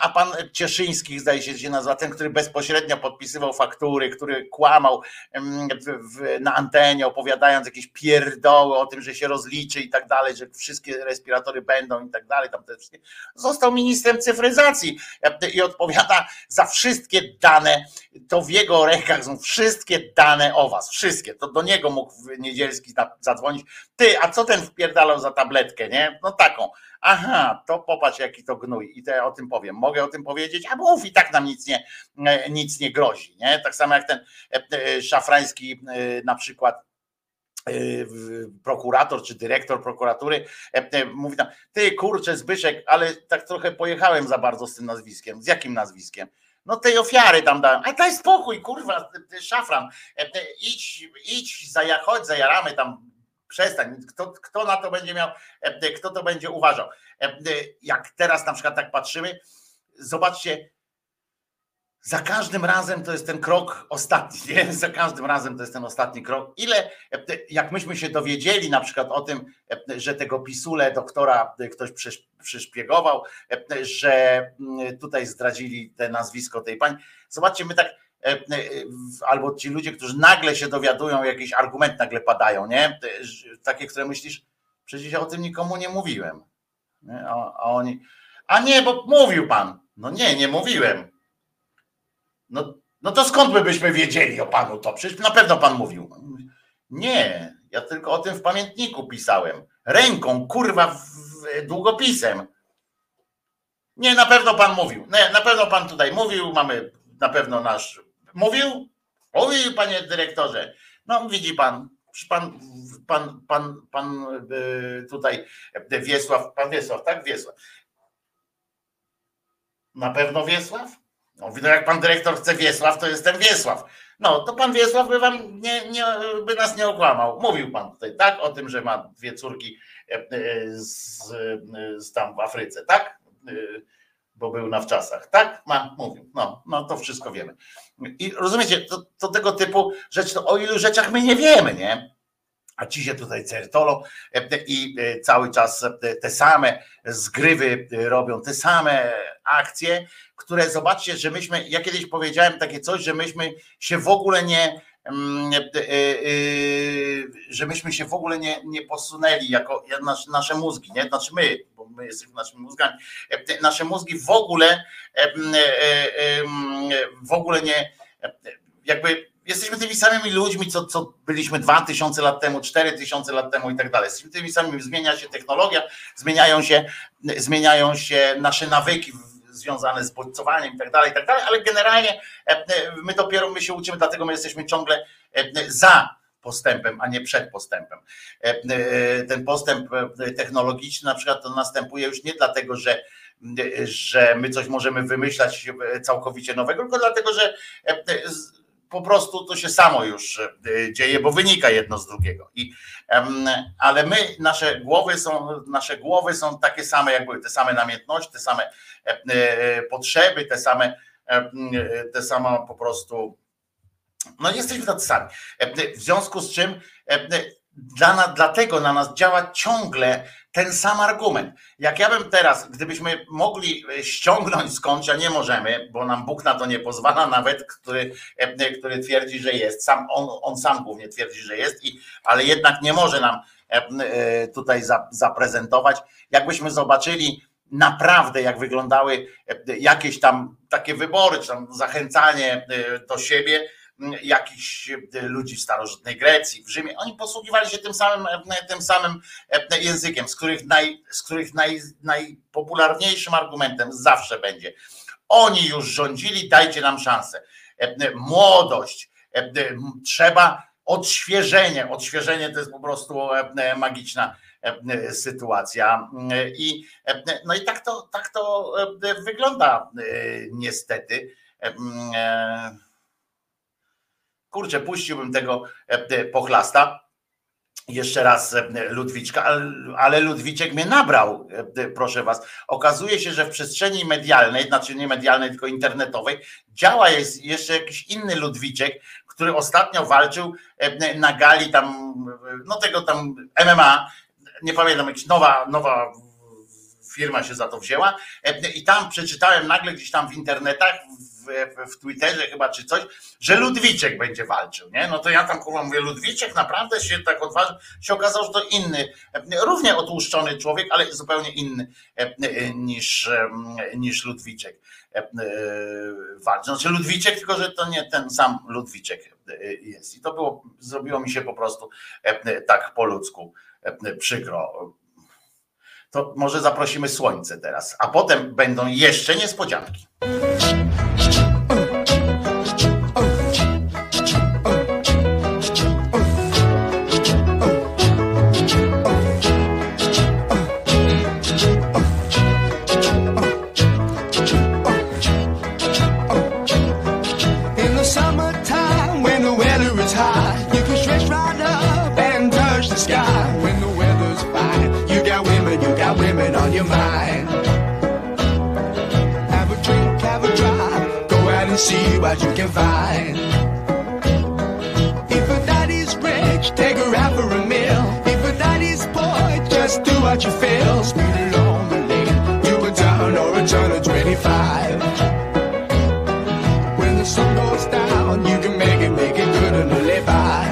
a pan Cieszyński, zdaje się, się nazywa, ten, który bezpośrednio podpisywał faktury, który kłamał na antenie, opowiadając jakieś pierdoły o tym, że się rozliczy i tak dalej, że wszystkie respiratory będą i tak dalej. Tam te wszystkie. Został ministrem cyfryzacji i odpowiada za wszystkie dane, to w jego rękach są wszystkie dane o was, wszystkie. To do niego mógł Niedzielski zadzwonić. Ty, a co ten wpierdalał za tabletkę, nie? No taką. Aha, to popatrz jaki to gnój i to ja o tym powiem, mogę o tym powiedzieć, a mów i tak nam nic nie, nic nie grozi, nie? Tak samo jak ten Szafrański na przykład, prokurator czy dyrektor prokuratury mówi tam, ty kurczę Zbyszek, ale tak trochę pojechałem za bardzo z tym nazwiskiem, z jakim nazwiskiem? No tej ofiary tam dałem, a daj spokój kurwa, Szafran, idź, idź, zaja, chodź, zajaramy tam. Przestań, kto, kto na to będzie miał, kto to będzie uważał. Jak teraz na przykład tak patrzymy, zobaczcie, za każdym razem to jest ten krok ostatni, nie? Za każdym razem to jest ten ostatni krok. Ile, jak myśmy się dowiedzieli na przykład o tym, że tego Pisulę doktora ktoś przyszpiegował, że tutaj zdradzili te nazwisko tej pani. Zobaczcie, my tak, albo ci ludzie, którzy nagle się dowiadują, jakiś argument nagle padają, nie? Takie, które myślisz, przecież ja o tym nikomu nie mówiłem. A oni, a nie, bo mówił pan. No nie, nie mówiłem. No, no to skąd my byśmy wiedzieli o panu to? Przecież na pewno pan mówił. Nie, ja tylko o tym w pamiętniku pisałem. Ręką, kurwa, w, w, długopisem. Nie, na pewno pan mówił. Nie, na pewno pan tutaj mówił, mamy na pewno nasz... Mówił? Mówił, panie dyrektorze. No widzi pan, pan, pan, pan, pan tutaj Wiesław, pan Wiesław, tak? Wiesław. Na pewno Wiesław? No jak pan dyrektor chce Wiesław, to jestem Wiesław. No to pan Wiesław by wam nie, nie, by nas nie okłamał. Mówił pan tutaj, tak? O tym, że ma dwie córki z, z tam w Afryce, tak? Bo był na wczasach, tak? Ma, mówił, no, no to wszystko wiemy. I rozumiecie, to, to tego typu rzeczy, to o ilu rzeczach my nie wiemy, nie? A ci się tutaj certolą i cały czas te same zgrywy robią, te same akcje, które zobaczcie, że myśmy, ja kiedyś powiedziałem takie coś, że myśmy się w ogóle nie, że myśmy się w ogóle nie, nie posunęli jako nasze mózgi, nie? Znaczy my, bo my jesteśmy naszymi mózgami, nasze mózgi w ogóle w ogóle nie, jakby jesteśmy tymi samymi ludźmi, co, co byliśmy dwa tysiące lat temu, cztery tysiące lat temu i tak dalej. Jesteśmy tymi samymi, zmienia się technologia, zmieniają się, zmieniają się nasze nawyki związane z bodźcowaniem i tak dalej, i tak dalej, ale generalnie my dopiero my się uczymy, dlatego my jesteśmy ciągle za postępem, a nie przed postępem. Ten postęp technologiczny na przykład to następuje już nie dlatego, że, że my coś możemy wymyślać całkowicie nowego, tylko dlatego, że po prostu to się samo już dzieje, bo wynika jedno z drugiego. I, ale my, nasze głowy są, nasze głowy są takie same, jak były, te same namiętności, te same potrzeby, te same, te same po prostu, no jesteśmy tacy sami. W związku z czym dla nas, dlatego na nas działa ciągle ten sam argument. Jak ja bym teraz, gdybyśmy mogli ściągnąć skądś, a nie możemy, bo nam Bóg na to nie pozwala nawet, który, który twierdzi, że jest. Sam, on, on sam głównie twierdzi, że jest, i, ale jednak nie może nam tutaj zaprezentować. Jakbyśmy zobaczyli naprawdę, jak wyglądały jakieś tam takie wybory, czy tam zachęcanie do siebie, jakichś ludzi w starożytnej Grecji, w Rzymie. Oni posługiwali się tym samym, tym samym językiem, z których, naj, z których naj, najpopularniejszym argumentem zawsze będzie: oni już rządzili, dajcie nam szansę. Młodość, trzeba odświeżenie. Odświeżenie to jest po prostu magiczna sytuacja. I, no i tak to, tak to wygląda niestety. Kurczę, puściłbym tego pochlasta. Jeszcze raz Ludwiczka, ale Ludwiczek mnie nabrał, proszę was. Okazuje się, że w przestrzeni medialnej, znaczy nie medialnej, tylko internetowej, działa jest jeszcze jakiś inny Ludwiczek, który ostatnio walczył na gali tam, no tego tam M M A, nie pamiętam, jakaś nowa, nowa firma się za to wzięła i tam przeczytałem nagle gdzieś tam w internetach, w Twitterze chyba czy coś, że Ludwiczek będzie walczył, nie? No to ja tam kurwa mówię, Ludwiczek naprawdę się tak odważył, się okazało, że to inny, równie otłuszczony człowiek, ale zupełnie inny niż, niż Ludwiczek walczy. Znaczy Ludwiczek, tylko że to nie ten sam Ludwiczek jest. I to było, zrobiło mi się po prostu tak po ludzku przykro. To może zaprosimy słońce teraz, a potem będą jeszcze niespodzianki. See what you can find. If a daddy's rich, take her out for a meal. If a daddy's poor, just do what you feel. Speed along the lane, you a down or a turn of twenty-five. When the sun goes down, you can make it, make it good and live by.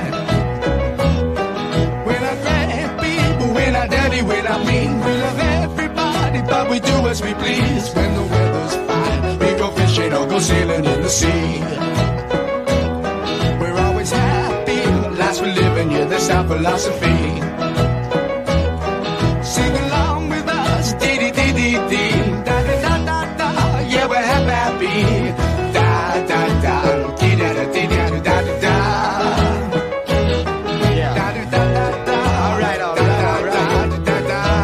We're not bad people, we're not dirty, we're not mean. We love everybody, but we do as we please. When the weather's fine, we go fishing or go sailing in the sea. We're always happy, last we're living, yeah, that's our philosophy. Sing along with us, dee-dee-dee-dee-dee, da-da-da-da-da, yeah, we're happy, da-da-da, dee-da-da-dee-da-da-da-da, da-da-da-da-da, all right, all right, all right, da-da-da-da.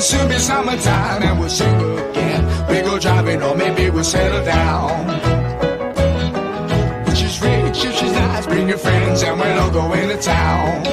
Soon be summertime and we'll sing again. We go driving or maybe we'll settle down. If she's rich, if she's nice, bring your friends and we'll all go into town.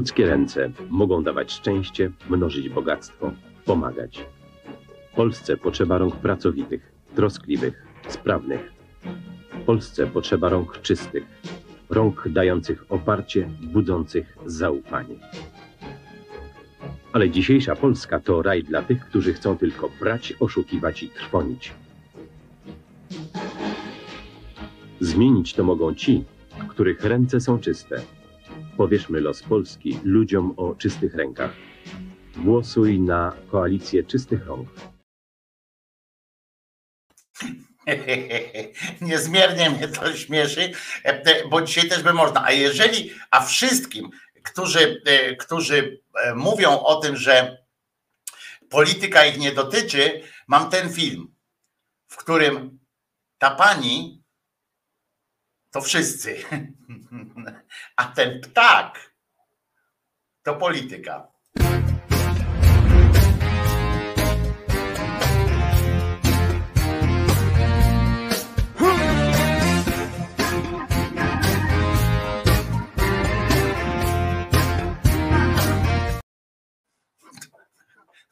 Ludzkie ręce mogą dawać szczęście, mnożyć bogactwo, pomagać. Polsce potrzeba rąk pracowitych, troskliwych, sprawnych. Polsce potrzeba rąk czystych, rąk dających oparcie, budzących zaufanie. Ale dzisiejsza Polska to raj dla tych, którzy chcą tylko brać, oszukiwać i trwonić. Zmienić to mogą ci, których ręce są czyste. Powierzmy los Polski ludziom o czystych rękach. Głosuj na koalicję czystych rąk. Niezmiernie mnie to śmieszy, bo dzisiaj też by można. A jeżeli, a wszystkim, którzy, którzy mówią o tym, że polityka ich nie dotyczy, mam ten film, w którym ta pani... To wszyscy. A ten ptak to polityka.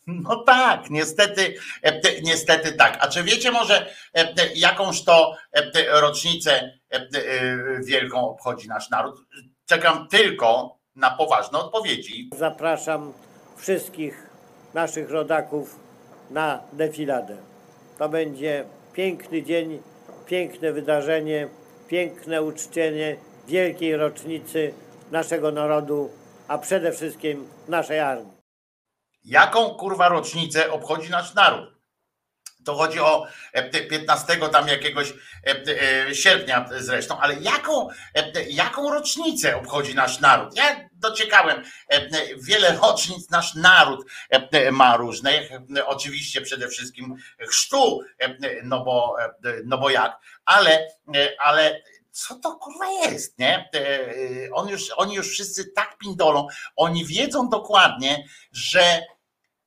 No tak, niestety, niestety tak. A czy wiecie może jakąż to rocznicę wielką obchodzi nasz naród? Czekam tylko na poważne odpowiedzi. Zapraszam wszystkich naszych rodaków na defiladę. To będzie piękny dzień, piękne wydarzenie, piękne uczczenie wielkiej rocznicy naszego narodu, a przede wszystkim naszej armii. Jaką kurwa rocznicę obchodzi nasz naród? To chodzi o piętnastego tam jakiegoś sierpnia zresztą, ale jaką, jaką rocznicę obchodzi nasz naród? Ja dociekałem, wiele rocznic nasz naród ma różnych, oczywiście przede wszystkim chrztu, no bo, no bo jak, ale, ale co to kurwa jest, nie? On już, oni już wszyscy tak pindolą, oni wiedzą dokładnie, że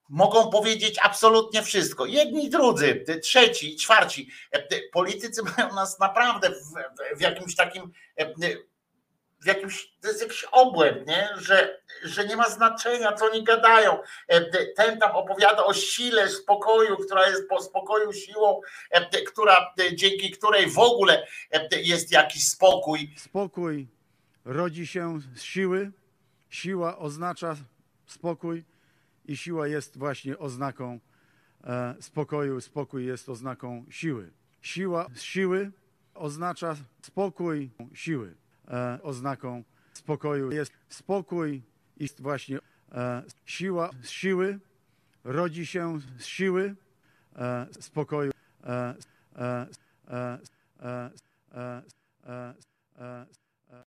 mogą powiedzieć absolutnie wszystko. Jedni, drudzy, trzeci, czwarci. Politycy mają nas naprawdę w, w jakimś takim, w jakimś, to jest jakiś obłęd, nie? Że, że nie ma znaczenia, co oni gadają. Ten tam opowiada o sile spokoju, która jest po spokoju siłą, która, dzięki której w ogóle jest jakiś spokój. Spokój rodzi się z siły, siła oznacza spokój. I siła jest właśnie oznaką e, spokoju, spokój jest oznaką siły. Siła z siły oznacza spokój, siły e, oznaką spokoju jest spokój i właśnie e, siła z siły rodzi się z siły e, spokoju. E, e, e, e, e, e, e.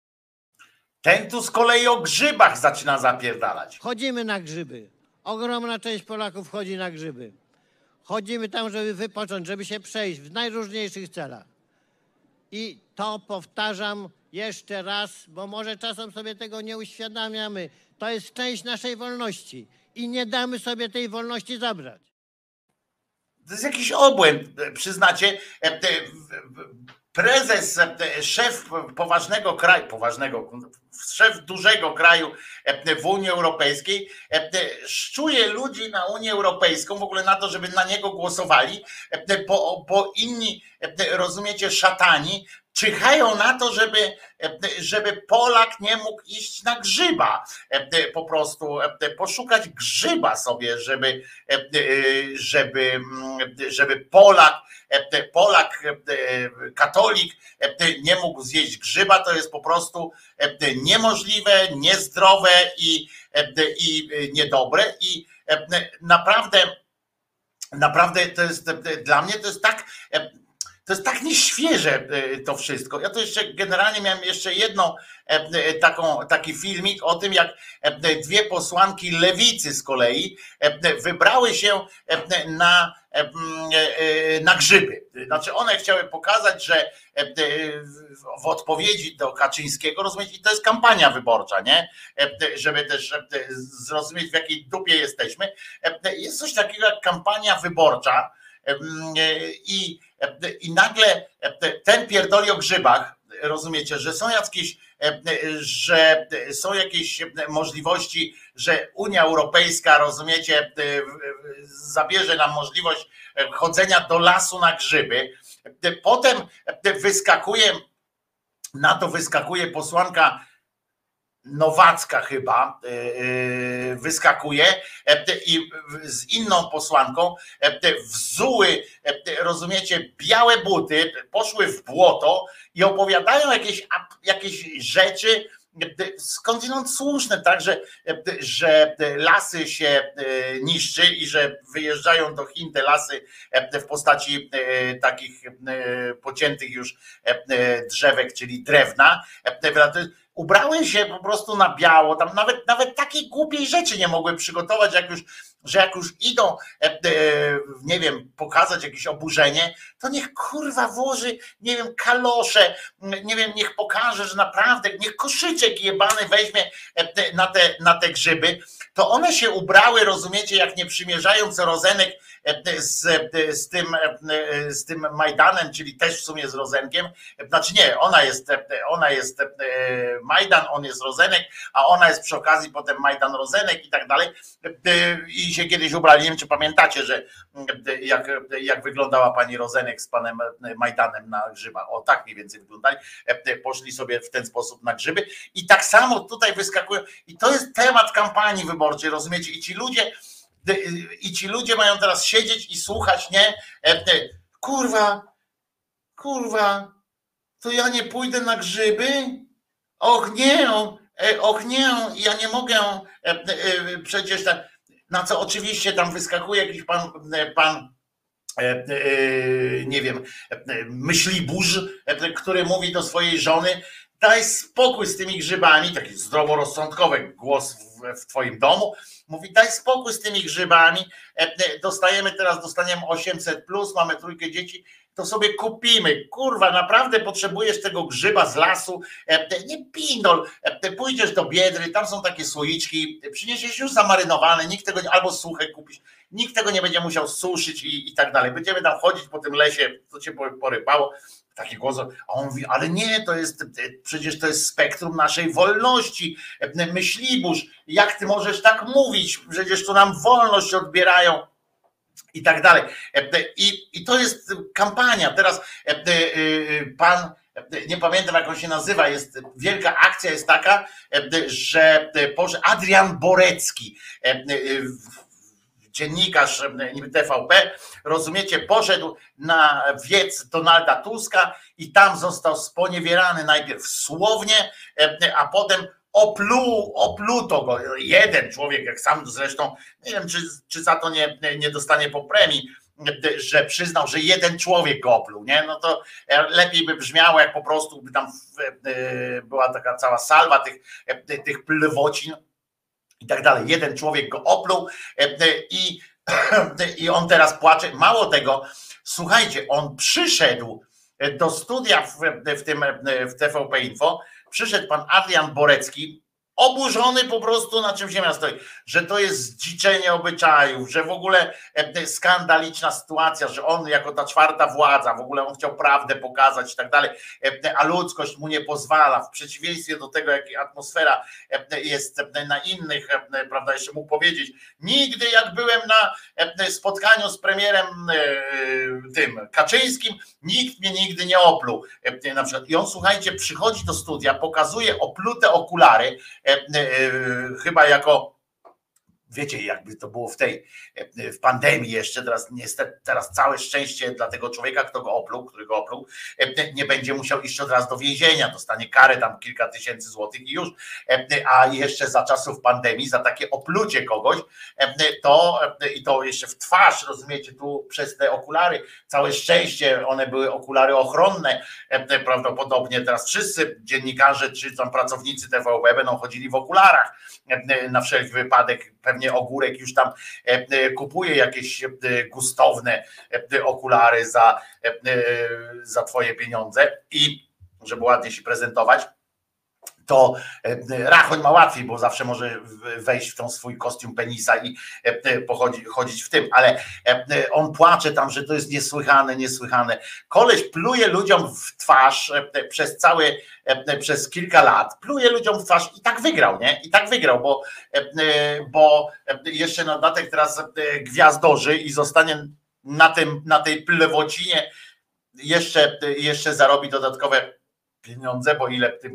Ten tu z kolei o grzybach zaczyna zapierdalać. Chodzimy na grzyby. Ogromna część Polaków chodzi na grzyby. Chodzimy tam, żeby wypocząć, żeby się przejść w najróżniejszych celach. I to powtarzam jeszcze raz, bo może czasem sobie tego nie uświadamiamy. To jest część naszej wolności i nie damy sobie tej wolności zabrać. To jest jakiś obłęd, przyznacie. Prezes, szef poważnego kraju, poważnego, szef dużego kraju w Unii Europejskiej szczuje ludzi na Unię Europejską, w ogóle na to, żeby na niego głosowali, bo, bo inni, rozumiecie, szatani czyhają na to, żeby, żeby Polak nie mógł iść na grzyba, po prostu poszukać grzyba sobie, żeby, żeby, żeby Polak, Polak, katolik nie mógł zjeść grzyba, to jest po prostu niemożliwe, niezdrowe i, i niedobre i naprawdę, naprawdę to jest dla mnie to jest tak... To jest tak nieświeże to wszystko. Ja to jeszcze generalnie miałem jeszcze jedną taką, taki filmik o tym, jak dwie posłanki lewicy z kolei wybrały się na, na grzyby. Znaczy one chciały pokazać, że w odpowiedzi do Kaczyńskiego, rozumiecie, i to jest kampania wyborcza, nie? Żeby też zrozumieć, w jakiej dupie jesteśmy. Jest coś takiego jak kampania wyborcza i I nagle ten pierdoli o grzybach, rozumiecie, że są jakieś że są jakieś możliwości, że Unia Europejska, rozumiecie, zabierze nam możliwość chodzenia do lasu na grzyby. Potem wyskakuje, na to wyskakuje posłanka Nowacka chyba wyskakuje i z inną posłanką wzuły, rozumiecie, białe buty, poszły w błoto i opowiadają jakieś, jakieś rzeczy skądinąd słuszne, tak, że, że lasy się niszczy i że wyjeżdżają do Chin te lasy w postaci takich pociętych już drzewek, czyli drewna. Ubrały się po prostu na biało, tam nawet, nawet takiej głupiej rzeczy nie mogły przygotować, jak już, że jak już idą, nie wiem, pokazać jakieś oburzenie, to niech kurwa włoży, nie wiem, kalosze, nie wiem, niech pokaże, że naprawdę, niech koszyczek jebany weźmie na te, na te grzyby. To one się ubrały, rozumiecie, jak nie przymierzają, co Rozenek z, z, tym, z tym Majdanem, czyli też w sumie z Rozenkiem, znaczy nie, ona jest, ona jest Majdan, on jest Rozenek, a ona jest przy okazji potem Majdan Rozenek i tak dalej. I się kiedyś ubrali, nie wiem czy pamiętacie, że jak, jak wyglądała pani Rozenek z panem Majdanem na grzybach, o tak mniej więcej wyglądali, poszli sobie w ten sposób na grzyby i tak samo tutaj wyskakują i to jest temat kampanii wyborczej, rozumiecie, i ci ludzie i ci ludzie mają teraz siedzieć i słuchać, nie, kurwa, kurwa, to ja nie pójdę na grzyby? Och nie, och nie, ja nie mogę przecież tak. Na co oczywiście tam wyskakuje jakiś pan, pan nie wiem, myśliburz, który mówi do swojej żony, daj spokój z tymi grzybami, taki zdroworozsądkowy głos w, w twoim domu, mówi daj spokój z tymi grzybami, dostajemy teraz, dostaniemy osiemset plus, mamy trójkę dzieci, to sobie kupimy, kurwa, naprawdę potrzebujesz tego grzyba z lasu, nie pindol, pójdziesz do Biedry, tam są takie słoiczki, przyniesiesz już zamarynowane, nikt tego nie, albo suche kupisz, nikt tego nie będzie musiał suszyć i, i tak dalej, będziemy tam chodzić po tym lesie, co cię porypało, taki głos, a on mówi, ale nie, to jest, przecież to jest spektrum naszej wolności, myśliburz, jak ty możesz tak mówić, przecież to nam wolność odbierają, i tak dalej. I, i to jest kampania. Teraz pan, nie pamiętam jak on się nazywa, jest wielka akcja jest taka, że Adrian Borecki, dziennikarz T V P, rozumiecie, poszedł na wiec Donalda Tuska i tam został sponiewierany najpierw słownie, a potem Oplu, opluto go. Jeden człowiek, jak sam zresztą, nie wiem, czy, czy za to nie, nie dostanie po premii, że przyznał, że jeden człowiek go opluł, nie? No to lepiej by brzmiało, jak po prostu by tam była taka cała salwa tych, tych plwocin i tak dalej. Jeden człowiek go opluł i, i on teraz płacze. Mało tego, słuchajcie, on przyszedł do studia w, w, tym, w T V P Info. Przyszedł pan Adrian Borecki, oburzony po prostu, na czym ziemia stoi, że to jest zdziczenie obyczajów, że w ogóle skandaliczna sytuacja, że on jako ta czwarta władza, w ogóle on chciał prawdę pokazać i tak dalej, a ludzkość mu nie pozwala, w przeciwieństwie do tego, jak atmosfera jest na innych, prawda, jeszcze mógł powiedzieć, nigdy jak byłem na spotkaniu z premierem tym Kaczyńskim, nikt mnie nigdy nie opluł. Na przykład. I on, słuchajcie, przychodzi do studia, pokazuje oplute okulary, chyba jako, wiecie, jakby to było w tej w pandemii jeszcze, teraz niestety, teraz całe szczęście dla tego człowieka, kto go opluł, który go opluł, nie będzie musiał iść od razu do więzienia, dostanie karę tam kilka tysięcy złotych i już, a jeszcze za czasów pandemii, za takie oplucie kogoś, to i to jeszcze w twarz, rozumiecie, tu przez te okulary, całe szczęście, one były okulary ochronne, prawdopodobnie teraz wszyscy dziennikarze, czy tam pracownicy T V P będą chodzili w okularach, na wszelki wypadek, pewnie Ogórek już tam kupuje jakieś gustowne okulary za, za twoje pieniądze i żeby ładnie się prezentować. to Rachoń ma łatwiej, bo zawsze może wejść w ten swój kostium penisa i pochodzi, chodzić w tym, ale on płacze tam, że to jest niesłychane, niesłychane. Koleś pluje ludziom w twarz przez cały, przez kilka lat, pluje ludziom w twarz i tak wygrał, nie? I tak wygrał, bo, bo jeszcze na dodatek teraz gwiazdorzy i zostanie na tym, na tej plewocinie jeszcze, jeszcze zarobi dodatkowe pieniądze, bo ile, tych,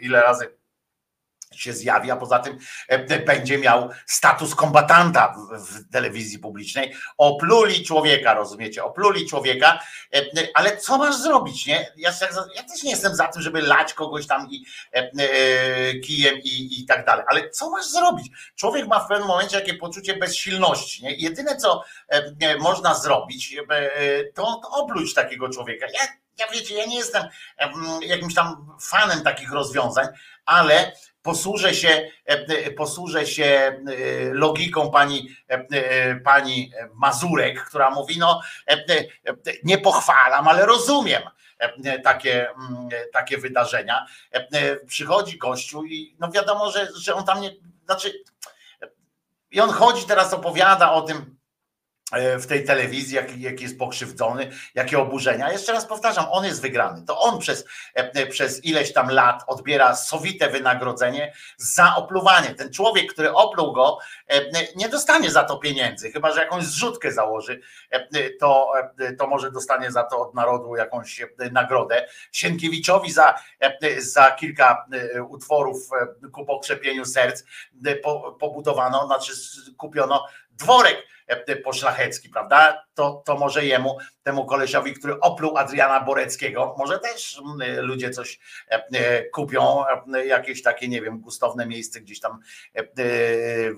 ile razy się zjawi, a poza tym będzie miał status kombatanta w telewizji publicznej. Opluli człowieka, rozumiecie? Opluli człowieka, ale co masz zrobić, nie? Ja, ja też nie jestem za tym, żeby lać kogoś tam i, kijem i, i tak dalej, ale co masz zrobić? Człowiek ma w pewnym momencie takie poczucie bezsilności, nie? Jedyne, co można zrobić, to opluć takiego człowieka. Ja Ja wiecie, ja nie jestem jakimś tam fanem takich rozwiązań, ale posłużę się, posłużę się logiką pani, pani Mazurek, która mówi, no nie pochwalam, ale rozumiem takie, takie wydarzenia. Przychodzi gościu i no wiadomo, że, że on tam nie, znaczy i on chodzi teraz, opowiada o tym, w tej telewizji, jaki jak jest pokrzywdzony, jakie oburzenia. Jeszcze raz powtarzam, on jest wygrany. To on przez, przez ileś tam lat odbiera sowite wynagrodzenie za opluwanie. Ten człowiek, który opluł go, nie dostanie za to pieniędzy, chyba że jakąś zrzutkę założy, to, to może dostanie za to od narodu jakąś nagrodę. Sienkiewiczowi za, za kilka utworów ku pokrzepieniu serc pobudowano, znaczy kupiono dworek poszlachecki, prawda? To, to może jemu, temu kolesiowi, który opluł Adriana Boreckiego, może też ludzie coś kupią, jakieś takie, nie wiem, gustowne miejsce gdzieś tam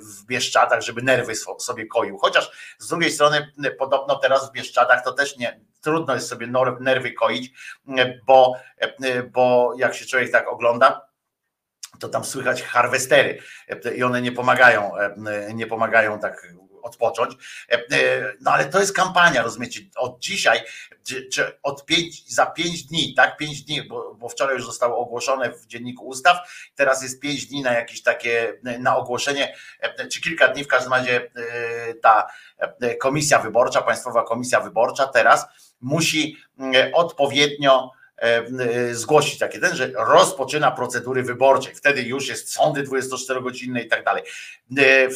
w Bieszczadach, żeby nerwy sobie koił. Chociaż z drugiej strony podobno teraz w Bieszczadach to też nie, trudno jest sobie nerwy koić, bo, bo jak się człowiek tak ogląda, to tam słychać harwestery i one nie pomagają, nie pomagają tak odpocząć. No ale to jest kampania, rozumiecie, od dzisiaj, czy, czy od pięć, za pięć dni, tak, pięć dni, bo, bo wczoraj już zostało ogłoszone w Dzienniku Ustaw, teraz jest pięć dni na jakieś takie, na ogłoszenie, czy kilka dni w każdym razie ta komisja wyborcza, Państwowa Komisja Wyborcza teraz musi odpowiednio zgłosić takie ten, że rozpoczyna procedury wyborcze. Wtedy już jest sądy dwudziestoczterogodzinne i tak dalej.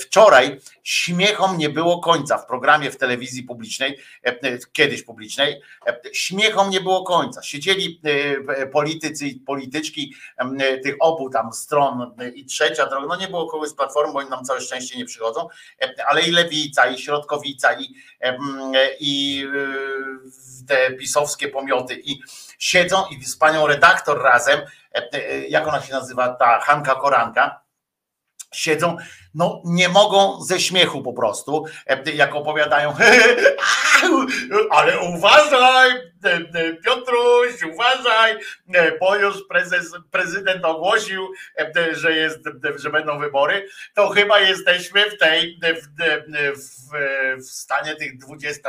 Wczoraj śmiechom nie było końca w programie w telewizji publicznej, kiedyś publicznej, śmiechom nie było końca. Siedzieli politycy i polityczki tych obu tam stron i trzecia droga, no nie było kogoś z Platformy, bo oni nam całe szczęście nie przychodzą, ale i lewica, i środkowica, i, i te pisowskie pomioty, i siedzą i z panią redaktor razem, jak ona się nazywa, ta Hanka Koranka, siedzą, no nie mogą ze śmiechu po prostu, jak opowiadają, ale uważaj, Piotruś, uważaj, bo już prezes, prezydent ogłosił, że, jest, że będą wybory, to chyba jesteśmy w tej w, w, w stanie tych dwudziestu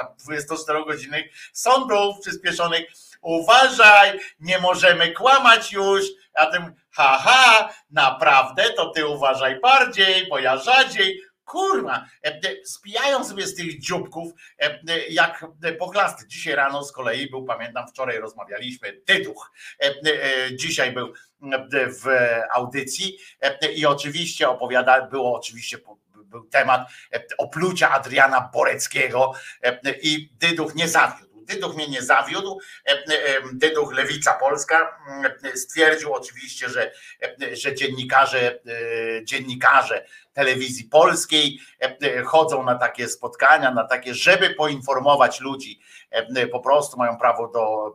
czterogodzinnych sądów przyspieszonych. Uważaj, nie możemy kłamać już, a tym haha, naprawdę, to ty uważaj bardziej, bo ja rzadziej. Kurwa, spijają sobie z tych dzióbków jak poklasty. Dzisiaj rano z kolei był, pamiętam, wczoraj rozmawialiśmy, Dyduch. Dzisiaj był w audycji i oczywiście opowiada, było oczywiście był temat oplucia Adriana Boreckiego i Dyduch nie zawiódł. Dyduch mnie nie zawiódł, Dyduch Lewica Polska stwierdził oczywiście, że, że dziennikarze, dziennikarze telewizji polskiej chodzą na takie spotkania, na takie, żeby poinformować ludzi, po prostu mają prawo do,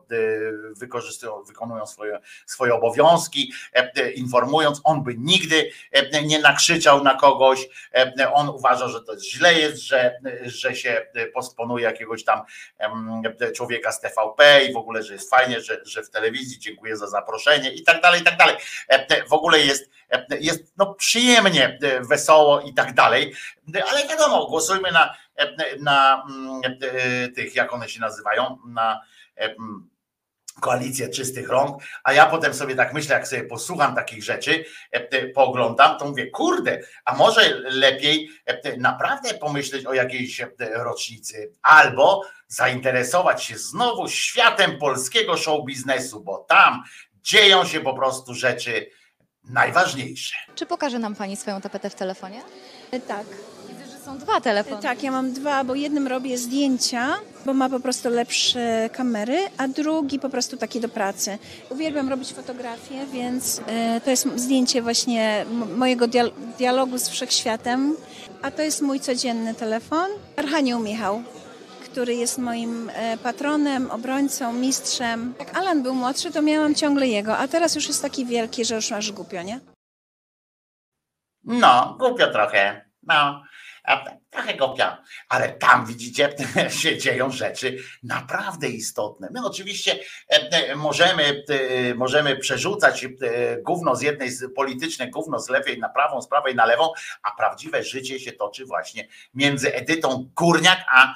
wykorzystują, wykonują swoje, swoje obowiązki, informując, on by nigdy nie nakrzyczał na kogoś, on uważa, że to źle jest, że, że się postponuje jakiegoś tam człowieka z T V P i w ogóle, że jest fajnie, że, że w telewizji, dziękuję za zaproszenie i tak dalej, i tak dalej. W ogóle jest, jest no przyjemnie, wesoło i tak dalej, ale wiadomo, głosujmy na, na, na tych, jak one się nazywają, na koalicję czystych rąk, a ja potem sobie tak myślę, jak sobie posłucham takich rzeczy, pooglądam, to mówię, kurde, a może lepiej naprawdę pomyśleć o jakiejś rocznicy albo zainteresować się znowu światem polskiego show biznesu, bo tam dzieją się po prostu rzeczy najważniejsze. Czy pokaże nam pani swoją tapetę w telefonie? Tak. Są dwa telefony. Tak, ja mam dwa, bo jednym robię zdjęcia, bo ma po prostu lepsze kamery, a drugi po prostu taki do pracy. Uwielbiam robić fotografie, więc y, to jest zdjęcie właśnie mojego dia dialogu z wszechświatem, a to jest mój codzienny telefon. Archanioł Michał, który jest moim patronem, obrońcą, mistrzem. Jak Alan był młodszy, to miałam ciągle jego, a teraz już jest taki wielki, że już aż głupio, nie? No, głupio trochę, no. Trochę głupia, ale tam widzicie, się dzieją rzeczy naprawdę istotne. My oczywiście możemy, możemy przerzucać gówno z jednej, z polityczne gówno z lewej na prawą, z prawej na lewą, a prawdziwe życie się toczy właśnie między Edytą Górniak a,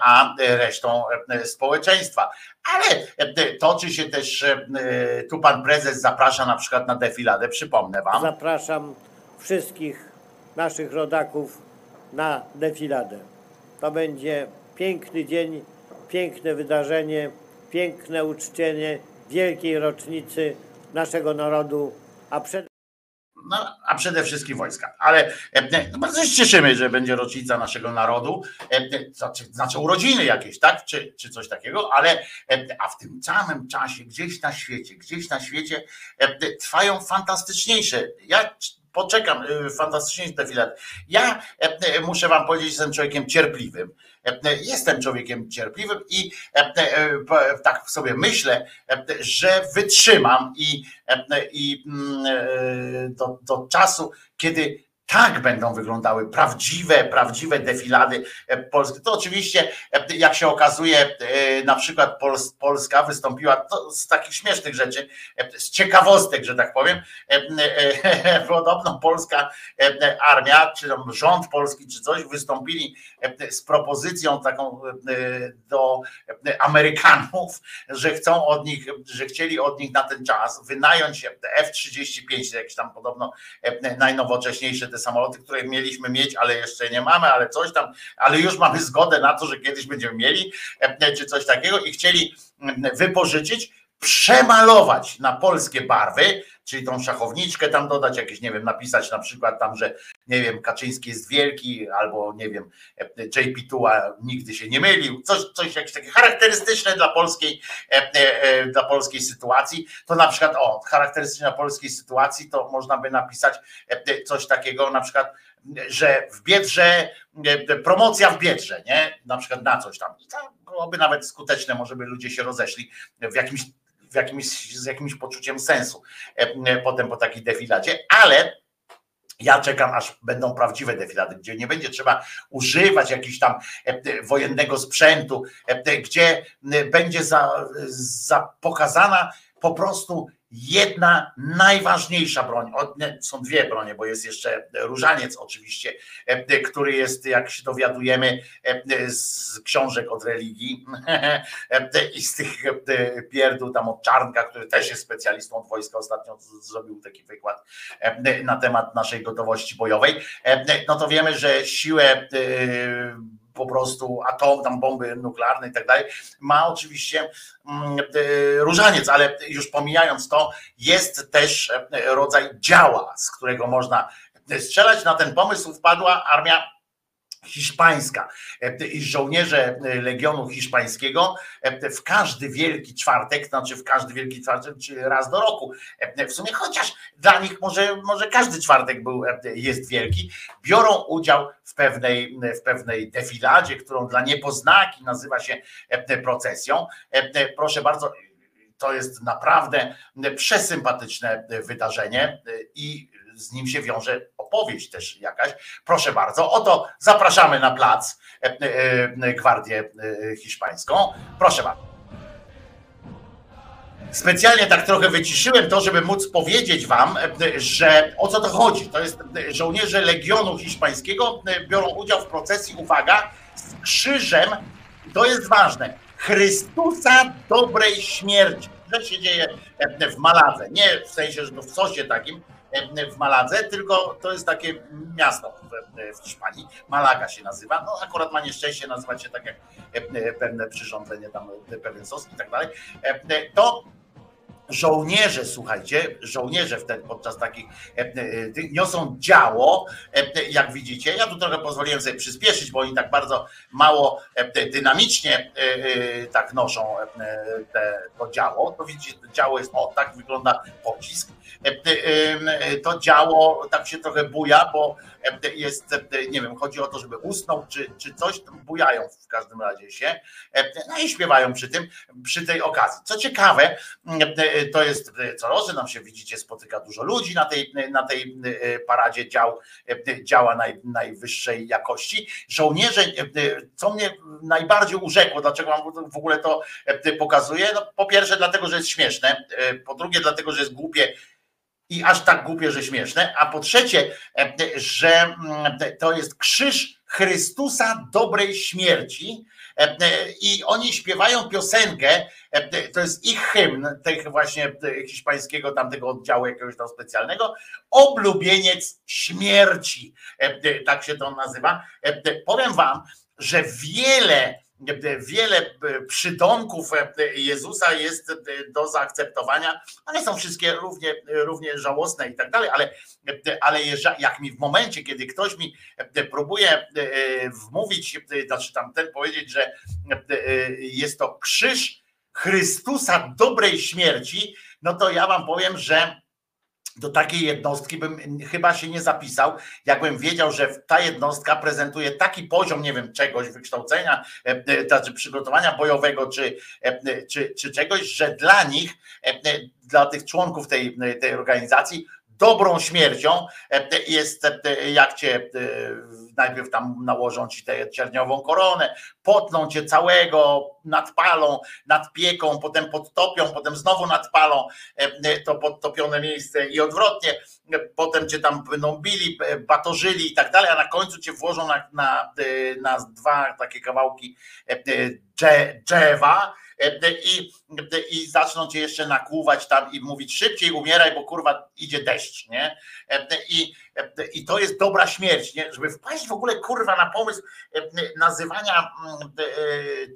a resztą społeczeństwa. Ale toczy się też, tu pan prezes zaprasza na przykład na defiladę, przypomnę wam. Zapraszam wszystkich naszych rodaków na defiladę. To będzie piękny dzień, piękne wydarzenie, piękne uczczenie wielkiej rocznicy naszego narodu, a przed... No, a przede wszystkim wojska. Ale no, bardzo się cieszymy, że będzie rocznica naszego narodu, znaczy, znaczy urodziny jakieś, tak? Czy, czy coś takiego, ale a w tym samym czasie gdzieś na świecie, gdzieś na świecie trwają fantastyczniejsze. Ja poczekam, fantastycznie defilat. Ja muszę wam powiedzieć, że jestem człowiekiem cierpliwym. Jestem człowiekiem cierpliwym i tak sobie myślę, że wytrzymam i, i do, do czasu, kiedy tak będą wyglądały prawdziwe, prawdziwe defilady polskie. To oczywiście, jak się okazuje, na przykład Polska wystąpiła to z takich śmiesznych rzeczy, z ciekawostek, że tak powiem. Podobno polska armia, czy rząd polski, czy coś, wystąpili z propozycją taką do Amerykanów, że chcą od nich, że chcieli od nich na ten czas wynająć F trzydzieści pięć, jakieś tam podobno najnowocześniejsze te samoloty, które mieliśmy mieć, ale jeszcze nie mamy, ale coś tam, ale już mamy zgodę na to, że kiedyś będziemy mieli, czy coś takiego, i chcieli wypożyczyć, przemalować na polskie barwy, czyli tą szachowniczkę tam dodać, jakieś, nie wiem, napisać na przykład tam, że nie wiem, Kaczyński jest wielki, albo nie wiem, J P Tuła nigdy się nie mylił, coś, coś jakieś takie charakterystyczne dla polskiej, dla polskiej sytuacji, to na przykład, o, charakterystyczne dla polskiej sytuacji, to można by napisać coś takiego, na przykład, że w Biedrze, promocja w Biedrze, nie? Na przykład na coś tam. I to byłoby nawet skuteczne, może by ludzie się rozeszli w jakimś W jakimś, z jakimś poczuciem sensu potem po takiej defiladzie, ale ja czekam, aż będą prawdziwe defilady, gdzie nie będzie trzeba używać jakiegoś tam wojennego sprzętu, gdzie będzie za, za pokazana po prostu jedna najważniejsza broń. Są dwie bronie, bo jest jeszcze różaniec oczywiście, który jest, jak się dowiadujemy z książek od religii i z tych pierdół tam od Czarnka, który też jest specjalistą od wojska, ostatnio zrobił taki wykład na temat naszej gotowości bojowej. No to wiemy, że siłę po prostu atom, tam bomby nuklearne i tak dalej, ma oczywiście różaniec, ale już pomijając to, jest też rodzaj działa, z którego można strzelać. Na ten pomysł wpadła armia hiszpańska i żołnierze Legionu Hiszpańskiego w każdy wielki czwartek, znaczy w każdy wielki czwartek, czy raz do roku w sumie, chociaż dla nich może, może każdy czwartek był, jest wielki, biorą udział w pewnej, w pewnej defiladzie, którą dla niepoznaki nazywa się procesją. Proszę bardzo, to jest naprawdę przesympatyczne wydarzenie i z nim się wiąże opowieść też jakaś. Proszę bardzo, oto zapraszamy na plac Gwardię Hiszpańską. Proszę bardzo. Specjalnie tak trochę wyciszyłem to, żeby móc powiedzieć wam, że o co to chodzi. To jest żołnierze Legionu Hiszpańskiego biorą udział w procesji, uwaga, z krzyżem, to jest ważne, Chrystusa dobrej śmierci. To się dzieje w maladze. Nie w sensie, że w sosie takim, w Maladze, tylko to jest takie miasto w Hiszpanii. Malaga się nazywa. No akurat ma nieszczęście nazywać się tak jak pewne przyrządzenie, tam pewien sos i tak dalej. To żołnierze, słuchajcie, żołnierze wtedy podczas takich niosą działo, jak widzicie. Ja tu trochę pozwoliłem sobie przyspieszyć, bo oni tak bardzo mało dynamicznie tak noszą to działo. To widzicie, to działo jest, o tak wygląda pocisk. To działo tak się trochę buja, bo jest, nie wiem, chodzi o to, żeby usnął czy, czy coś, bujają w każdym razie się, no i śpiewają przy tym, przy tej okazji. Co ciekawe, to jest co roku nam się, widzicie, spotyka dużo ludzi na tej, na tej paradzie dział, działa naj, najwyższej jakości. Żołnierze, co mnie najbardziej urzekło, dlaczego wam w ogóle to pokazuję? No, po pierwsze dlatego, że jest śmieszne, po drugie dlatego, że jest głupie, i aż tak głupie, że śmieszne, a po trzecie, że to jest krzyż Chrystusa dobrej śmierci i oni śpiewają piosenkę, to jest ich hymn, tych właśnie hiszpańskiego tamtego oddziału jakiegoś tam specjalnego, Oblubieniec śmierci, tak się to nazywa. Powiem wam, że wiele Wiele przydomków Jezusa jest do zaakceptowania, ale są wszystkie równie, równie żałosne i tak dalej, ale, ale jak mi w momencie, kiedy ktoś mi próbuje wmówić, znaczy tam ten powiedzieć, że jest to krzyż Chrystusa dobrej śmierci, no to ja wam powiem, że do takiej jednostki bym chyba się nie zapisał, jakbym wiedział, że ta jednostka prezentuje taki poziom, nie wiem, czegoś, wykształcenia, czy przygotowania bojowego, czy, czy, czy czegoś, że dla nich, dla tych członków tej, tej organizacji, dobrą śmiercią jest, jak cię najpierw tam nałożą ci tę czerniową koronę, potną cię całego, nadpalą, nadpieką, potem podtopią, potem znowu nadpalą to podtopione miejsce i odwrotnie, potem cię tam bili, batorzyli i tak dalej, a na końcu cię włożą na, na, na dwa takie kawałki drzewa i, i zaczną cię jeszcze nakłuwać tam i mówić szybciej umieraj, bo kurwa idzie deszcz, nie? I, i to jest dobra śmierć, nie? Żeby wpaść w ogóle kurwa na pomysł nazywania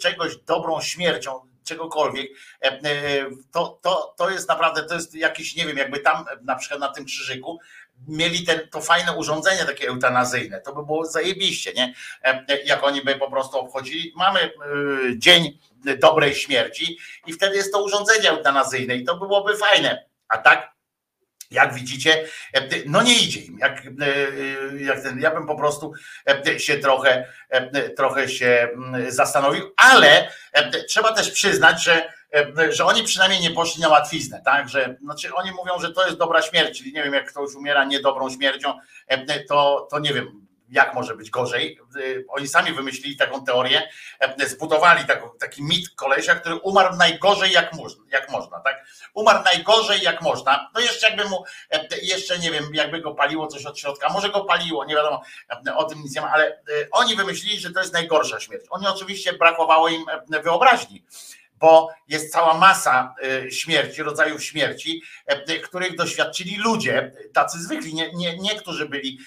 czegoś dobrą śmiercią, czegokolwiek, to, to, to jest naprawdę, to jest jakiś, nie wiem, jakby tam na przykład na tym krzyżyku mieli ten, to fajne urządzenie takie eutanazyjne, to by było zajebiście, nie? Jak oni by po prostu obchodzili, mamy dzień dobrej śmierci i wtedy jest to urządzenie eutanazyjne i to byłoby fajne, a tak jak widzicie, no nie idzie im. Jak, jak ten, ja bym po prostu się trochę, trochę się zastanowił, ale trzeba też przyznać, że, że oni przynajmniej nie poszli na łatwiznę, tak? Że, znaczy oni mówią, że to jest dobra śmierć, czyli nie wiem, jak ktoś umiera niedobrą śmiercią, to, to nie wiem, jak może być gorzej. Oni sami wymyślili taką teorię, zbudowali taki mit kolesia, który umarł najgorzej jak można, jak można, tak? Umarł najgorzej jak można. No jeszcze jakby mu, jeszcze nie wiem, jakby go paliło coś od środka, może go paliło, nie wiadomo, o tym nic nie ma, ale oni wymyślili, że to jest najgorsza śmierć. Oni oczywiście brakowało im wyobraźni, bo jest cała masa śmierci, rodzajów śmierci, których doświadczyli ludzie, tacy zwykli, nie, nie, niektórzy byli,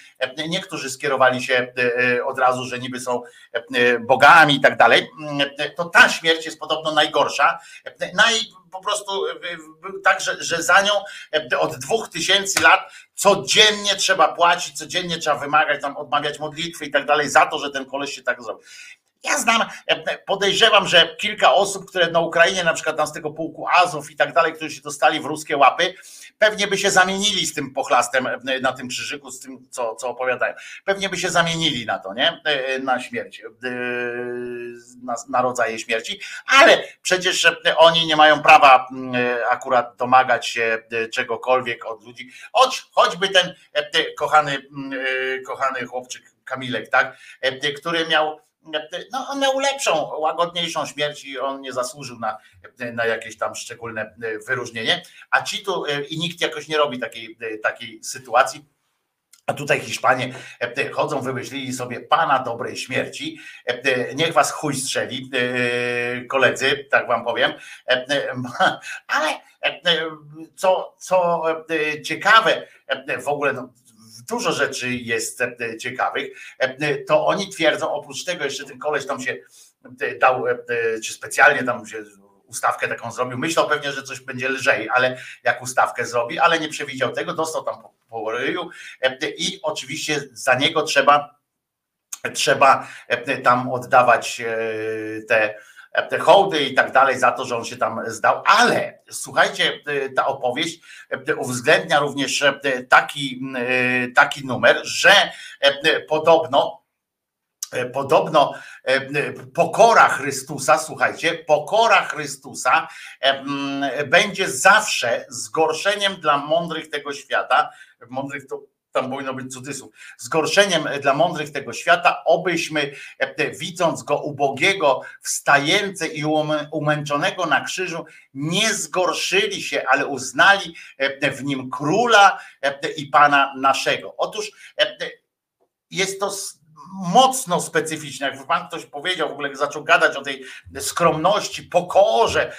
niektórzy skierowali się od razu, że niby są bogami i tak dalej, to ta śmierć jest podobno najgorsza, naj, po prostu tak, że, że za nią od dwóch tysięcy lat codziennie trzeba płacić, codziennie trzeba wymagać, tam odmawiać modlitwy i tak dalej za to, że ten koleś się tak zrobił. Ja znam, podejrzewam, że kilka osób, które na Ukrainie, na przykład tam z tego pułku Azów i tak dalej, którzy się dostali w ruskie łapy, pewnie by się zamienili z tym pochlastem na tym krzyżyku, z tym, co, co opowiadają. Pewnie by się zamienili na to, nie? Na śmierć, na, na rodzaje śmierci, ale przecież oni nie mają prawa akurat domagać się czegokolwiek od ludzi. Choć, choćby ten kochany, kochany chłopczyk Kamilek, tak? Który miał no one ulepszą, łagodniejszą śmierć i on nie zasłużył na, na jakieś tam szczególne wyróżnienie, a ci tu i nikt jakoś nie robi takiej, takiej sytuacji. A tutaj Hiszpanie chodzą, wymyślili sobie pana dobrej śmierci. Niech was chuj strzeli, koledzy, tak wam powiem. Ale co, co ciekawe, w ogóle no, dużo rzeczy jest ciekawych, to oni twierdzą, oprócz tego jeszcze ten koleś tam się dał, czy specjalnie tam się ustawkę taką zrobił, myślał pewnie, że coś będzie lżej, ale jak ustawkę zrobi, ale nie przewidział tego, dostał tam po, po ryju i oczywiście za niego trzeba, trzeba tam oddawać te, te hołdy i tak dalej za to, że on się tam zdał, ale słuchajcie, ta opowieść uwzględnia również taki, taki numer, że podobno Podobno pokora Chrystusa, słuchajcie, pokora Chrystusa będzie zawsze zgorszeniem dla mądrych tego świata, mądrych to tam powinno być cudzysłów, zgorszeniem dla mądrych tego świata, obyśmy widząc go ubogiego, wstające i umęczonego na krzyżu, nie zgorszyli się, ale uznali w nim króla i Pana naszego. Otóż jest to mocno specyficzne, jakby pan ktoś powiedział, w ogóle zaczął gadać o tej skromności, pokorze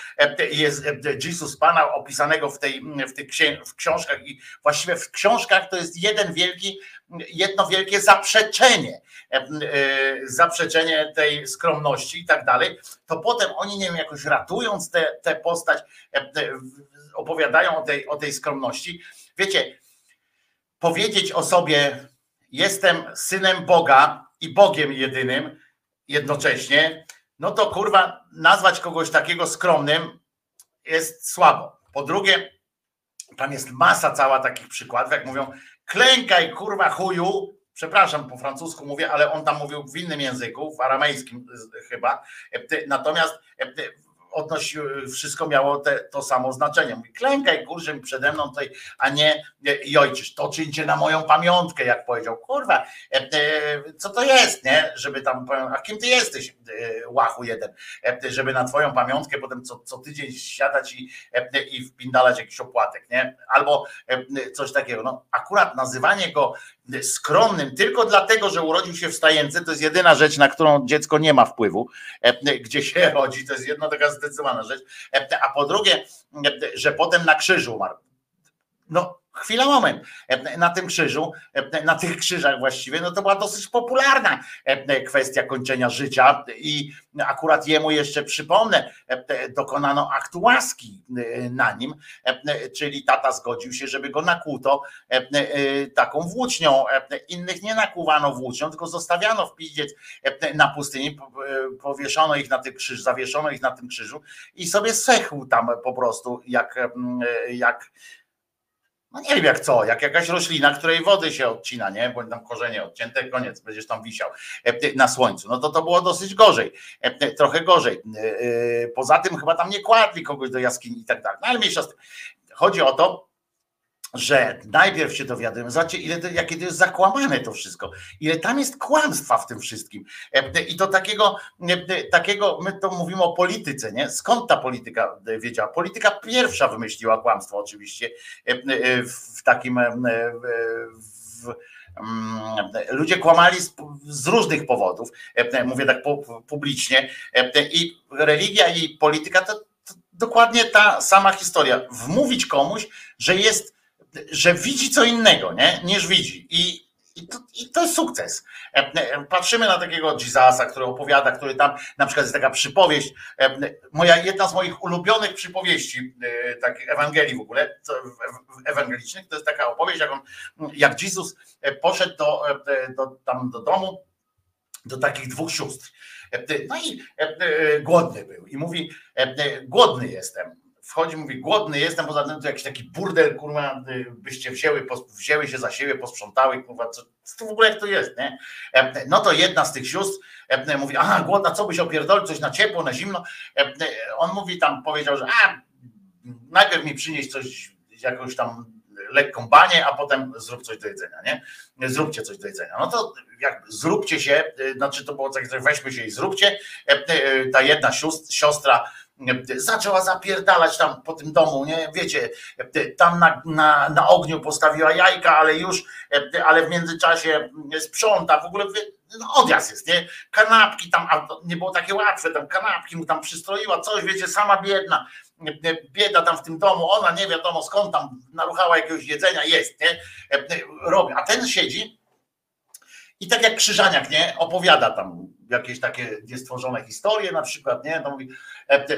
jest Jezus Pana opisanego w, tej, w tych w książkach i właściwie w książkach to jest jeden wielki, jedno wielkie zaprzeczenie, zaprzeczenie tej skromności i tak dalej, to potem oni, nie wiem, jakoś ratując tę, tę postać, opowiadają o tej, o tej skromności. Wiecie, powiedzieć o sobie: jestem synem Boga i Bogiem jedynym jednocześnie, no to kurwa nazwać kogoś takiego skromnym jest słabo. Po drugie, tam jest masa cała takich przykładów, jak mówią: klękaj kurwa chuju, przepraszam, po francusku mówię, ale on tam mówił w innym języku, w aramejskim chyba, natomiast odnosi, wszystko miało te, to samo znaczenie. Mówi: klękaj kurzem przede mną tutaj, a nie jojczysz. To czyńcie na moją pamiątkę, jak powiedział. Kurwa, co to jest, nie? Żeby tam, a kim ty jesteś, łachu jeden? Żeby na twoją pamiątkę potem co, co tydzień siadać i, i wpindalać jakiś opłatek, nie? Albo coś takiego. No, akurat nazywanie go skromnym tylko dlatego, że urodził się w stajence, to jest jedyna rzecz, na którą dziecko nie ma wpływu. Gdzie się rodzi, to jest jedna taka zdecydowana rzecz. A po drugie, że potem na krzyżu umarł. No chwila, moment. Na tym krzyżu, na tych krzyżach właściwie, no to była dosyć popularna kwestia kończenia życia i akurat jemu, jeszcze przypomnę, dokonano aktu łaski na nim, czyli tata zgodził się, żeby go nakłuto taką włócznią. Innych nie nakłuwano włócznią, tylko zostawiano w pizdziec na pustyni, powieszono ich na tym krzyżu, zawieszono ich na tym krzyżu i sobie sechł tam po prostu jak, jak no nie wiem jak co, jak jakaś roślina, której wody się odcina, nie? Bo tam korzenie odcięte, koniec, będziesz tam wisiał na słońcu. No to to było dosyć gorzej, trochę gorzej. Poza tym chyba tam nie kładli kogoś do jaskini i tak dalej. No ale mniejsza z tym. Chodzi o to, że najpierw się dowiadujemy, zobaczcie, ile to, jakie to jest zakłamane to wszystko, ile tam jest kłamstwa w tym wszystkim i to takiego, takiego my to mówimy o polityce, nie? Skąd ta polityka wiedziała? Polityka pierwsza wymyśliła kłamstwo oczywiście w takim... W, w, ludzie kłamali z, z różnych powodów, mówię tak publicznie, i religia i polityka to dokładnie ta sama historia. Wmówić komuś, że jest, że widzi co innego, nie? Niż widzi. I, i, to, i to jest sukces. Patrzymy na takiego Jezusa, który opowiada, który tam, na przykład jest taka przypowieść, moja, jedna z moich ulubionych przypowieści, takich Ewangelii w ogóle, ewangelicznych, to jest taka opowieść, jak on, jak Jezus poszedł do, do, tam do domu, do takich dwóch sióstr. No i głodny był i mówi: głodny jestem. Wchodzi, mówi: głodny jestem, poza tym to jakiś taki burdel, kurwa, byście wzięły, wzięły się za siebie, posprzątały, kurwa, co to w ogóle, jak to jest, nie? No to jedna z tych sióstr mówi: aha, głodna, co byś opierdolił, coś na ciepło, na zimno. On mówi tam, powiedział, że a, najpierw mi przynieść coś, jakąś tam lekką banię, a potem zrób coś do jedzenia, nie? Zróbcie coś do jedzenia. No to jak zróbcie się, znaczy to było tak, że weźmy się i zróbcie. Ta jedna siostra zaczęła zapierdalać tam po tym domu, nie? Wiecie, tam na, na, na ogniu postawiła jajka, ale już, ale w międzyczasie sprząta, w ogóle no odjazd jest, nie? Kanapki tam, a nie było takie łatwe, tam kanapki mu tam przystroiła, coś, wiecie, sama biedna, bieda tam w tym domu, ona nie wiadomo skąd tam naruchała jakiegoś jedzenia, jest, nie? Robi, a ten siedzi i tak jak Krzyżaniak, nie? Opowiada tam jakieś takie niestworzone historie na przykład, nie? No mówi,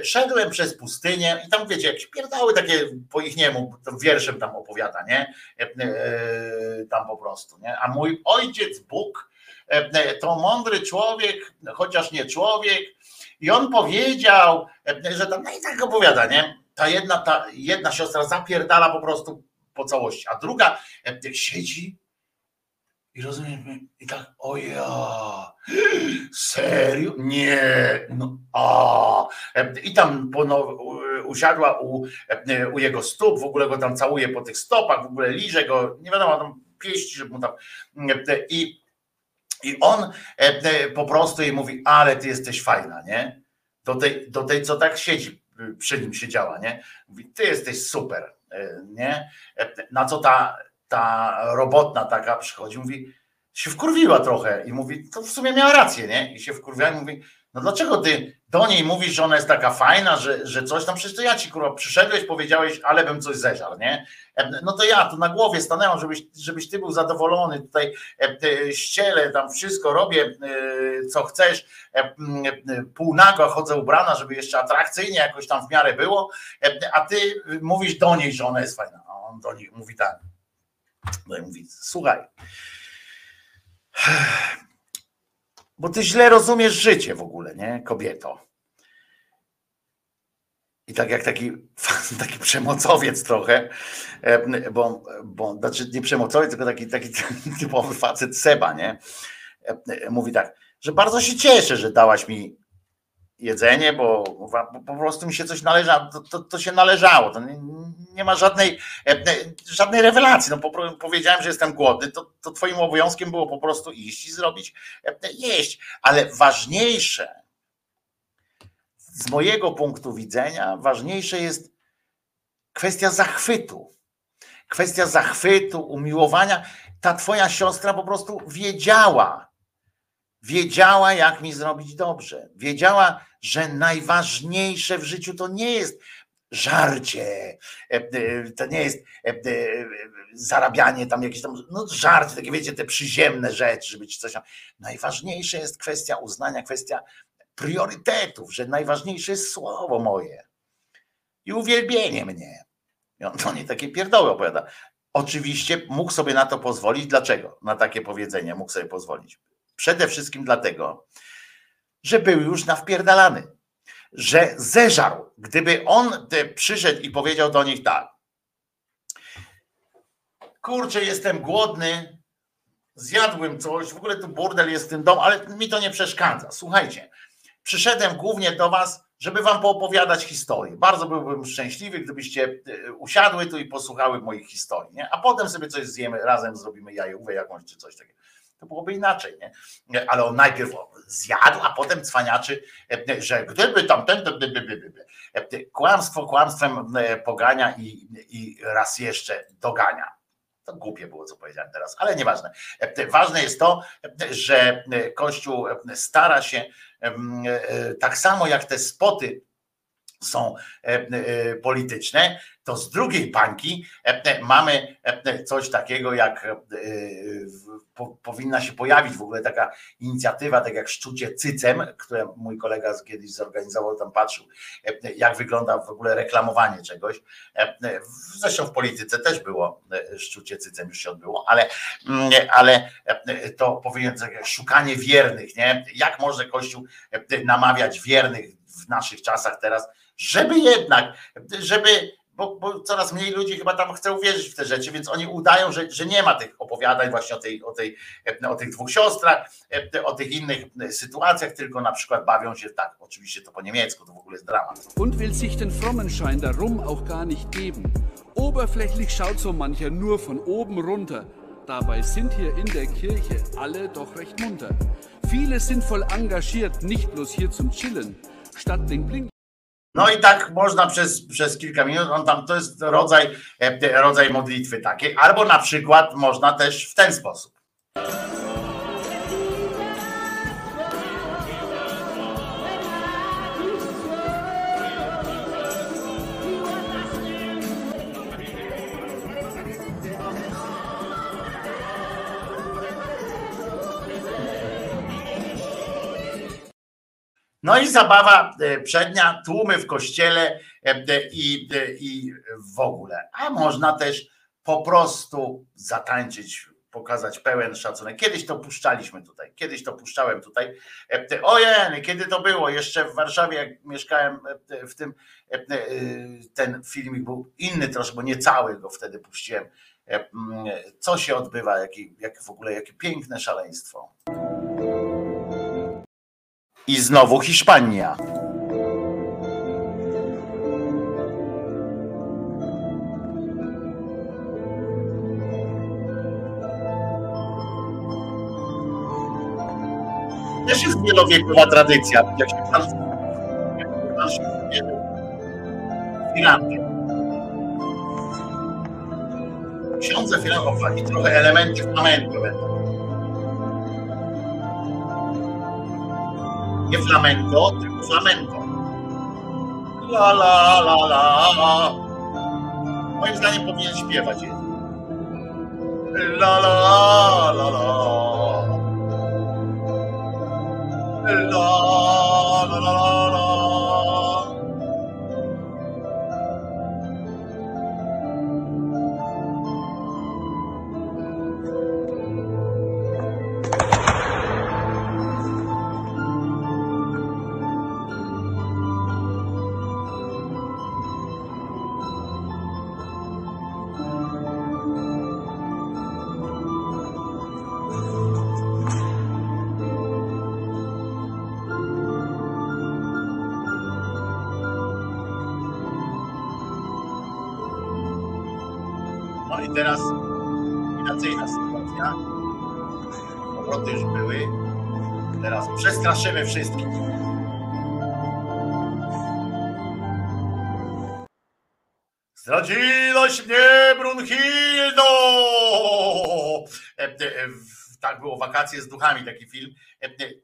szedłem przez pustynię i tam wiecie, jakieś pierdały takie po ich niemu, wierszem tam opowiada, nie? Tam po prostu, nie? A mój ojciec Bóg to mądry człowiek, chociaż nie człowiek i on powiedział, że tam, no i tak opowiada, nie? Ta jedna, ta jedna siostra zapierdala po prostu po całości, a druga siedzi i rozumiemy, i tak, o ja, serio? Nie, no, a. I tam ponow, usiadła u, u jego stóp, w ogóle go tam całuje po tych stopach, w ogóle liże go, nie wiadomo, tam pieści, żeby mu tam, i, i on po prostu jej mówi, ale ty jesteś fajna, nie? Do tej, do tej co tak siedzi, przy nim siedziała, nie? Mówi, ty jesteś super, nie? Na co ta ta robotna taka przychodzi, mówi, się wkurwiła trochę i mówi, to w sumie miała rację, nie? I się wkurwiła i mówi, no dlaczego ty do niej mówisz, że ona jest taka fajna, że, że coś tam, przecież to ja ci kurwa przyszedłeś, powiedziałeś, ale bym coś zeżarł, nie? No to ja tu na głowie stanęłam, żebyś, żebyś ty był zadowolony, tutaj ścielę, tam wszystko robię, co chcesz, półnago chodzę ubrana, żeby jeszcze atrakcyjnie jakoś tam w miarę było, a ty mówisz do niej, że ona jest fajna, a on do niej mówi tak. No i mówi, słuchaj, bo ty źle rozumiesz życie w ogóle, nie, kobieto. I tak jak taki, taki przemocowiec trochę, bo, bo znaczy nie przemocowiec, tylko taki, taki typowy facet Seba, nie, mówi tak, że bardzo się cieszę, że dałaś mi jedzenie, bo, bo po prostu mi się coś należało, to, to, to się należało, to nie, nie ma żadnej żadnej rewelacji, no po, powiedziałem, że jestem głodny, to, to twoim obowiązkiem było po prostu iść i zrobić, jeść, ale ważniejsze, z mojego punktu widzenia, ważniejsze jest kwestia zachwytu, kwestia zachwytu, umiłowania, ta twoja siostra po prostu wiedziała, Wiedziała, jak mi zrobić dobrze. Wiedziała, że najważniejsze w życiu to nie jest żarcie, to nie jest zarabianie tam jakieś tam, no żarcie, takie wiecie, te przyziemne rzeczy, żeby ci coś tam. Najważniejsza jest kwestia uznania, kwestia priorytetów, że najważniejsze jest słowo moje i uwielbienie mnie. I on do niej takie pierdoły opowiada. Oczywiście mógł sobie na to pozwolić. Dlaczego? Na takie powiedzenie mógł sobie pozwolić. Przede wszystkim dlatego, że był już nawpierdalany, że zeżarł. Gdyby on przyszedł i powiedział do nich tak, kurczę, jestem głodny, zjadłem coś, w ogóle tu burdel jest w tym domu, ale mi to nie przeszkadza. Słuchajcie, przyszedłem głównie do was, żeby wam poopowiadać historię. Bardzo byłbym szczęśliwy, gdybyście usiadły tu i posłuchały moich historii, nie? A potem sobie coś zjemy, razem zrobimy jajówę jakąś czy coś takiego. To byłoby inaczej, nie? Ale on najpierw zjadł, a potem cwaniaczy, że gdyby tamten, to gdyby, gdyby, gdyby. Kłamstwo kłamstwem pogania i, i raz jeszcze dogania. To głupie było, co powiedziałem teraz, ale nieważne. Ważne jest to, że Kościół stara się tak samo jak te spoty są polityczne, to z drugiej bańki mamy coś takiego, jak powinna się pojawić w ogóle taka inicjatywa, tak jak szczucie cycem, które mój kolega kiedyś zorganizował, tam patrzył, jak wygląda w ogóle reklamowanie czegoś. Zresztą w polityce też było szczucie cycem, już się odbyło, ale, ale to powinien szukanie wiernych, nie? Jak może Kościół namawiać wiernych w naszych czasach teraz, żeby jednak, żeby, bo, bo coraz mniej ludzi chyba tam chce uwierzyć w te rzeczy, więc oni udają, że, że nie ma tych opowiadań właśnie o, tej, o, tej, o tych dwóch siostrach, o tych innych sytuacjach, tylko na przykład bawią się tak, oczywiście to po niemiecku, to w ogóle jest dramat. Und will sich den Frommenschein darum auch gar nicht geben. Oberflächlich schaut so mancher nur von oben runter. Dabei sind hier in der Kirche alle doch recht munter. Viele sind voll engagiert, nicht bloß hier zum Chillen. Statt den Blink No i tak można przez, przez kilka minut, on tam to jest rodzaj, rodzaj modlitwy takiej, albo na przykład można też w ten sposób. No i zabawa przednia, tłumy w kościele i, i w ogóle. A można też po prostu zatańczyć, pokazać pełen szacunek. Kiedyś to puszczaliśmy tutaj, kiedyś to puszczałem tutaj. Ojej, kiedy to było? Jeszcze w Warszawie, jak mieszkałem w tym, ten filmik był inny troszkę, bo nie cały go wtedy puściłem. Co się odbywa, jak, jak w ogóle, jakie piękne szaleństwo. I znowu Hiszpania. Też jest wielowiekowa tradycja, jak się pan ksiądze Firankowa i trochę elementów flamenko będą. Nie flamenco, tylko flamenco. La la la la. Moim zdaniem powinien śpiewać je. La la la la. La la la la la. Teraz inaczejna sytuacja. Obroty już były. Teraz przestraszymy wszystkich. Zdradziłaś mnie, Brunhildo! Tak było, wakacje z duchami, taki film.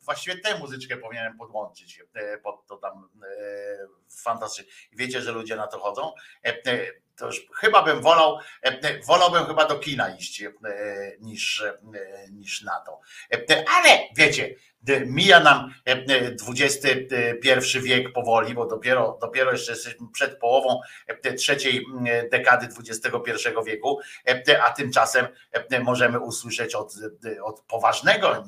Właściwie tę muzyczkę powinienem podłączyć pod to tam fantastycznie. Wiecie, że ludzie na to chodzą. To już chyba bym wolał, wolałbym chyba do kina iść niż, niż na to. Ale wiecie, mija nam dwudziesty pierwszy wiek powoli, bo dopiero, dopiero jeszcze jesteśmy przed połową trzeciej dekady dwudziestego pierwszego wieku, a tymczasem możemy usłyszeć od, od poważnego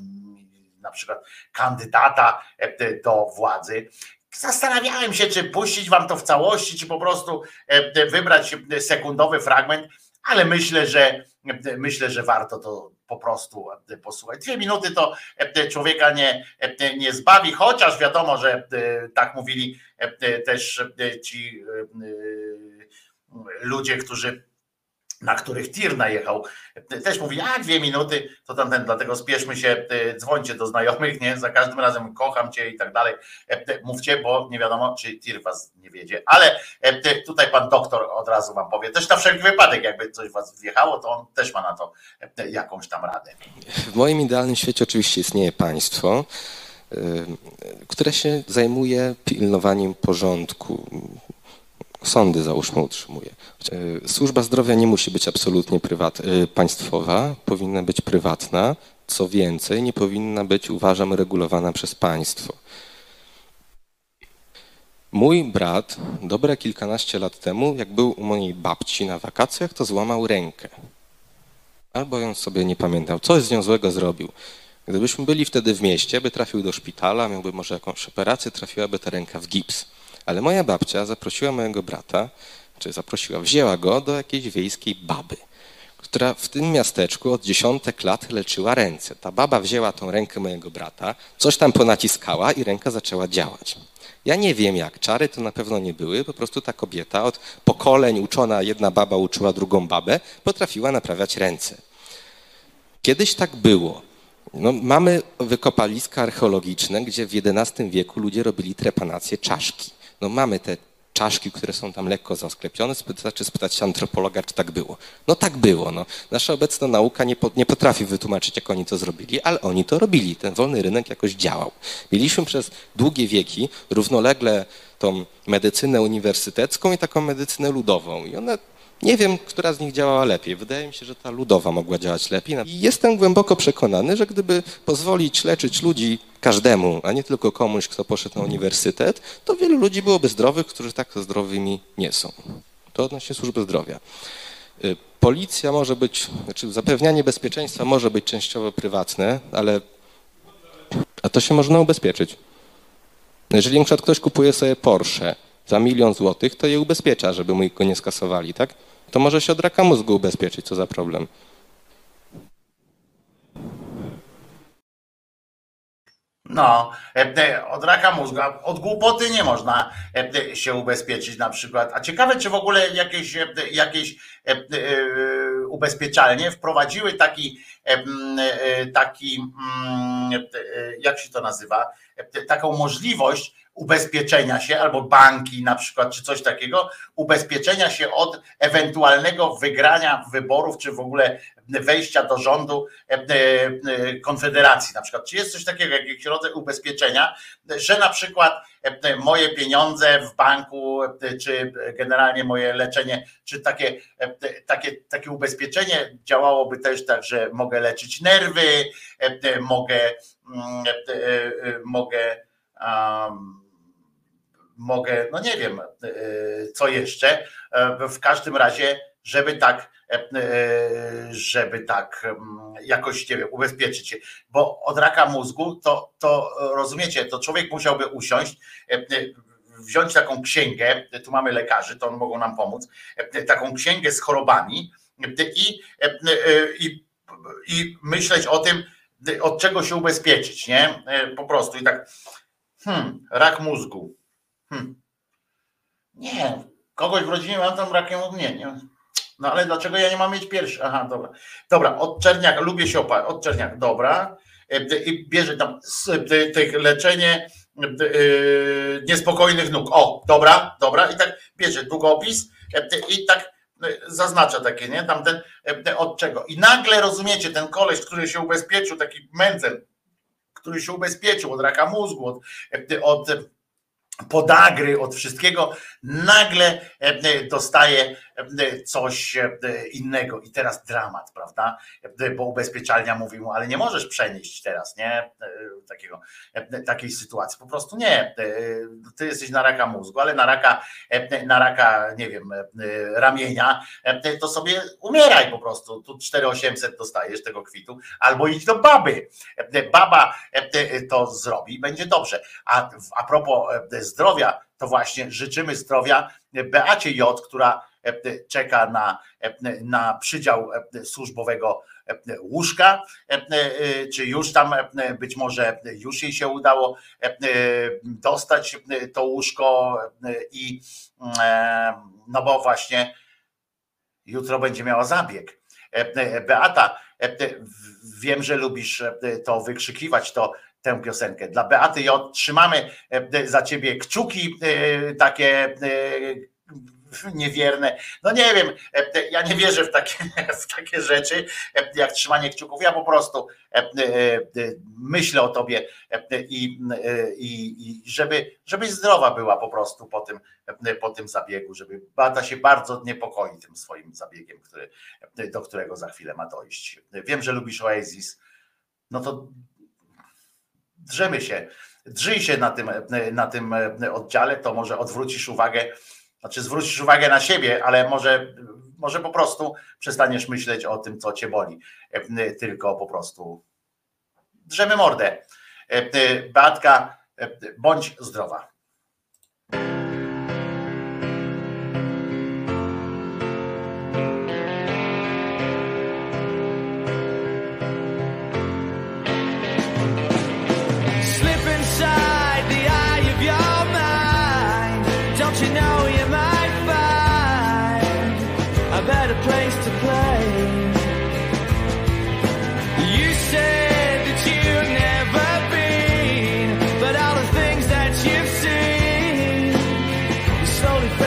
na przykład kandydata do władzy. Zastanawiałem się, czy puścić wam to w całości, czy po prostu wybrać sekundowy fragment, ale myślę, że myślę, że warto to po prostu posłuchać. Dwie minuty to człowieka nie, nie zbawi, chociaż wiadomo, że tak mówili też ci ludzie, którzy na których tir najechał, też mówi, a dwie minuty, to tamten, dlatego spieszmy się, dzwońcie do znajomych, nie, za każdym razem kocham cię i tak dalej, mówcie, bo nie wiadomo, czy tir was nie wiedzie, ale tutaj pan doktor od razu wam powie, też na wszelki wypadek, jakby coś was wjechało, to on też ma na to jakąś tam radę. W moim idealnym świecie oczywiście istnieje państwo, które się zajmuje pilnowaniem porządku, sądy, załóżmy, utrzymuje. Służba zdrowia nie musi być absolutnie prywat, państwowa, powinna być prywatna. Co więcej, nie powinna być, uważam, regulowana przez państwo. Mój brat dobre kilkanaście lat temu, jak był u mojej babci na wakacjach, to złamał rękę. Albo ją sobie nie pamiętał. Coś z nią złego zrobił. Gdybyśmy byli wtedy w mieście, by trafił do szpitala, miałby może jakąś operację, trafiłaby ta ręka w gips. Ale moja babcia zaprosiła mojego brata, czy zaprosiła, wzięła go do jakiejś wiejskiej baby, która w tym miasteczku od dziesiątek lat leczyła ręce. Ta baba wzięła tą rękę mojego brata, coś tam ponaciskała i ręka zaczęła działać. Ja nie wiem jak, czary to na pewno nie były, po prostu ta kobieta od pokoleń uczona, jedna baba uczyła drugą babę, potrafiła naprawiać ręce. Kiedyś tak było. No, mamy wykopaliska archeologiczne, gdzie w jedenastym wieku ludzie robili trepanację czaszki. No mamy te czaszki, które są tam lekko zasklepione, wystarczy spytać się antropologa, czy tak było. No tak było. No. Nasza obecna nauka nie, po, nie potrafi wytłumaczyć, jak oni to zrobili, ale oni to robili. Ten wolny rynek jakoś działał. Mieliśmy przez długie wieki równolegle tą medycynę uniwersytecką i taką medycynę ludową. I ona, nie wiem, która z nich działała lepiej. Wydaje mi się, że ta ludowa mogła działać lepiej. I jestem głęboko przekonany, że gdyby pozwolić leczyć ludzi każdemu, a nie tylko komuś, kto poszedł na uniwersytet, to wielu ludzi byłoby zdrowych, którzy tak zdrowymi nie są. To odnośnie służby zdrowia. Policja może być, znaczy zapewnianie bezpieczeństwa może być częściowo prywatne, ale a to się można ubezpieczyć. Jeżeli na przykład ktoś kupuje sobie Porsche za milion złotych, to je ubezpiecza, żeby mu go nie skasowali, tak? To może się od raka mózgu ubezpieczyć, co za problem. No, od raka mózgu, od głupoty nie można się ubezpieczyć na przykład. A ciekawe, czy w ogóle jakieś, jakieś ubezpieczalnie wprowadziły taki, taki, jak się to nazywa, taką możliwość ubezpieczenia się, albo banki na przykład, czy coś takiego, ubezpieczenia się od ewentualnego wygrania wyborów, czy w ogóle wejścia do rządu Konfederacji na przykład. Czy jest coś takiego, jakiś rodzaj ubezpieczenia, że na przykład moje pieniądze w banku, czy generalnie moje leczenie, czy takie, takie, takie ubezpieczenie działałoby też tak, że mogę leczyć nerwy, mogę mogę Um, mogę, no nie wiem, co jeszcze, w każdym razie, żeby tak, żeby tak jakoś, nie wiem, ubezpieczyć się, bo od raka mózgu, to, to rozumiecie, to człowiek musiałby usiąść, wziąć taką księgę, tu mamy lekarzy, to oni mogą nam pomóc, taką księgę z chorobami i, i, i myśleć o tym, od czego się ubezpieczyć, nie? Po prostu i tak, hmm, rak mózgu. Hmm. Nie, kogoś w rodzinie mam tam rakiem mózgu, nie, nie. No ale dlaczego ja nie mam mieć piersi? Aha, dobra. Dobra, od czerniaka, lubię się opalić, od czerniaka, dobra. I bierze tam tych leczenie niespokojnych nóg. O, dobra, dobra. I tak bierze długopis i tak zaznacza takie, nie? Tam ten, od czego. I nagle, rozumiecie, ten koleś, który się ubezpieczył, taki Mencen, który się ubezpieczył od raka mózgu, od, od podagry, od wszystkiego, nagle dostaje coś innego. I teraz dramat, prawda? Bo ubezpieczalnia mówi mu, ale nie możesz przenieść teraz, nie? Takiego, takiej sytuacji. Po prostu nie. Ty jesteś na raka mózgu, ale na raka, na raka, nie wiem, ramienia, to sobie umieraj po prostu. Tu cztery tysiące osiemset dostajesz tego kwitu, albo idź do baby. Baba to zrobi, będzie dobrze. A, a propos zdrowia, to właśnie życzymy zdrowia Beacie J., która czeka na, na przydział służbowego łóżka, czy już tam być może już jej się udało dostać to łóżko i no bo właśnie jutro będzie miała zabieg. Beata, wiem, że lubisz to wykrzykiwać, to tę piosenkę. Dla Beaty J. trzymamy za ciebie kciuki takie niewierne. No nie wiem, ja nie wierzę w takie, w takie rzeczy jak trzymanie kciuków. Ja po prostu myślę o tobie i, i, i żeby, żebyś zdrowa była po prostu po tym, po tym zabiegu, żeby Beata się bardzo niepokoi tym swoim zabiegiem, który, do którego za chwilę ma dojść. Wiem, że lubisz Oasis. No to drzemy się, drzyj się na tym, na tym oddziale, to może odwrócisz uwagę, znaczy zwrócisz uwagę na siebie, ale może, może po prostu przestaniesz myśleć o tym, co cię boli, tylko po prostu drzemy mordę. Beatka, bądź zdrowa. Slowly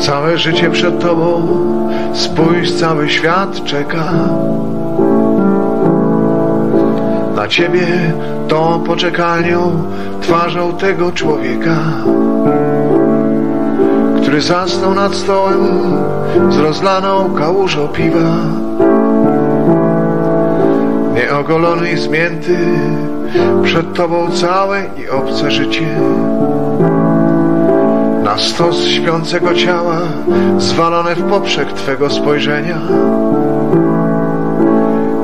Całe życie przed tobą, spójrz, cały świat czeka na ciebie, tą poczekalnią, twarzą tego człowieka, który zasnął nad stołem z rozlaną kałużą piwa. Nieogolony i zmięty, przed tobą całe i obce życie. Na stos śpiącego ciała, zwalone w poprzek twego spojrzenia.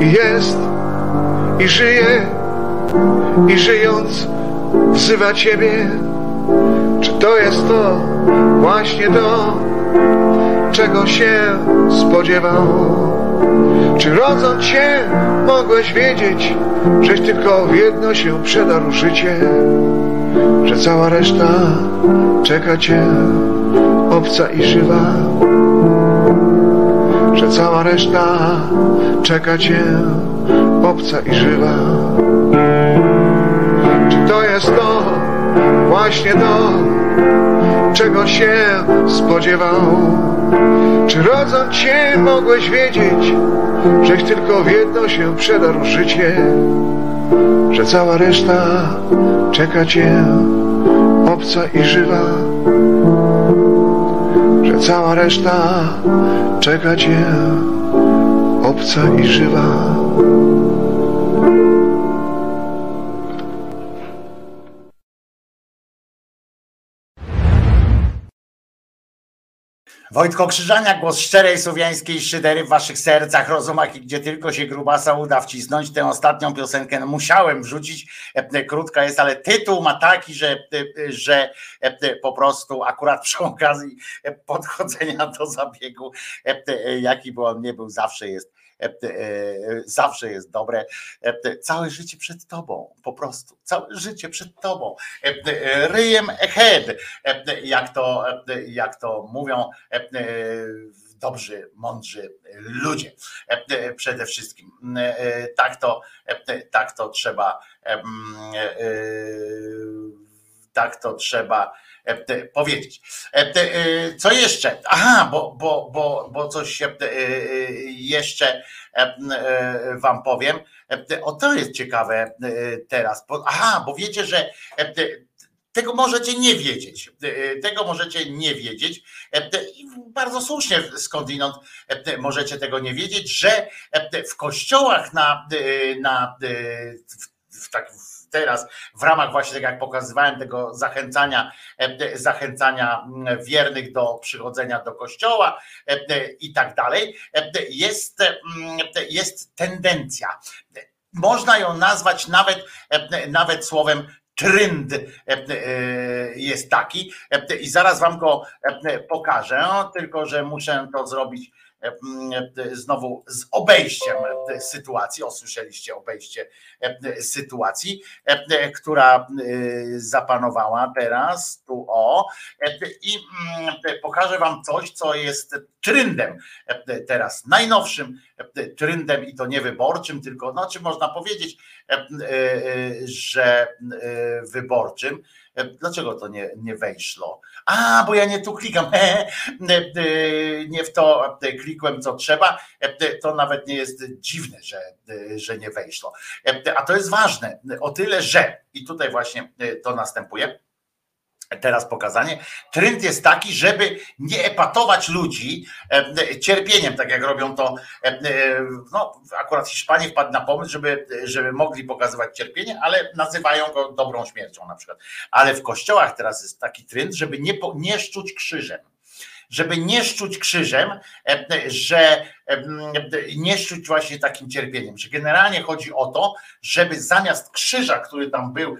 I jest, i żyje, i żyjąc wzywa ciebie. Czy to jest to, właśnie to, czego się spodziewał? Czy rodząc się mogłeś wiedzieć, żeś tylko w jedno się przedarł życie? Że cała reszta czeka cię, obca i żywa. Że cała reszta czeka cię, obca i żywa. Czy to jest to, właśnie to, czego się spodziewał? Czy rodząc się mogłeś wiedzieć, żeś tylko w jedno się przedarł życie? Że cała reszta czeka cię, obca i żywa. Że cała reszta czeka cię, obca i żywa. Wojtko Krzyżaniak, głos szczerej słowiańskiej szydery w waszych sercach, rozumach i gdzie tylko się grubasa uda wcisnąć. Tę ostatnią piosenkę musiałem wrzucić, krótka jest, ale tytuł ma taki, że, że po prostu akurat przy okazji podchodzenia do zabiegu, jaki by on nie był, zawsze jest zawsze jest dobre. Całe życie przed tobą, po prostu. Całe życie przed tobą. Ryjem ahead, jak to, jak to mówią dobrzy, mądrzy ludzie. Przede wszystkim tak to, tak to trzeba tak to trzeba powiedzieć. Co jeszcze? Aha, bo, bo, bo, bo coś jeszcze wam powiem. O, to jest ciekawe teraz. Aha, bo wiecie, że tego możecie nie wiedzieć. Tego możecie nie wiedzieć. I bardzo słusznie skądinąd możecie tego nie wiedzieć, że w kościołach na, na w takim teraz w ramach właśnie, tak jak pokazywałem, tego zachęcania, zachęcania wiernych do przychodzenia do kościoła i tak dalej, jest, jest tendencja. Można ją nazwać nawet, nawet słowem trend jest taki i zaraz wam go pokażę, tylko że muszę to zrobić znowu z obejściem sytuacji. O, słyszeliście obejście sytuacji, która zapanowała teraz tu, o, i pokażę wam coś, co jest trendem teraz, najnowszym trendem, i to nie wyborczym, tylko, znaczy można powiedzieć, że wyborczym. Dlaczego to nie, nie wejszło? A, bo ja nie tu klikam. Nie w to klikłem, co trzeba. To nawet nie jest dziwne, że, że nie wejszło. A to jest ważne o tyle, że, i tutaj właśnie to następuje, teraz pokazanie. Trend jest taki, żeby nie epatować ludzi cierpieniem, tak jak robią to, no akurat Hiszpanie wpadł na pomysł, żeby, żeby mogli pokazywać cierpienie, ale nazywają go dobrą śmiercią na przykład. Ale w kościołach teraz jest taki trend, żeby nie, nie szczuć krzyżem. Żeby nie szczuć krzyżem, że nie szczuć właśnie takim cierpieniem, że generalnie chodzi o to, żeby zamiast krzyża, który tam był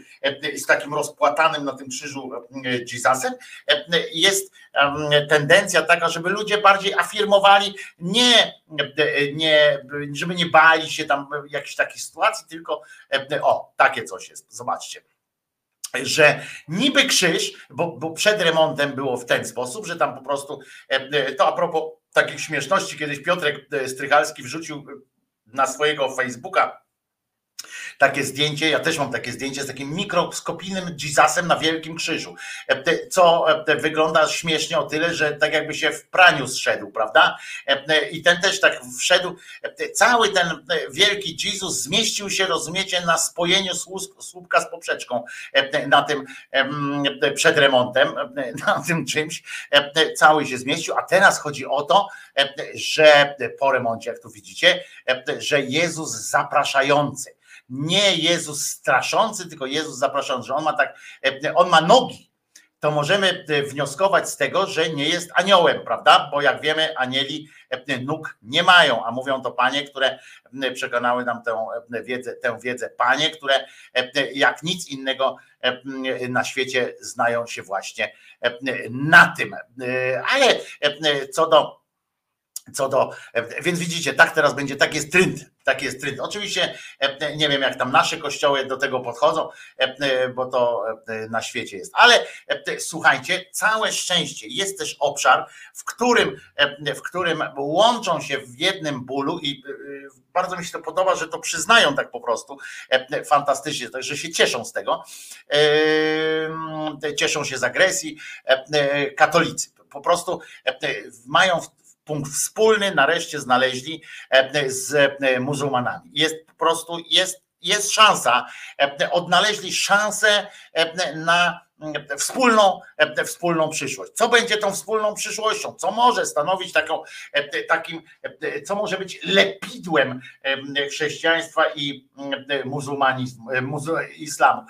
z takim rozpłatanym na tym krzyżu Jezusem, jest tendencja taka, żeby ludzie bardziej afirmowali, nie, nie, żeby nie bali się tam jakichś takich sytuacji, tylko o, takie coś jest, zobaczcie. Że niby krzyż, bo, bo przed remontem było w ten sposób, że tam po prostu, to a propos takich śmieszności, kiedyś Piotrek Strychalski wrzucił na swojego Facebooka takie zdjęcie, ja też mam takie zdjęcie z takim mikroskopijnym Jezusem na wielkim krzyżu, co wygląda śmiesznie o tyle, że tak jakby się w praniu zszedł, prawda? I ten też tak wszedł, cały ten wielki Jezus zmieścił się, rozumiecie, na spojeniu słupka z poprzeczką na tym przed remontem, na tym czymś, cały się zmieścił, a teraz chodzi o to, że po remoncie, jak tu widzicie, że Jezus zapraszający. Nie Jezus straszący, tylko Jezus zapraszający, że on ma tak, on ma nogi, to możemy wnioskować z tego, że nie jest aniołem, prawda? Bo jak wiemy, anieli nóg nie mają, a mówią to panie, które przekonały nam tę wiedzę, tę wiedzę panie, które jak nic innego na świecie znają się właśnie na tym. Ale co do Co do, więc widzicie, tak teraz będzie, tak jest trend, tak jest trend. Oczywiście nie wiem, jak tam nasze kościoły do tego podchodzą, bo to na świecie jest. Ale słuchajcie, całe szczęście jest też obszar, w którym, w którym łączą się w jednym bólu i bardzo mi się to podoba, że to przyznają tak po prostu fantastycznie, także się cieszą z tego, cieszą się z agresji katolicy. Po prostu mają punkt wspólny, nareszcie znaleźli z muzułmanami. Jest po prostu, jest, jest szansa, odnaleźli szansę na wspólną, wspólną przyszłość. Co będzie tą wspólną przyszłością? Co może stanowić taką, takim, co może być lepidłem chrześcijaństwa i muzułmanizmu, islamu?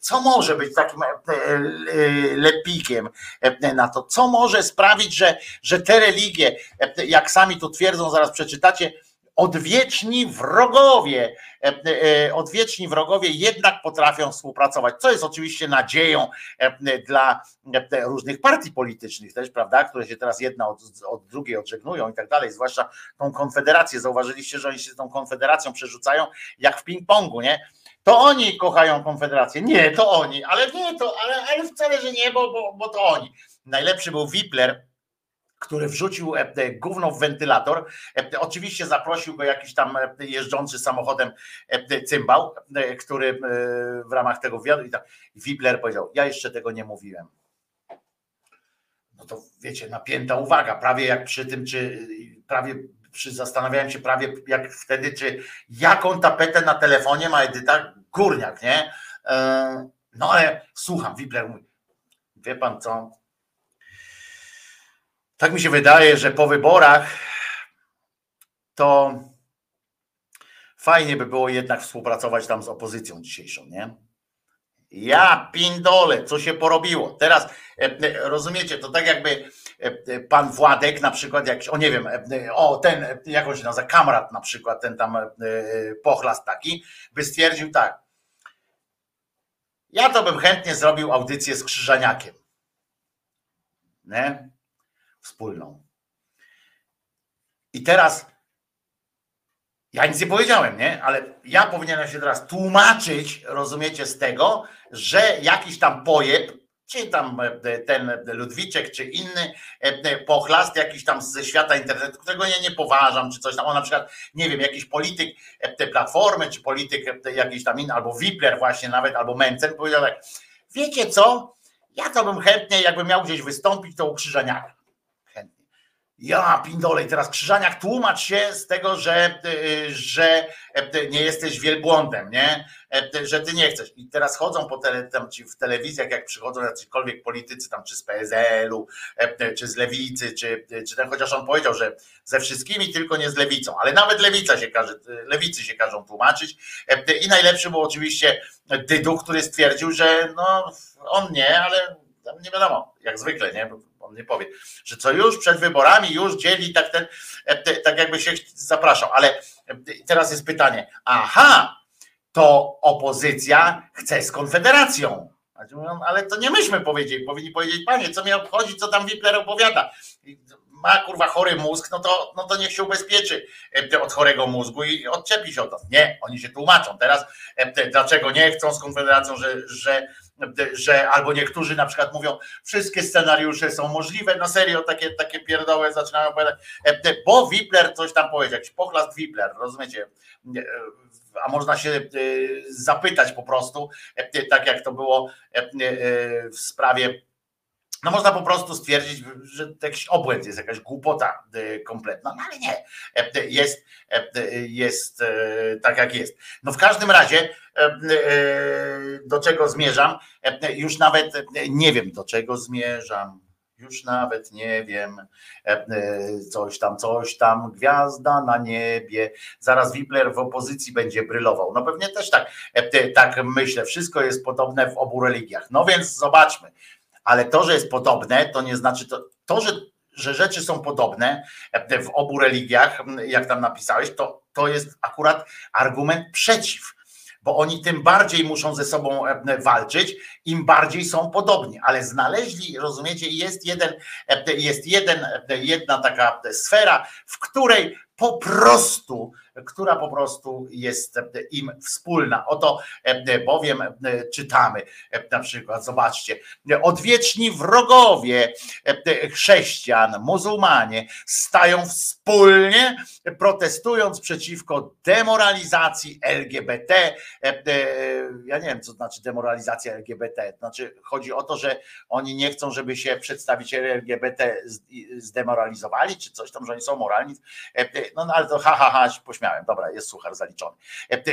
Co może być takim lepikiem na to? Co może sprawić, że, że te religie, jak sami tu twierdzą, zaraz przeczytacie, odwieczni wrogowie, odwieczni wrogowie jednak potrafią współpracować, co jest oczywiście nadzieją dla różnych partii politycznych też, prawda, które się teraz jedna od, od drugiej odżegnują i tak dalej, zwłaszcza tą konfederację. Zauważyliście, że oni się z tą konfederacją przerzucają jak w ping-pongu, nie? To oni kochają Konfederację. Nie, to oni, ale nie, to, ale, ale wcale, że nie, bo, bo, bo to oni. Najlepszy był Wipler, który wrzucił gówno w wentylator. Oczywiście zaprosił go jakiś tam jeżdżący samochodem cymbał, który w ramach tego wywiadu i tak. Wipler powiedział: ja jeszcze tego nie mówiłem. No to wiecie, napięta uwaga, prawie jak przy tym, czy prawie. Zastanawiałem się prawie jak wtedy, czy jaką tapetę na telefonie ma Edyta Górniak, nie? No ale słucham, Wipler mówi, wie pan co? Tak mi się wydaje, że po wyborach to fajnie by było jednak współpracować tam z opozycją dzisiejszą, nie? Ja pindole, co się porobiło. Teraz rozumiecie, to tak jakby pan Władek na przykład, jakiś, o nie wiem, o ten, jak on się nazywa, Kamrat na przykład, ten tam pochlast taki, by stwierdził tak. Ja to bym chętnie zrobił audycję z Krzyżaniakiem. Nie? Wspólną. I teraz ja nic nie powiedziałem, nie? Ale ja powinienem się teraz tłumaczyć, rozumiecie, z tego, że jakiś tam pojeb, czy tam ten Ludwiczek, czy inny pochlast jakiś tam ze świata internetu, którego ja nie poważam, czy coś tam, on na przykład, nie wiem, jakiś polityk te Platformy, czy polityk jakiś tam inny, albo Wipler właśnie nawet, albo Mencen powiedział tak, wiecie co, ja to bym chętnie, jakbym miał gdzieś wystąpić, to u Krzyżaniaka. Chętnie. Ja pindolej, teraz Krzyżaniak, tłumacz się z tego, że, że nie jesteś wielbłądem, nie? Że ty nie chcesz. I teraz chodzą po tele, tam ci w telewizjach, jak przychodzą jacykolwiek politycy, tam czy z P S L u, czy z Lewicy, czy, czy ten, chociaż on powiedział, że ze wszystkimi, tylko nie z Lewicą, ale nawet Lewica się każe, Lewicy się każą tłumaczyć. I najlepszy był oczywiście Dyduch, który stwierdził, że no on nie, ale tam nie wiadomo, jak zwykle, nie? On nie powie, że co już przed wyborami, już dzieli, tak ten, tak jakby się zapraszał. Ale teraz jest pytanie, aha, to opozycja chce z Konfederacją. Ale to nie myśmy powiedzieli, powinni powiedzieć, panie, co mnie obchodzi, co tam Wipler opowiada. Ma kurwa chory mózg, no to, no to niech się ubezpieczy od chorego mózgu i odczepi się od nas. Nie, oni się tłumaczą teraz, dlaczego nie chcą z Konfederacją, że, że, że albo niektórzy na przykład mówią, wszystkie scenariusze są możliwe, na serio takie, takie pierdołe zaczynają opowiadać, bo Wipler coś tam powiedział, jakiś pochlast Wipler, rozumiecie? A można się zapytać po prostu, tak jak to było w sprawie, no można po prostu stwierdzić, że jakiś obłęd jest, jakaś głupota kompletna, no ale nie, jest, jest tak jak jest. No w każdym razie, do czego zmierzam, już nawet nie wiem do czego zmierzam. Już nawet nie wiem, coś tam, coś tam, gwiazda na niebie, zaraz Wipler w opozycji będzie brylował. No pewnie też tak, tak myślę, wszystko jest podobne w obu religiach. No więc zobaczmy, ale to, że jest podobne, to nie znaczy, to, to że, że rzeczy są podobne w obu religiach, jak tam napisałeś, to, to jest akurat argument przeciw. Bo oni tym bardziej muszą ze sobą walczyć, im bardziej są podobni, ale znaleźli, rozumiecie, jest jeden, jest jeden, jedna taka sfera, w której po prostu, która po prostu jest im wspólna. Oto bowiem czytamy, na przykład, zobaczcie, odwieczni wrogowie chrześcijan, muzułmanie stają wspólnie, protestując przeciwko demoralizacji L G B T. Ja nie wiem, co znaczy demoralizacja L G B T. Znaczy, chodzi o to, że oni nie chcą, żeby się przedstawiciele L G B T zdemoralizowali, czy coś tam, że oni są moralni. No, no ale to ha, ha, ha, się pośmiałem. Dobra, jest suchar zaliczony.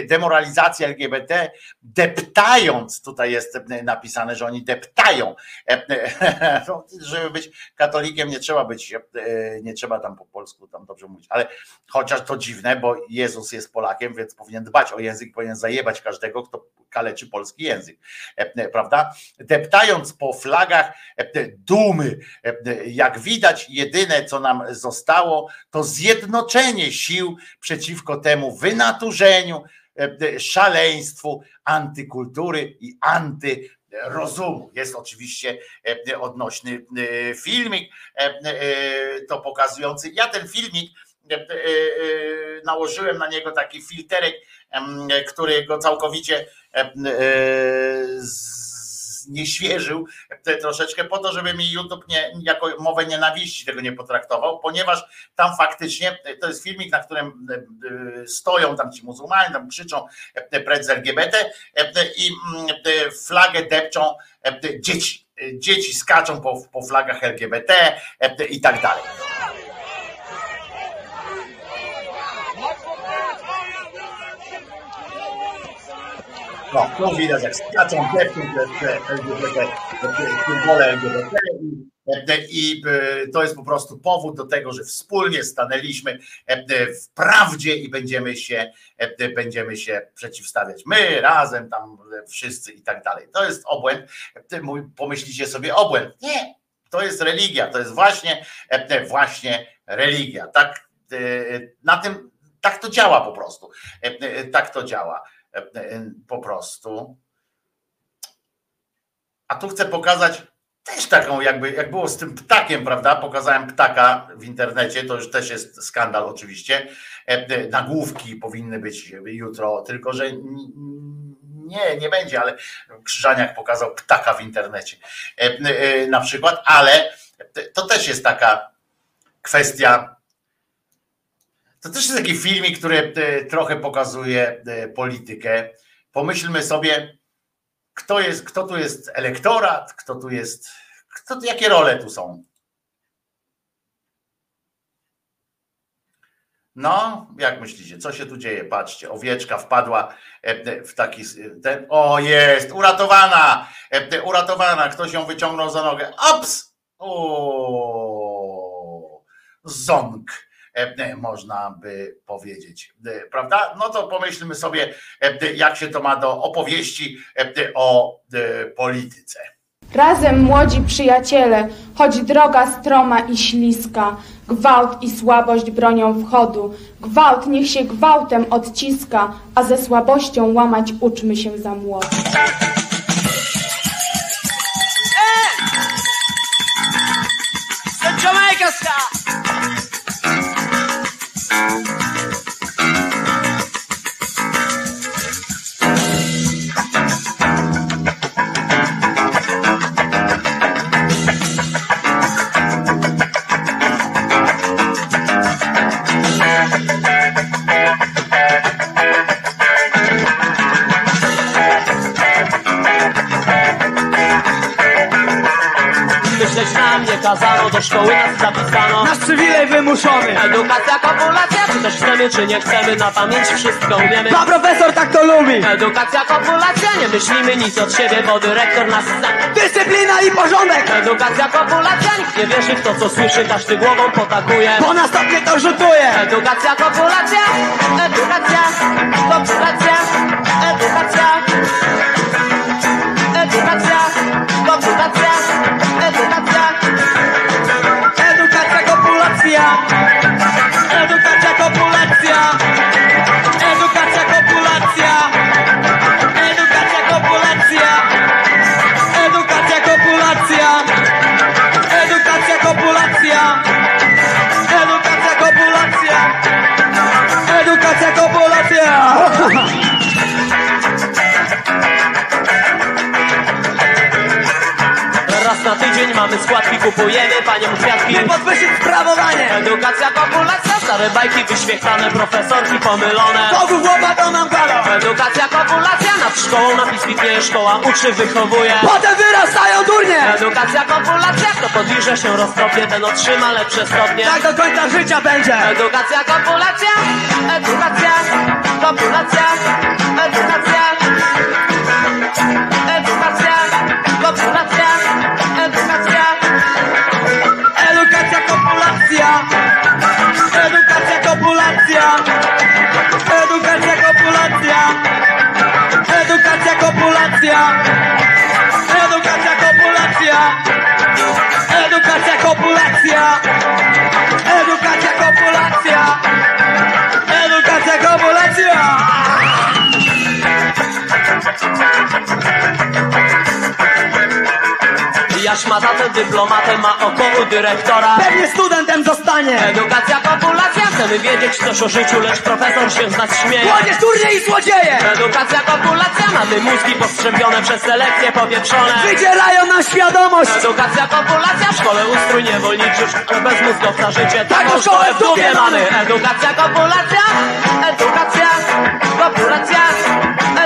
Demoralizacja L G B T, deptając, tutaj jest napisane, że oni deptają. No, żeby być katolikiem nie trzeba być, nie trzeba tam po polsku tam dobrze mówić, ale chociaż to dziwne, bo Jezus jest Polakiem, więc powinien dbać o język, powinien zajebać każdego, kto kaleczy polski język, prawda? Deptając po flagach dumy, jak widać, jedyne co nam zostało, to zjednoczenie sił przeciwko temu wynaturzeniu, szaleństwu, antykultury i antyrozumu. Jest oczywiście odnośny filmik to pokazujący. Ja ten filmik nałożyłem na niego taki filterek, który go całkowicie znieświeżył troszeczkę po to, żeby mi YouTube nie, jako mowę nienawiści tego nie potraktował, ponieważ tam faktycznie, to jest filmik, na którym stoją tam ci muzułmanie, tam krzyczą precz L G B T i flagę depczą dzieci. Dzieci skaczą po, po flagach L G B T i tak dalej. No, to widać, jak skaczą dziewczyn, symbole L G B T i to jest po prostu powód do tego, że wspólnie stanęliśmy w prawdzie i będziemy się, będziemy się przeciwstawiać. My razem, tam wszyscy i tak dalej. To jest obłęd. Pomyślicie sobie obłęd. Nie, to jest religia, to jest właśnie, właśnie religia. Tak, na tym, tak to działa po prostu. Tak to działa. Po prostu. A tu chcę pokazać też taką, jakby, jak było z tym ptakiem, prawda? Pokazałem ptaka w internecie, to już też jest skandal oczywiście. Nagłówki powinny być jutro, tylko że nie, nie będzie, ale Krzyżaniak pokazał ptaka w internecie na przykład, ale to też jest taka kwestia. To też jest taki filmik, który trochę pokazuje politykę. Pomyślmy sobie, kto jest, kto tu jest elektorat, kto tu jest, kto, jakie role tu są. No, jak myślicie, co się tu dzieje? Patrzcie, owieczka wpadła w taki... Ten, o, jest, uratowana, uratowana, ktoś ją wyciągnął za nogę. Ops! O, ząk. Można by powiedzieć, prawda? No to pomyślmy sobie, jak się to ma do opowieści o polityce. Razem młodzi przyjaciele, choć droga stroma i śliska, gwałt i słabość bronią wchodu. Gwałt niech się gwałtem odciska, a ze słabością łamać uczmy się za młodu. Kazano, do szkoły nas zapisano. Nasz przywilej wymuszony. Edukacja, kopulacja, czy też chcemy, czy nie chcemy. Na pamięć wszystko umiemy. Pan profesor tak to lubi. Edukacja, kopulacja, nie myślimy nic od siebie, bo dyrektor nas zna. Dyscyplina i porządek. Edukacja, kopulacja, nikt nie wierzy w to, co słyszy. Każdy głową potakuje, bo następnie to rzutuje. Edukacja, kopulacja, edukacja, kopulacja, edukacja, edukacja, kopulacja, edukacja. Edukacja, kopulacja. Edukacja, kopulacja. Edukacja, kopulacja. Edukacja, kopulacja. Edukacja, kopulacja. Edukacja, kopulacja. Edukacja, kopulacja. Na tydzień mamy składki, kupujemy paniom kwiatki. My podwyższyć sprawowanie. Edukacja, kopulacja, stare bajki wyświechtane, profesorki pomylone. Bogów łopatą nam galą. Edukacja, kopulacja, nad szkołą napis kwitnieje, szkoła uczy, wychowuje. Potem wyrastają durnie. Edukacja, kopulacja, kto podbliże się roztropnie, ten otrzyma lepsze stopnie. Tak do końca życia będzie. Edukacja, kopulacja, edukacja, kopulacja, edukacja, edukacja, kopulacja. Edukacja, edukacja, kopulacja. Edukacja, kopulacja. Edukacja, kopulacja. Edukacja, kopulacja. ja szmatacem, dyplomatem, ma oko u dyrektora. Pewnie studentem zostanie. Edukacja, populacja, chcemy wiedzieć coś o życiu, lecz profesor się z nas śmieje. Młodzież, turnie i złodzieje. Edukacja, populacja, mamy mózgi postrzępione przez selekcję powieprzone. Wydzielają nam świadomość. Edukacja, populacja, w szkole ustrój niewolniczy, bez mózgów na życie, taką szkołę w dupie mamy. Edukacja, populacja, edukacja, populacja,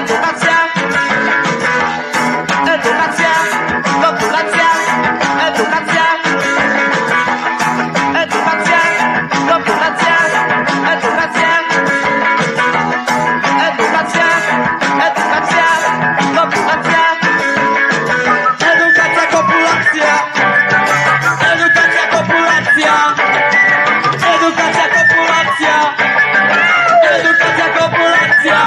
edukacja. Edukacja, populacja, edukacja, edukacja, populacja, edukacja, edukacja, edukacja, populacja, edukacja, populacja, edukacja, populacja, edukacja, populacja, edukacja, populacja, edukacja, populacja.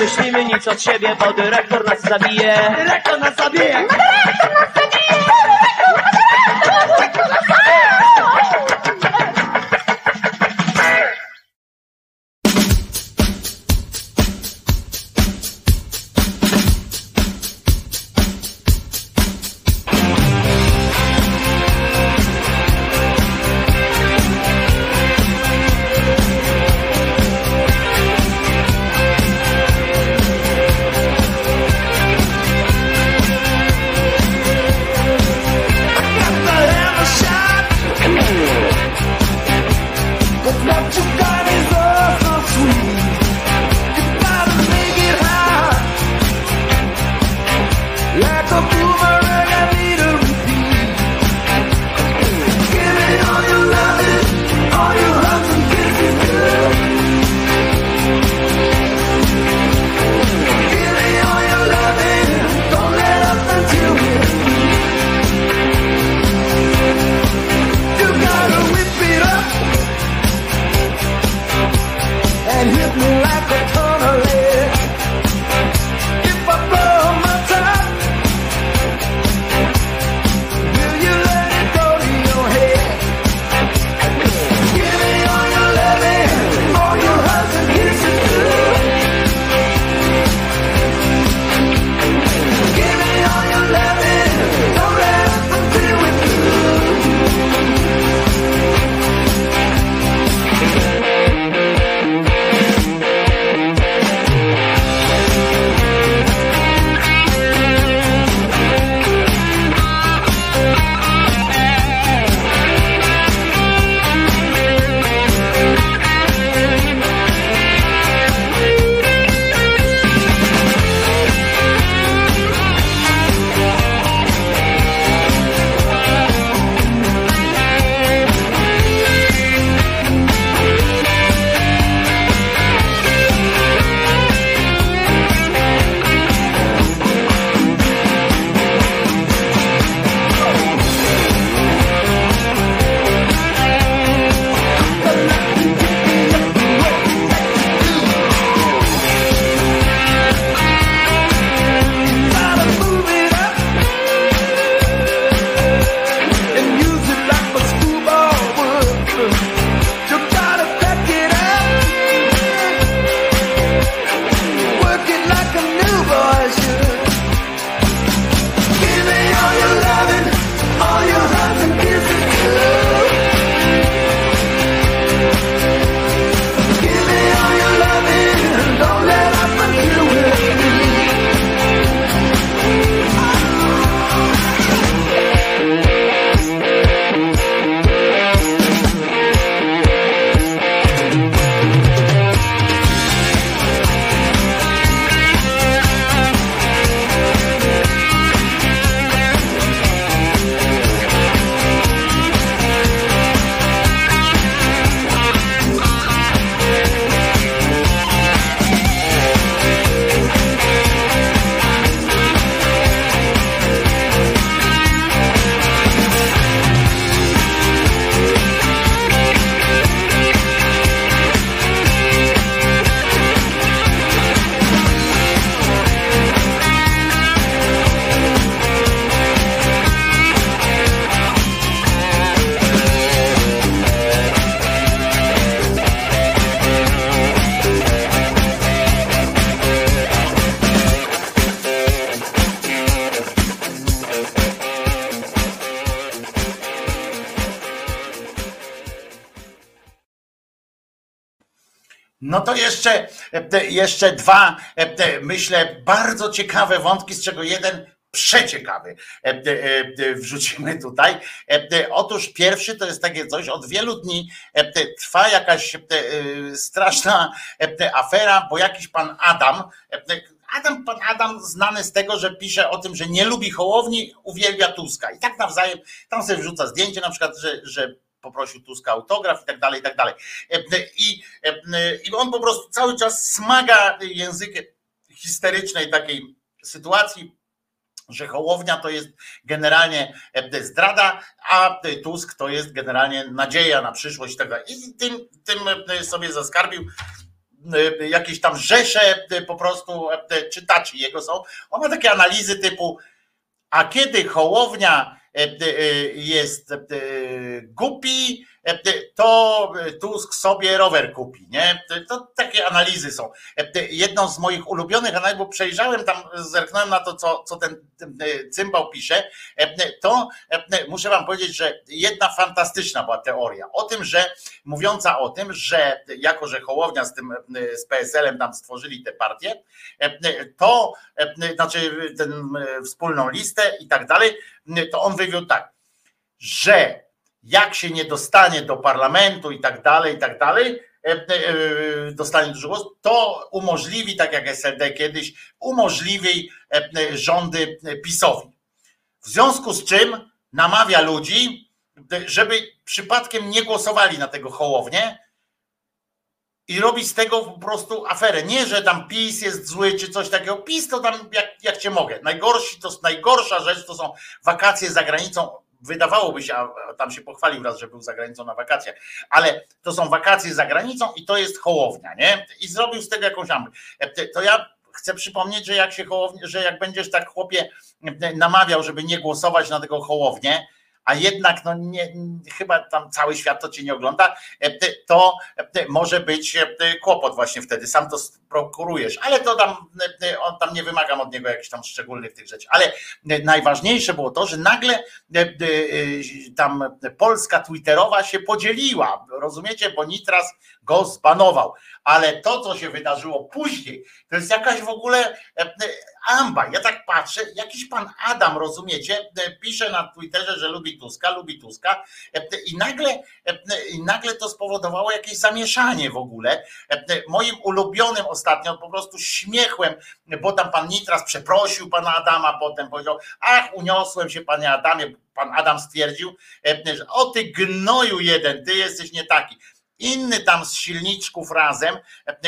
Myślimy nic od siebie, bo dyrektor nas zabije. Dyrektor nas zabije. No dyrektor nas zabije. No dyrektor nas No to jeszcze, jeszcze dwa, myślę, bardzo ciekawe wątki, z czego jeden przeciekawy wrzucimy tutaj. Otóż pierwszy to jest takie coś, od wielu dni trwa jakaś straszna afera, bo jakiś pan Adam, Adam, pan Adam znany z tego, że pisze o tym, że nie lubi Hołowni, uwielbia Tuska i tak nawzajem, tam sobie wrzuca zdjęcie na przykład, że, że poprosił Tuska autograf i tak dalej, i tak dalej. I, i on po prostu cały czas smaga językiem histerycznej takiej sytuacji, że Hołownia to jest generalnie zdrada, a Tusk to jest generalnie nadzieja na przyszłość i tak dalej. I tym, tym sobie zaskarbił jakieś tam rzesze po prostu czytaczy jego są. On ma takie analizy typu, a kiedy Hołownia jest głupi, to Tusk sobie rower kupi, nie? To takie analizy są. Jedną z moich ulubionych analiz, bo przejrzałem tam, zerknąłem na to, co, co ten cymbał pisze, to muszę wam powiedzieć, że jedna fantastyczna była teoria o tym, że mówiąca o tym, że jako, że Hołownia z tym z P S L-em tam stworzyli tę partię, to znaczy tę wspólną listę i tak dalej, to on wywiódł tak, że jak się nie dostanie do parlamentu i tak dalej, i tak dalej, dostanie dużo głosów, to umożliwi, tak jak S L D kiedyś, umożliwi rządy PiS-owi. W związku z czym namawia ludzi, żeby przypadkiem nie głosowali na tego Hołownię i robi z tego po prostu aferę. Nie, że tam PiS jest zły czy coś takiego. PiS to tam jak, jak cię mogę. Najgorsi, to najgorsza rzecz to są wakacje za granicą. Wydawałoby się, a tam się pochwalił raz, że był za granicą na wakacjach, ale to są wakacje za granicą i to jest Hołownia, nie? I zrobił z tego jakąś ambę. To ja chcę przypomnieć, że jak się Hołownia, że jak będziesz tak chłopie namawiał, żeby nie głosować na tego Hołownię, a jednak no nie, chyba tam cały świat to cię nie ogląda, to może być kłopot właśnie wtedy, sam to prokurujesz, ale to tam, on tam nie wymagam od niego jakichś tam szczególnych tych rzeczy, ale najważniejsze było to, że nagle tam Polska twitterowa się podzieliła, rozumiecie, bo Nitras go zbanował, ale to, co się wydarzyło później, to jest jakaś w ogóle amba, ja tak patrzę, jakiś pan Adam, rozumiecie, pisze na Twitterze, że lubi Tuska, lubi Tuska i nagle, i nagle to spowodowało jakieś zamieszanie w ogóle. Moim ulubionym ostatnio po prostu śmiechłem, bo tam pan Nitras przeprosił pana Adama, potem powiedział, ach uniosłem się panie Adamie, pan Adam stwierdził, że o ty gnoju jeden, ty jesteś nie taki. Inny tam z silniczków razem,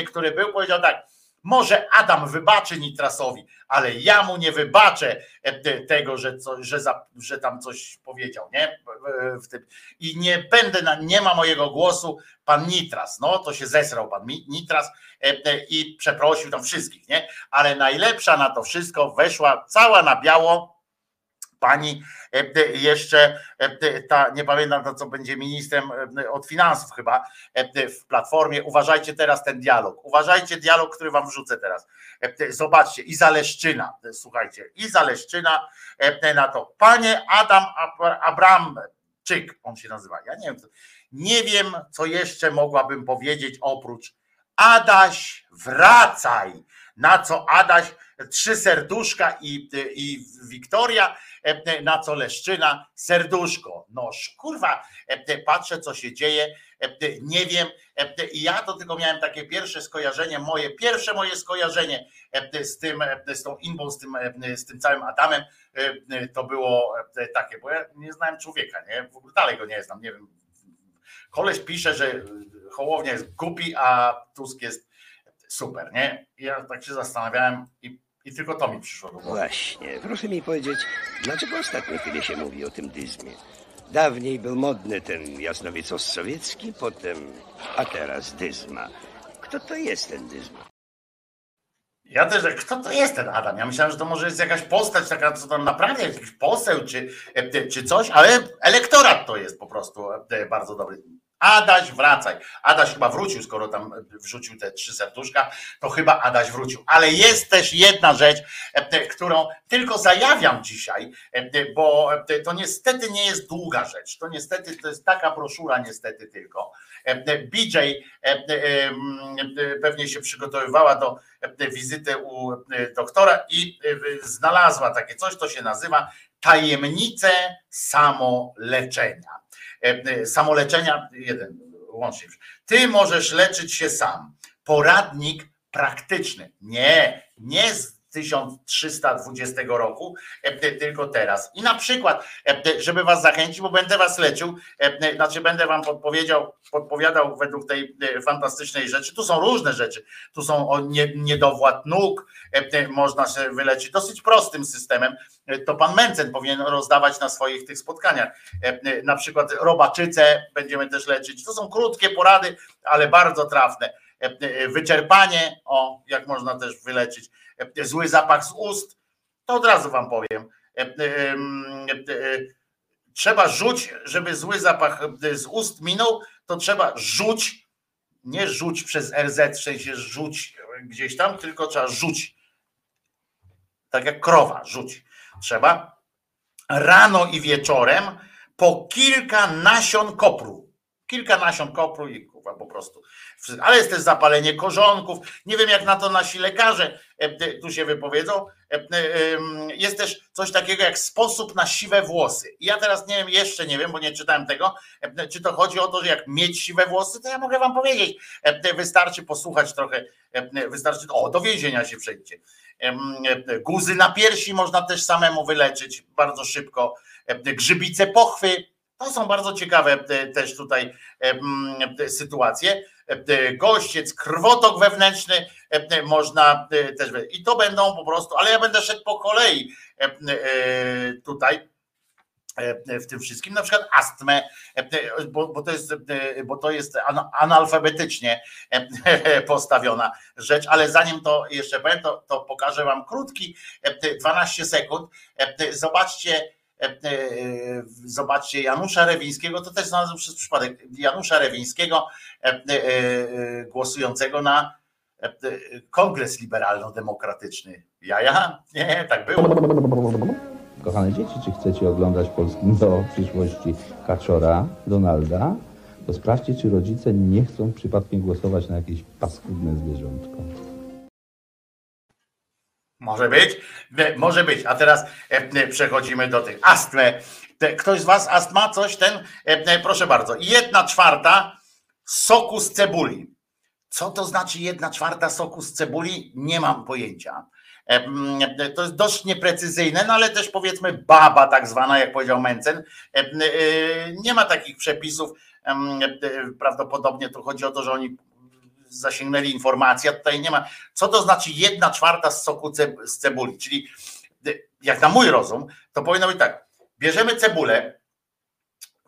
który był, powiedział tak, może Adam wybaczy Nitrasowi, ale ja mu nie wybaczę tego, że, co, że, za, że tam coś powiedział, nie? W tym. I nie będę, na, nie ma mojego głosu pan Nitras. No to się zesrał pan Nitras i przeprosił tam wszystkich, nie? Ale najlepsza na to wszystko weszła cała na biało pani jeszcze, ta, nie pamiętam to, co będzie ministrem od finansów chyba w Platformie. Uważajcie teraz ten dialog. Uważajcie dialog, który wam wrzucę teraz. Zobaczcie, i Zaleszczyna, słuchajcie, i Zaleszczyna na to. Panie Adam Abramczyk, on się nazywa. Ja nie wiem, nie wiem, co jeszcze mogłabym powiedzieć oprócz Adaś, wracaj. Na co Adaś, trzy serduszka i, i Wiktoria, na co Leszczyna, serduszko. Noż, kurwa, patrzę co się dzieje, nie wiem. I ja to tylko miałem takie pierwsze skojarzenie moje, pierwsze moje skojarzenie z tym, z tą inbą, z tym, z tym całym Adamem, to było takie, bo ja nie znałem człowieka, nie? W ogóle dalej go nie znam, nie wiem. Koleś pisze, że Hołownia jest głupi, a Tusk jest super, nie? Ja tak się zastanawiałem i, i tylko to mi przyszło do głowy. Właśnie, proszę mi powiedzieć, dlaczego ostatnio chwilę się mówi o tym dyzmie? Dawniej był modny ten jasnowiec ostsowiecki, potem, a teraz dyzma. Kto to jest ten dyzma? Ja też, kto to jest ten Adam? Ja myślałem, że to może jest jakaś postać taka, co tam naprawdę jakiś poseł czy, czy coś, ale elektorat to jest po prostu bardzo dobry. Adaś, wracaj. Adaś chyba wrócił, skoro tam wrzucił te trzy serduszka, to chyba Adaś wrócił. Ale jest też jedna rzecz, którą tylko zajawiam dzisiaj, bo to niestety nie jest długa rzecz. To niestety, to jest taka broszura niestety tylko. B J pewnie się przygotowywała do wizyty u doktora i znalazła takie coś, to się nazywa tajemnice samoleczenia. Samoleczenia, jeden, łącznie. Ty możesz leczyć się sam. Poradnik praktyczny. Nie, nie z tysiąc trzysta dwudziestego roku, tylko teraz. I na przykład, żeby was zachęcić, bo będę was leczył, znaczy będę wam podpowiedział, podpowiadał według tej fantastycznej rzeczy. Tu są różne rzeczy. Tu są o niedowład nóg, można się wyleczyć dosyć prostym systemem. To pan Mencen powinien rozdawać na swoich tych spotkaniach. Na przykład robaczycę będziemy też leczyć. To są krótkie porady, ale bardzo trafne. Wyczerpanie, o, jak można też wyleczyć, zły zapach z ust, to od razu wam powiem. Trzeba rzuć, żeby zły zapach z ust minął, to trzeba rzuć, nie rzuć przez R Z, w sensie rzuć gdzieś tam, tylko trzeba rzuć. Tak jak krowa, rzuć. Trzeba rano i wieczorem po kilka nasion kopru. Kilka nasion kopru i kurwa po prostu. Ale jest też zapalenie korzonków. Nie wiem, jak na to nasi lekarze tu się wypowiedzą. Jest też coś takiego jak sposób na siwe włosy. I ja teraz nie wiem, jeszcze nie wiem, bo nie czytałem tego, czy to chodzi o to, że jak mieć siwe włosy, to ja mogę wam powiedzieć. Wystarczy posłuchać trochę, wystarczy, o, do więzienia się przejdźcie. Guzy na piersi można też samemu wyleczyć bardzo szybko. Grzybice pochwy. To są bardzo ciekawe też tutaj sytuacje. Gościec, krwotok wewnętrzny można też. I to będą po prostu, ale ja będę szedł po kolei tutaj w tym wszystkim, na przykład astmę, bo, bo, to, jest, bo to jest analfabetycznie postawiona rzecz, ale zanim to jeszcze powiem, to, to pokażę wam krótki, dwanaście sekund. Zobaczcie, Zobaczcie Janusza Rewińskiego, to też znalazłem przez przypadek, Janusza Rewińskiego głosującego na Kongres Liberalno-Demokratyczny. Jaja? Nie, tak było. Kochane dzieci, czy chcecie oglądać Polski do przyszłości Kaczora, Donalda? To sprawdźcie, czy rodzice nie chcą przypadkiem głosować na jakieś paskudne zwierzątko. Może być, może być. A teraz przechodzimy do tych astmy. Ktoś z was astma? Coś ten? Proszę bardzo. Jedna czwarta soku z cebuli. Co to znaczy jedna czwarta soku z cebuli? Nie mam pojęcia. To jest dość nieprecyzyjne, no ale też powiedzmy baba tak zwana, jak powiedział Mencen. Nie ma takich przepisów. Prawdopodobnie tu chodzi o to, że oni zasięgnęli informacja, tutaj nie ma. Co to znaczy jedna czwarta z soku z cebuli? Czyli jak na mój rozum, to powinno być tak. Bierzemy cebulę,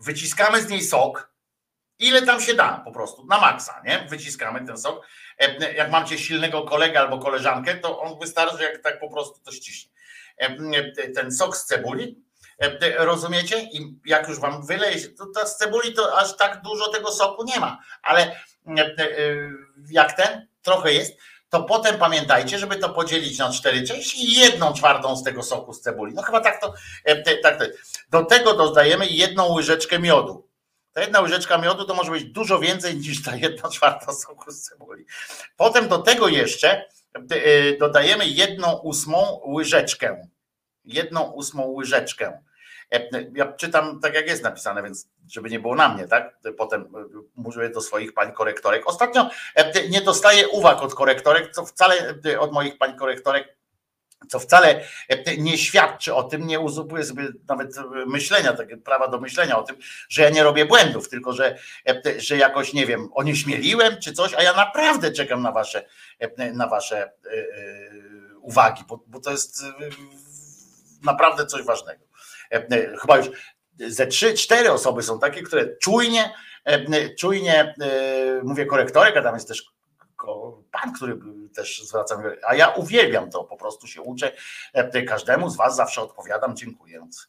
wyciskamy z niej sok, ile tam się da po prostu, na maksa, nie? Wyciskamy ten sok. Jak macie silnego kolegę albo koleżankę, to on wystarczy, jak tak po prostu to ściśnie. Ten sok z cebuli, rozumiecie? I jak już wam wyleje się, to z cebuli to aż tak dużo tego soku nie ma, ale jak ten, trochę jest, to potem pamiętajcie, żeby to podzielić na cztery części i jedną czwartą z tego soku z cebuli. No chyba tak to, tak to jest. Do tego dodajemy jedną łyżeczkę miodu. Ta jedna łyżeczka miodu to może być dużo więcej niż ta jedna czwarta soku z cebuli. Potem do tego jeszcze dodajemy jedną ósmą łyżeczkę. Jedną ósmą łyżeczkę. Ja czytam tak, jak jest napisane, więc żeby nie było na mnie, tak? Potem mówię do swoich pań korektorek. Ostatnio nie dostaję uwag od korektorek, co wcale od moich pań korektorek, co wcale nie świadczy o tym, nie uzurpuje sobie nawet myślenia, takie prawa do myślenia o tym, że ja nie robię błędów, tylko że, że jakoś, nie wiem, onieśmieliłem czy coś, a ja naprawdę czekam na wasze, na wasze uwagi, bo, bo to jest naprawdę coś ważnego. Chyba już ze trzy, cztery osoby są takie, które czujnie, czujnie, mówię korektorek, a tam jest też pan, który też zwracam, a ja uwielbiam to, po prostu się uczę, każdemu z was zawsze odpowiadam, dziękując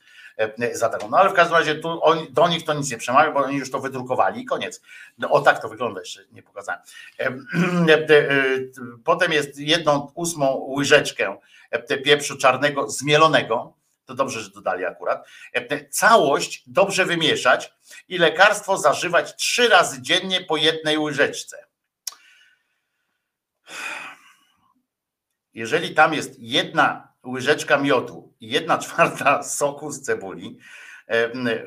za taką. No ale w każdym razie tu oni, do nich to nic nie przemawia, bo oni już to wydrukowali i koniec. No, o tak to wygląda, jeszcze nie pokazałem. Potem jest jedną ósmą łyżeczkę pieprzu czarnego zmielonego, to dobrze, że dodali akurat, całość dobrze wymieszać i lekarstwo zażywać trzy razy dziennie po jednej łyżeczce. Jeżeli tam jest jedna łyżeczka miodu i jedna czwarta soku z cebuli,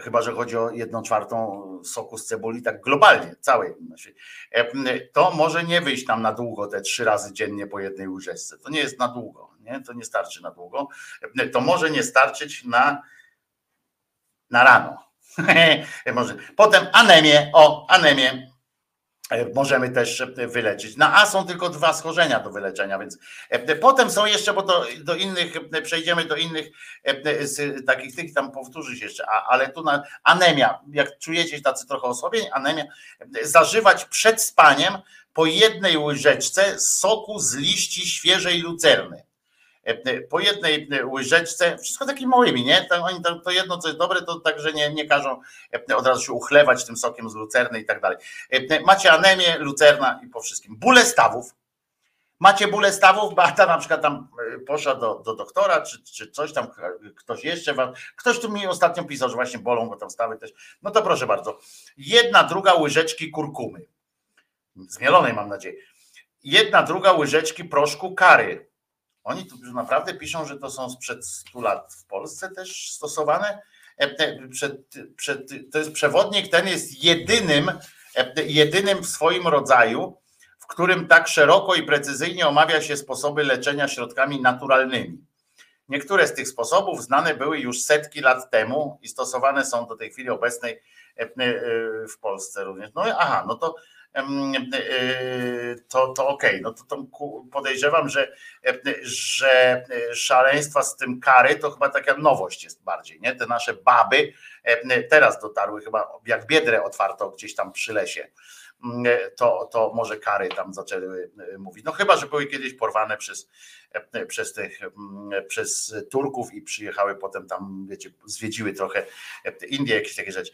chyba że chodzi o jedną czwartą soku z cebuli, tak globalnie, całej, to może nie wyjść tam na długo te trzy razy dziennie po jednej łyżeczce. To nie jest na długo, nie? To nie starczy na długo. To może nie starczyć na, na rano. Potem anemię, o anemię możemy też wyleczyć. Na A są tylko dwa schorzenia do wyleczenia, więc potem są jeszcze, bo to do innych przejdziemy, do innych takich tych, tam powtórzy się jeszcze, a, ale tu na anemia, jak czujecie tacy trochę osłabień, anemia, zażywać przed spaniem po jednej łyżeczce soku z liści świeżej lucerny. Po jednej łyżeczce, wszystko takimi małymi, nie? To, oni to, to jedno, co jest dobre, to także nie, nie każą od razu się uchlewać tym sokiem z lucerny i tak dalej. Macie anemię, lucerna i po wszystkim. Bóle stawów. Macie bóle stawów, Beata na przykład tam poszła do, do doktora, czy, czy coś tam, ktoś jeszcze wam, ktoś tu mi ostatnio pisał, że właśnie bolą, bo tam stawy też. No to proszę bardzo. Jedna, druga łyżeczki kurkumy. Zmielonej, mam nadzieję. Jedna, druga łyżeczki proszku kary. Oni tu naprawdę piszą, że to są sprzed stu lat w Polsce też stosowane. Przed, przed, to jest przewodnik, ten jest jedynym, jedynym w swoim rodzaju, w którym tak szeroko i precyzyjnie omawia się sposoby leczenia środkami naturalnymi. Niektóre z tych sposobów znane były już setki lat temu i stosowane są do tej chwili obecnej w Polsce również. No aha, no to to, to okej, okay. No to, to podejrzewam, że, że szaleństwa z tym kary to chyba taka nowość jest bardziej, nie? Te nasze baby teraz dotarły chyba, jak Biedrę otwarto gdzieś tam przy lesie, to, to może kary tam zaczęły mówić, no chyba, że były kiedyś porwane przez, przez, tych, przez Turków i przyjechały potem tam, wiecie, zwiedziły trochę Indie, jakieś takie rzeczy.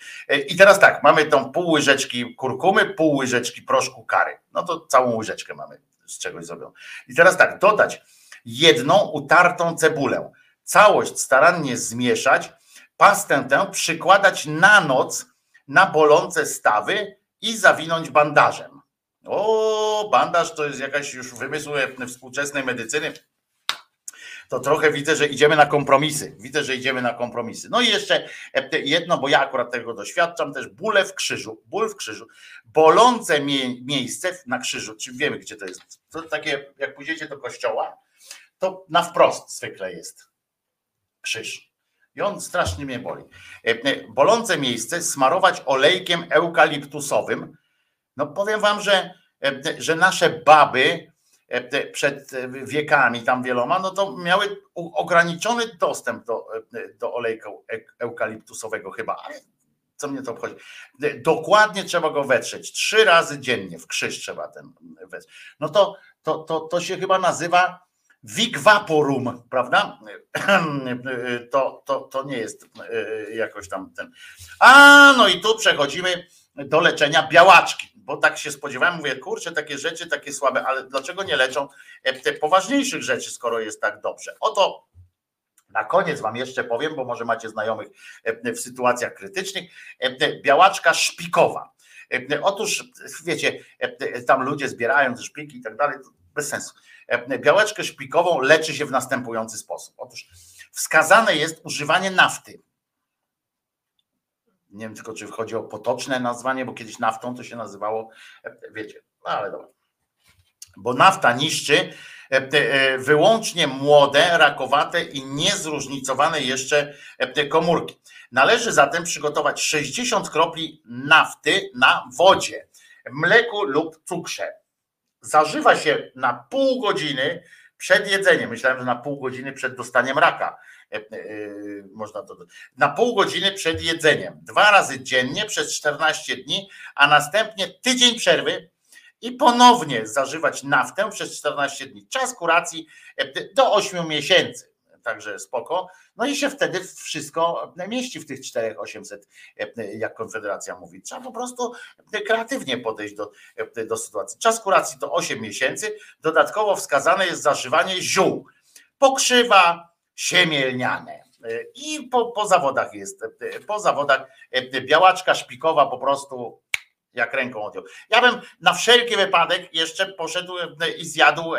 I teraz tak, mamy tą pół łyżeczki kurkumy, pół łyżeczki proszku kary, no to całą łyżeczkę mamy z czegoś zrobioną. I teraz tak, dodać jedną utartą cebulę, całość starannie zmieszać, pastę tę przykładać na noc na bolące stawy i zawinąć bandażem. O, bandaż to jest jakaś już wymysł współczesnej medycyny. To trochę widzę, że idziemy na kompromisy. Widzę, że idziemy na kompromisy. No i jeszcze jedno, bo ja akurat tego doświadczam też, bóle w krzyżu. Ból w krzyżu. Bolące mie- miejsce na krzyżu. Czy wiemy, gdzie to jest? To takie, jak pójdziecie do kościoła, to na wprost zwykle jest krzyż. I on strasznie mnie boli. Bolące miejsce smarować olejkiem eukaliptusowym. No powiem wam, że, że nasze baby przed wiekami tam wieloma, no to miały ograniczony dostęp do, do olejku eukaliptusowego chyba. Ale co mnie to obchodzi? Dokładnie trzeba go wetrzeć. Trzy razy dziennie w krzyż trzeba ten wetrzeć. No to, to, to, to się chyba nazywa Vig Vaporum, prawda? To, to, to nie jest jakoś tam ten. A no i tu przechodzimy do leczenia białaczki, bo tak się spodziewałem, mówię, kurczę, takie rzeczy, takie słabe, ale dlaczego nie leczą te poważniejszych rzeczy, skoro jest tak dobrze? Oto na koniec wam jeszcze powiem, bo może macie znajomych w sytuacjach krytycznych, białaczka szpikowa. Otóż wiecie, tam ludzie zbierają te szpiki i tak dalej, bez sensu. Białaczkę szpikową leczy się w następujący sposób. Otóż wskazane jest używanie nafty. Nie wiem tylko, czy chodzi o potoczne nazwanie, bo kiedyś naftą to się nazywało, wiecie, no ale dobra. Bo nafta niszczy wyłącznie młode, rakowate i niezróżnicowane jeszcze komórki. Należy zatem przygotować sześćdziesiąt kropli nafty na wodzie, mleku lub cukrze. Zażywa się na pół godziny przed jedzeniem. Myślałem, że na pół godziny przed dostaniem raka. Można to. Na pół godziny przed jedzeniem. Dwa razy dziennie przez czternaście dni, a następnie tydzień przerwy i ponownie zażywać naftę przez czternaście dni. Czas kuracji do ośmiu miesięcy. Także spoko. No i się wtedy wszystko mieści w tych czterech tysiącach osiemset, jak Konfederacja mówi. Trzeba po prostu kreatywnie podejść do, do sytuacji. Czas kuracji to osiem miesięcy. Dodatkowo wskazane jest zażywanie ziół. Pokrzywa, siemielniane. I po, po zawodach jest. Po zawodach białaczka szpikowa po prostu jak ręką odjął. Ja bym na wszelki wypadek jeszcze poszedł i zjadł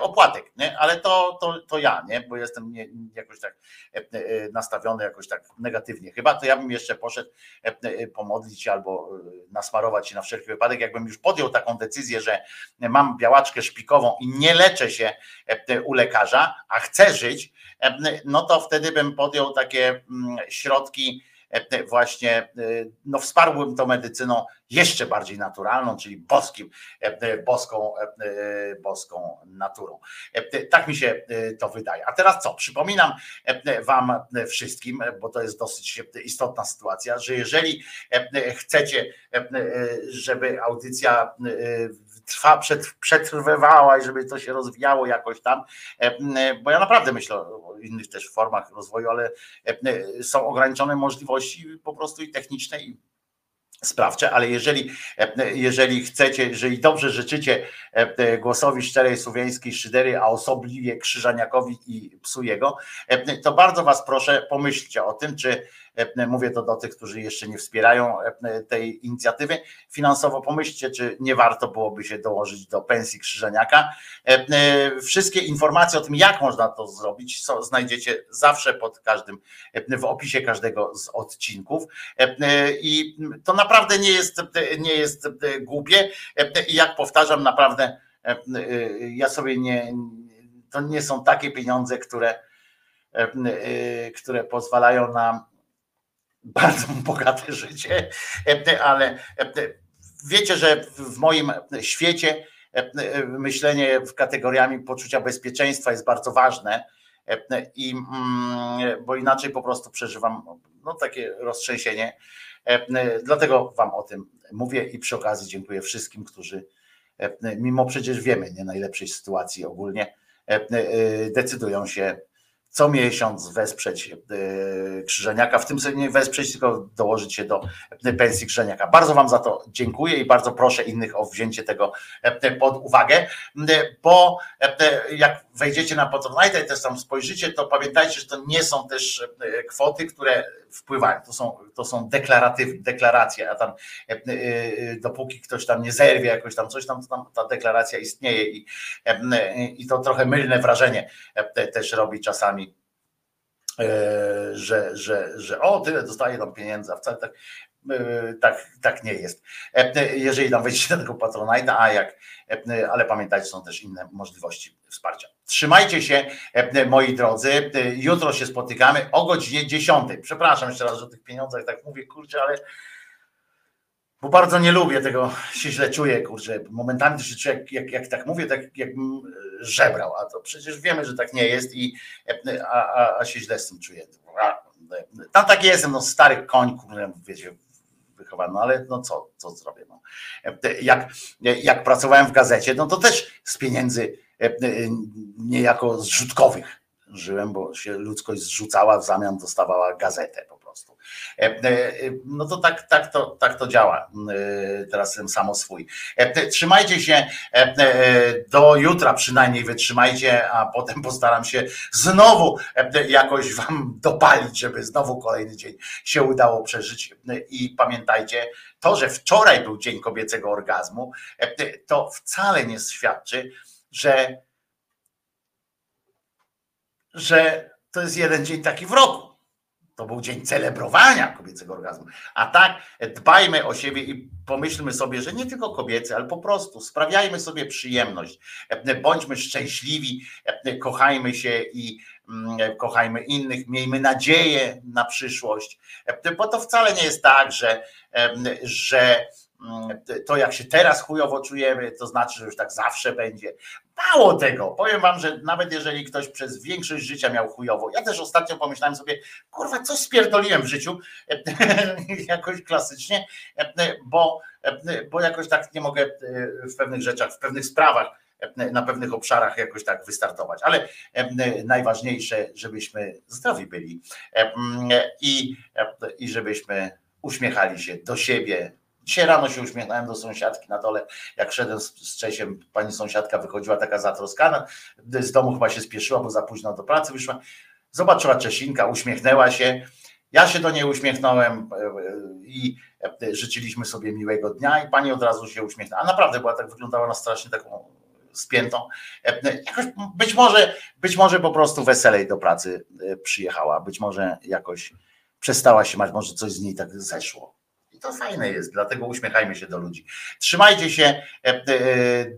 opłatek, nie? Ale to, to, to ja, nie? Bo jestem nie, jakoś tak nastawiony, jakoś tak negatywnie chyba, to ja bym jeszcze poszedł pomodlić się albo nasmarować się na wszelki wypadek. Jakbym już podjął taką decyzję, że mam białaczkę szpikową i nie leczę się u lekarza, a chcę żyć, no to wtedy bym podjął takie środki, właśnie no wsparłbym to medycyną jeszcze bardziej naturalną, czyli boskim, boską, boską naturą. Tak mi się to wydaje. A teraz co? Przypominam wam wszystkim, bo to jest dosyć istotna sytuacja, że jeżeli chcecie, żeby audycja trwa, przetrwała i żeby to się rozwijało jakoś tam, bo ja naprawdę myślę o innych też formach rozwoju, ale są ograniczone możliwości po prostu i techniczne i sprawcze, ale jeżeli, jeżeli chcecie, jeżeli dobrze życzycie Głosowi Szczerej Słowiańskiej Szydery, a osobliwie Krzyżaniakowi i psu jego, to bardzo was proszę, pomyślcie o tym, czy mówię to do tych, którzy jeszcze nie wspierają tej inicjatywy finansowo, pomyślcie, czy nie warto byłoby się dołożyć do pensji Krzyżaniaka. Wszystkie informacje o tym, jak można to zrobić, znajdziecie zawsze pod każdym, w opisie każdego z odcinków. I to naprawdę nie jest, nie jest głupie. I jak powtarzam, naprawdę ja sobie nie, to nie są takie pieniądze, które, które pozwalają nam bardzo bogate życie, ale wiecie, że w moim świecie myślenie w kategoriami poczucia bezpieczeństwa jest bardzo ważne, i bo inaczej po prostu przeżywam no, takie roztrzęsienie. Dlatego wam o tym mówię i przy okazji dziękuję wszystkim, którzy mimo przecież wiemy nie najlepszej sytuacji ogólnie decydują się co miesiąc wesprzeć Krzyżaniaka, w tym sobie nie wesprzeć, tylko dołożyć się do pensji Krzyżaniaka. Bardzo wam za to dziękuję i bardzo proszę innych o wzięcie tego pod uwagę, bo jak wejdziecie na Patronite i też tam spojrzycie, to pamiętajcie, że to nie są też kwoty, które wpływają, to są, to są deklaratywne, deklaracje, a tam dopóki ktoś tam nie zerwie jakoś tam coś, tam, tam ta deklaracja istnieje i, i to trochę mylne wrażenie też robi czasami, że, że, że o tyle dostaję tam pieniędzy, a wcale tak, tak, tak nie jest. Jeżeli tam wejdziecie do tego Patronite'a, a jak, ale pamiętajcie, są też inne możliwości wsparcia. Trzymajcie się, moi drodzy. Jutro się spotykamy o godzinie dziesiątej. Przepraszam jeszcze raz, że o tych pieniądzach tak mówię, kurczę, ale bo bardzo nie lubię tego, się źle czuję, kurczę. Momentami też się czuję, jak, jak, jak tak mówię, tak jakbym żebrał, a to przecież wiemy, że tak nie jest, i a, a, a się źle z tym czuję. Tam tak jestem, no stary koń, kurczę, wiecie, wychowano, ale no co, co zrobię? No. Jak, jak pracowałem w gazecie, no to też z pieniędzy niejako zrzutkowych żyłem, bo się ludzkość zrzucała, w zamian dostawała gazetę po prostu. No to tak, tak, to, tak to działa. Teraz jestem samo swój. Trzymajcie się do jutra, przynajmniej wytrzymajcie, a potem postaram się znowu jakoś wam dopalić, żeby znowu kolejny dzień się udało przeżyć. I pamiętajcie, to, że wczoraj był Dzień Kobiecego Orgazmu, to wcale nie świadczy, że że to jest jeden dzień taki w roku. To był dzień celebrowania kobiecego orgazmu. A tak dbajmy o siebie i pomyślmy sobie, że nie tylko kobiece, ale po prostu sprawiajmy sobie przyjemność. Bądźmy szczęśliwi, kochajmy się i kochajmy innych, miejmy nadzieję na przyszłość. Bo to wcale nie jest tak, że, że to jak się teraz chujowo czujemy, to znaczy, że już tak zawsze będzie. mało tego, powiem wam, że nawet jeżeli ktoś przez większość życia miał chujowo, ja też ostatnio pomyślałem sobie, kurwa, coś spierdoliłem w życiu, jakoś klasycznie, bo, bo jakoś tak nie mogę w pewnych rzeczach, w pewnych sprawach, na pewnych obszarach jakoś tak wystartować, ale najważniejsze, żebyśmy zdrowi byli i, i żebyśmy uśmiechali się do siebie. Dzisiaj rano się uśmiechnąłem do sąsiadki na dole, jak szedłem z Czesiem, pani sąsiadka wychodziła taka zatroskana, z domu chyba się spieszyła, bo za późno do pracy wyszła, zobaczyła Czesinka, uśmiechnęła się, ja się do niej uśmiechnąłem i życzyliśmy sobie miłego dnia i pani od razu się uśmiechnęła, a naprawdę była tak, wyglądała na strasznie taką spiętą. Jakoś, być może, być może po prostu weselej do pracy przyjechała, być może jakoś przestała się mać, może coś z niej tak zeszło. I to fajne jest, dlatego uśmiechajmy się do ludzi. Trzymajcie się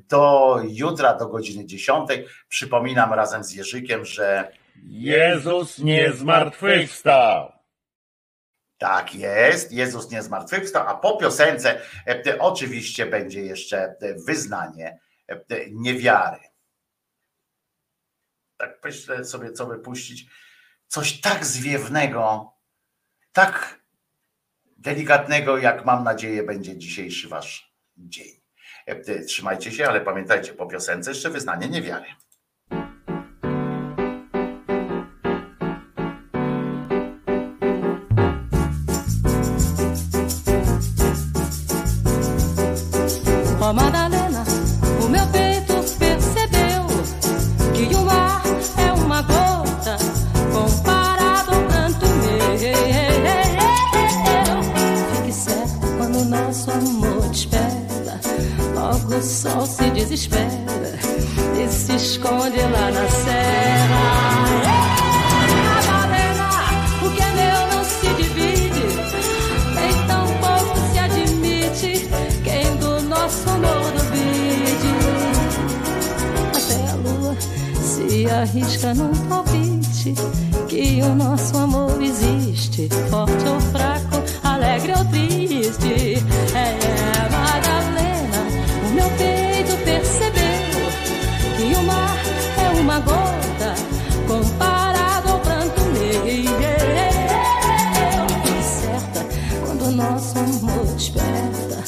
do jutra, do godziny dziesiątej. Przypominam razem z Jerzykiem, że Jezus nie zmartwychwstał. Tak jest, Jezus nie zmartwychwstał, a po piosence oczywiście będzie jeszcze wyznanie niewiary. Tak myślę sobie, co wypuścić. Coś tak zwiewnego, tak delikatnego, jak mam nadzieję będzie dzisiejszy wasz dzień. Trzymajcie się, ale pamiętajcie, po piosence jeszcze wyznanie niewiary. O sol se desespera e se esconde lá na serra. Madalena, o que é meu não se divide, nem tão pouco se admite quem do nosso amor duvide. Até a lua se arrisca num palpite que o nosso amor existe, forte ou fraco, alegre ou triste. É, é Madalena. Meu peito percebeu que o mar é uma gota comparado ao pranto meu. Fique certa, quando o nosso amor desperta,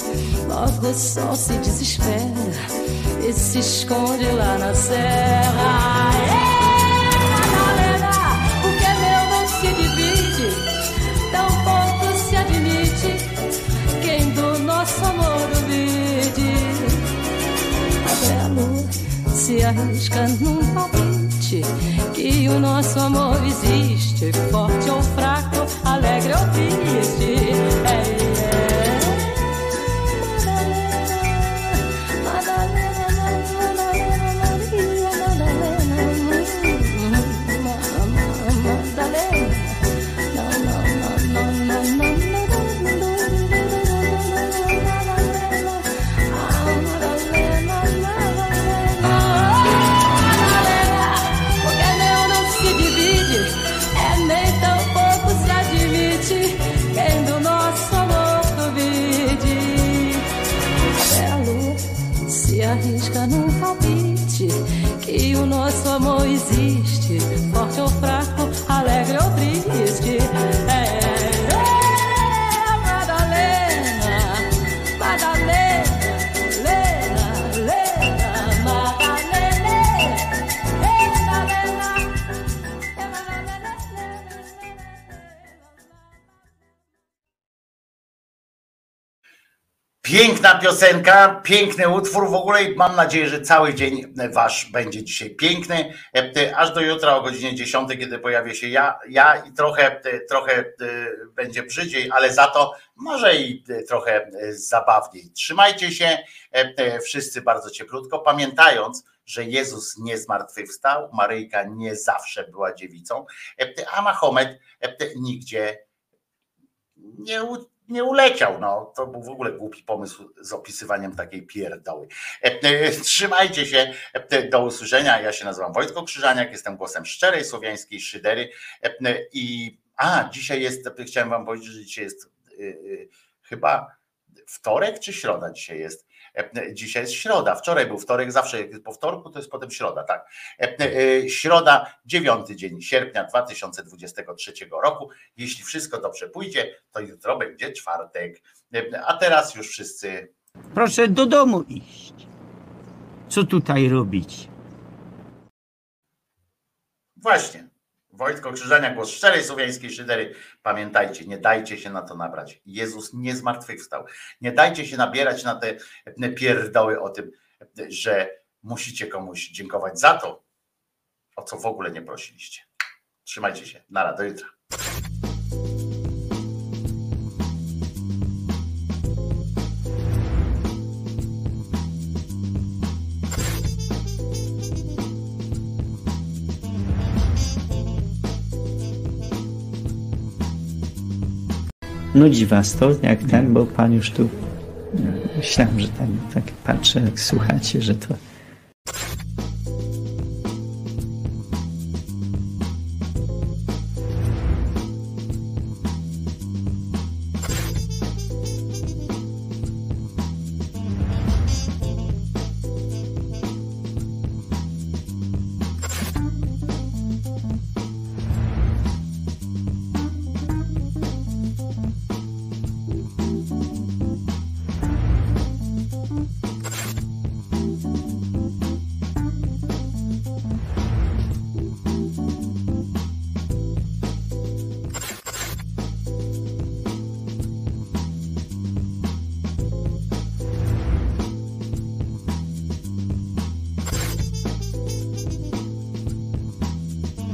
logo o sol se desespera e se esconde lá na serra. Madalena, o que é meu não se divide, tão pouco se admite quem do nosso amor duvide. A lua se arrisca num palpite que o nosso amor existe, forte ou fraco, alegre ou triste. É, é. Arrisca num palpite que o nosso amor existe, forte ou fraco, alegre ou triste. É, é Madalena, Madalena, Lena, Lena, Madalena, Lena, Lena, Piękna piosenka, piękny utwór w ogóle i mam nadzieję, że cały dzień wasz będzie dzisiaj piękny, aż do jutra o godzinie dziesiątej, kiedy pojawię się ja, ja i trochę, trochę będzie brzydziej, ale za to może i trochę zabawniej. Trzymajcie się wszyscy bardzo cieplutko, pamiętając, że Jezus nie zmartwychwstał, Maryjka nie zawsze była dziewicą, a Mahomet nigdzie nie uciekł. Nie uleciał, no to był w ogóle głupi pomysł z opisywaniem takiej pierdoły. Trzymajcie się, do usłyszenia. Ja się nazywam Wojtek Krzyżaniak, jestem głosem szczerej słowiańskiej szydery. I a dzisiaj jest, chciałem wam powiedzieć, że dzisiaj jest yy, chyba wtorek czy środa dzisiaj jest. Dzisiaj jest środa, wczoraj był wtorek, zawsze jak jest po wtorku, to jest potem środa, tak. Środa, dziewiąty dzień sierpnia dwa tysiące dwudziestego trzeciego roku. Jeśli wszystko dobrze pójdzie, to jutro będzie czwartek. A teraz już wszyscy... Proszę do domu iść. Co tutaj robić? Właśnie. Wojtek Krzyżaniak, Głos Szczerej Słowiańskiej Szydery. Pamiętajcie, nie dajcie się na to nabrać. Jezus nie zmartwychwstał. Nie dajcie się nabierać na te pierdoły o tym, że musicie komuś dziękować za to, o co w ogóle nie prosiliście. Trzymajcie się. Nara, do jutra. Nudzi was to, jak ten, bo pan już tu, myślałem, że ten, tak patrzę, jak słuchacie, że to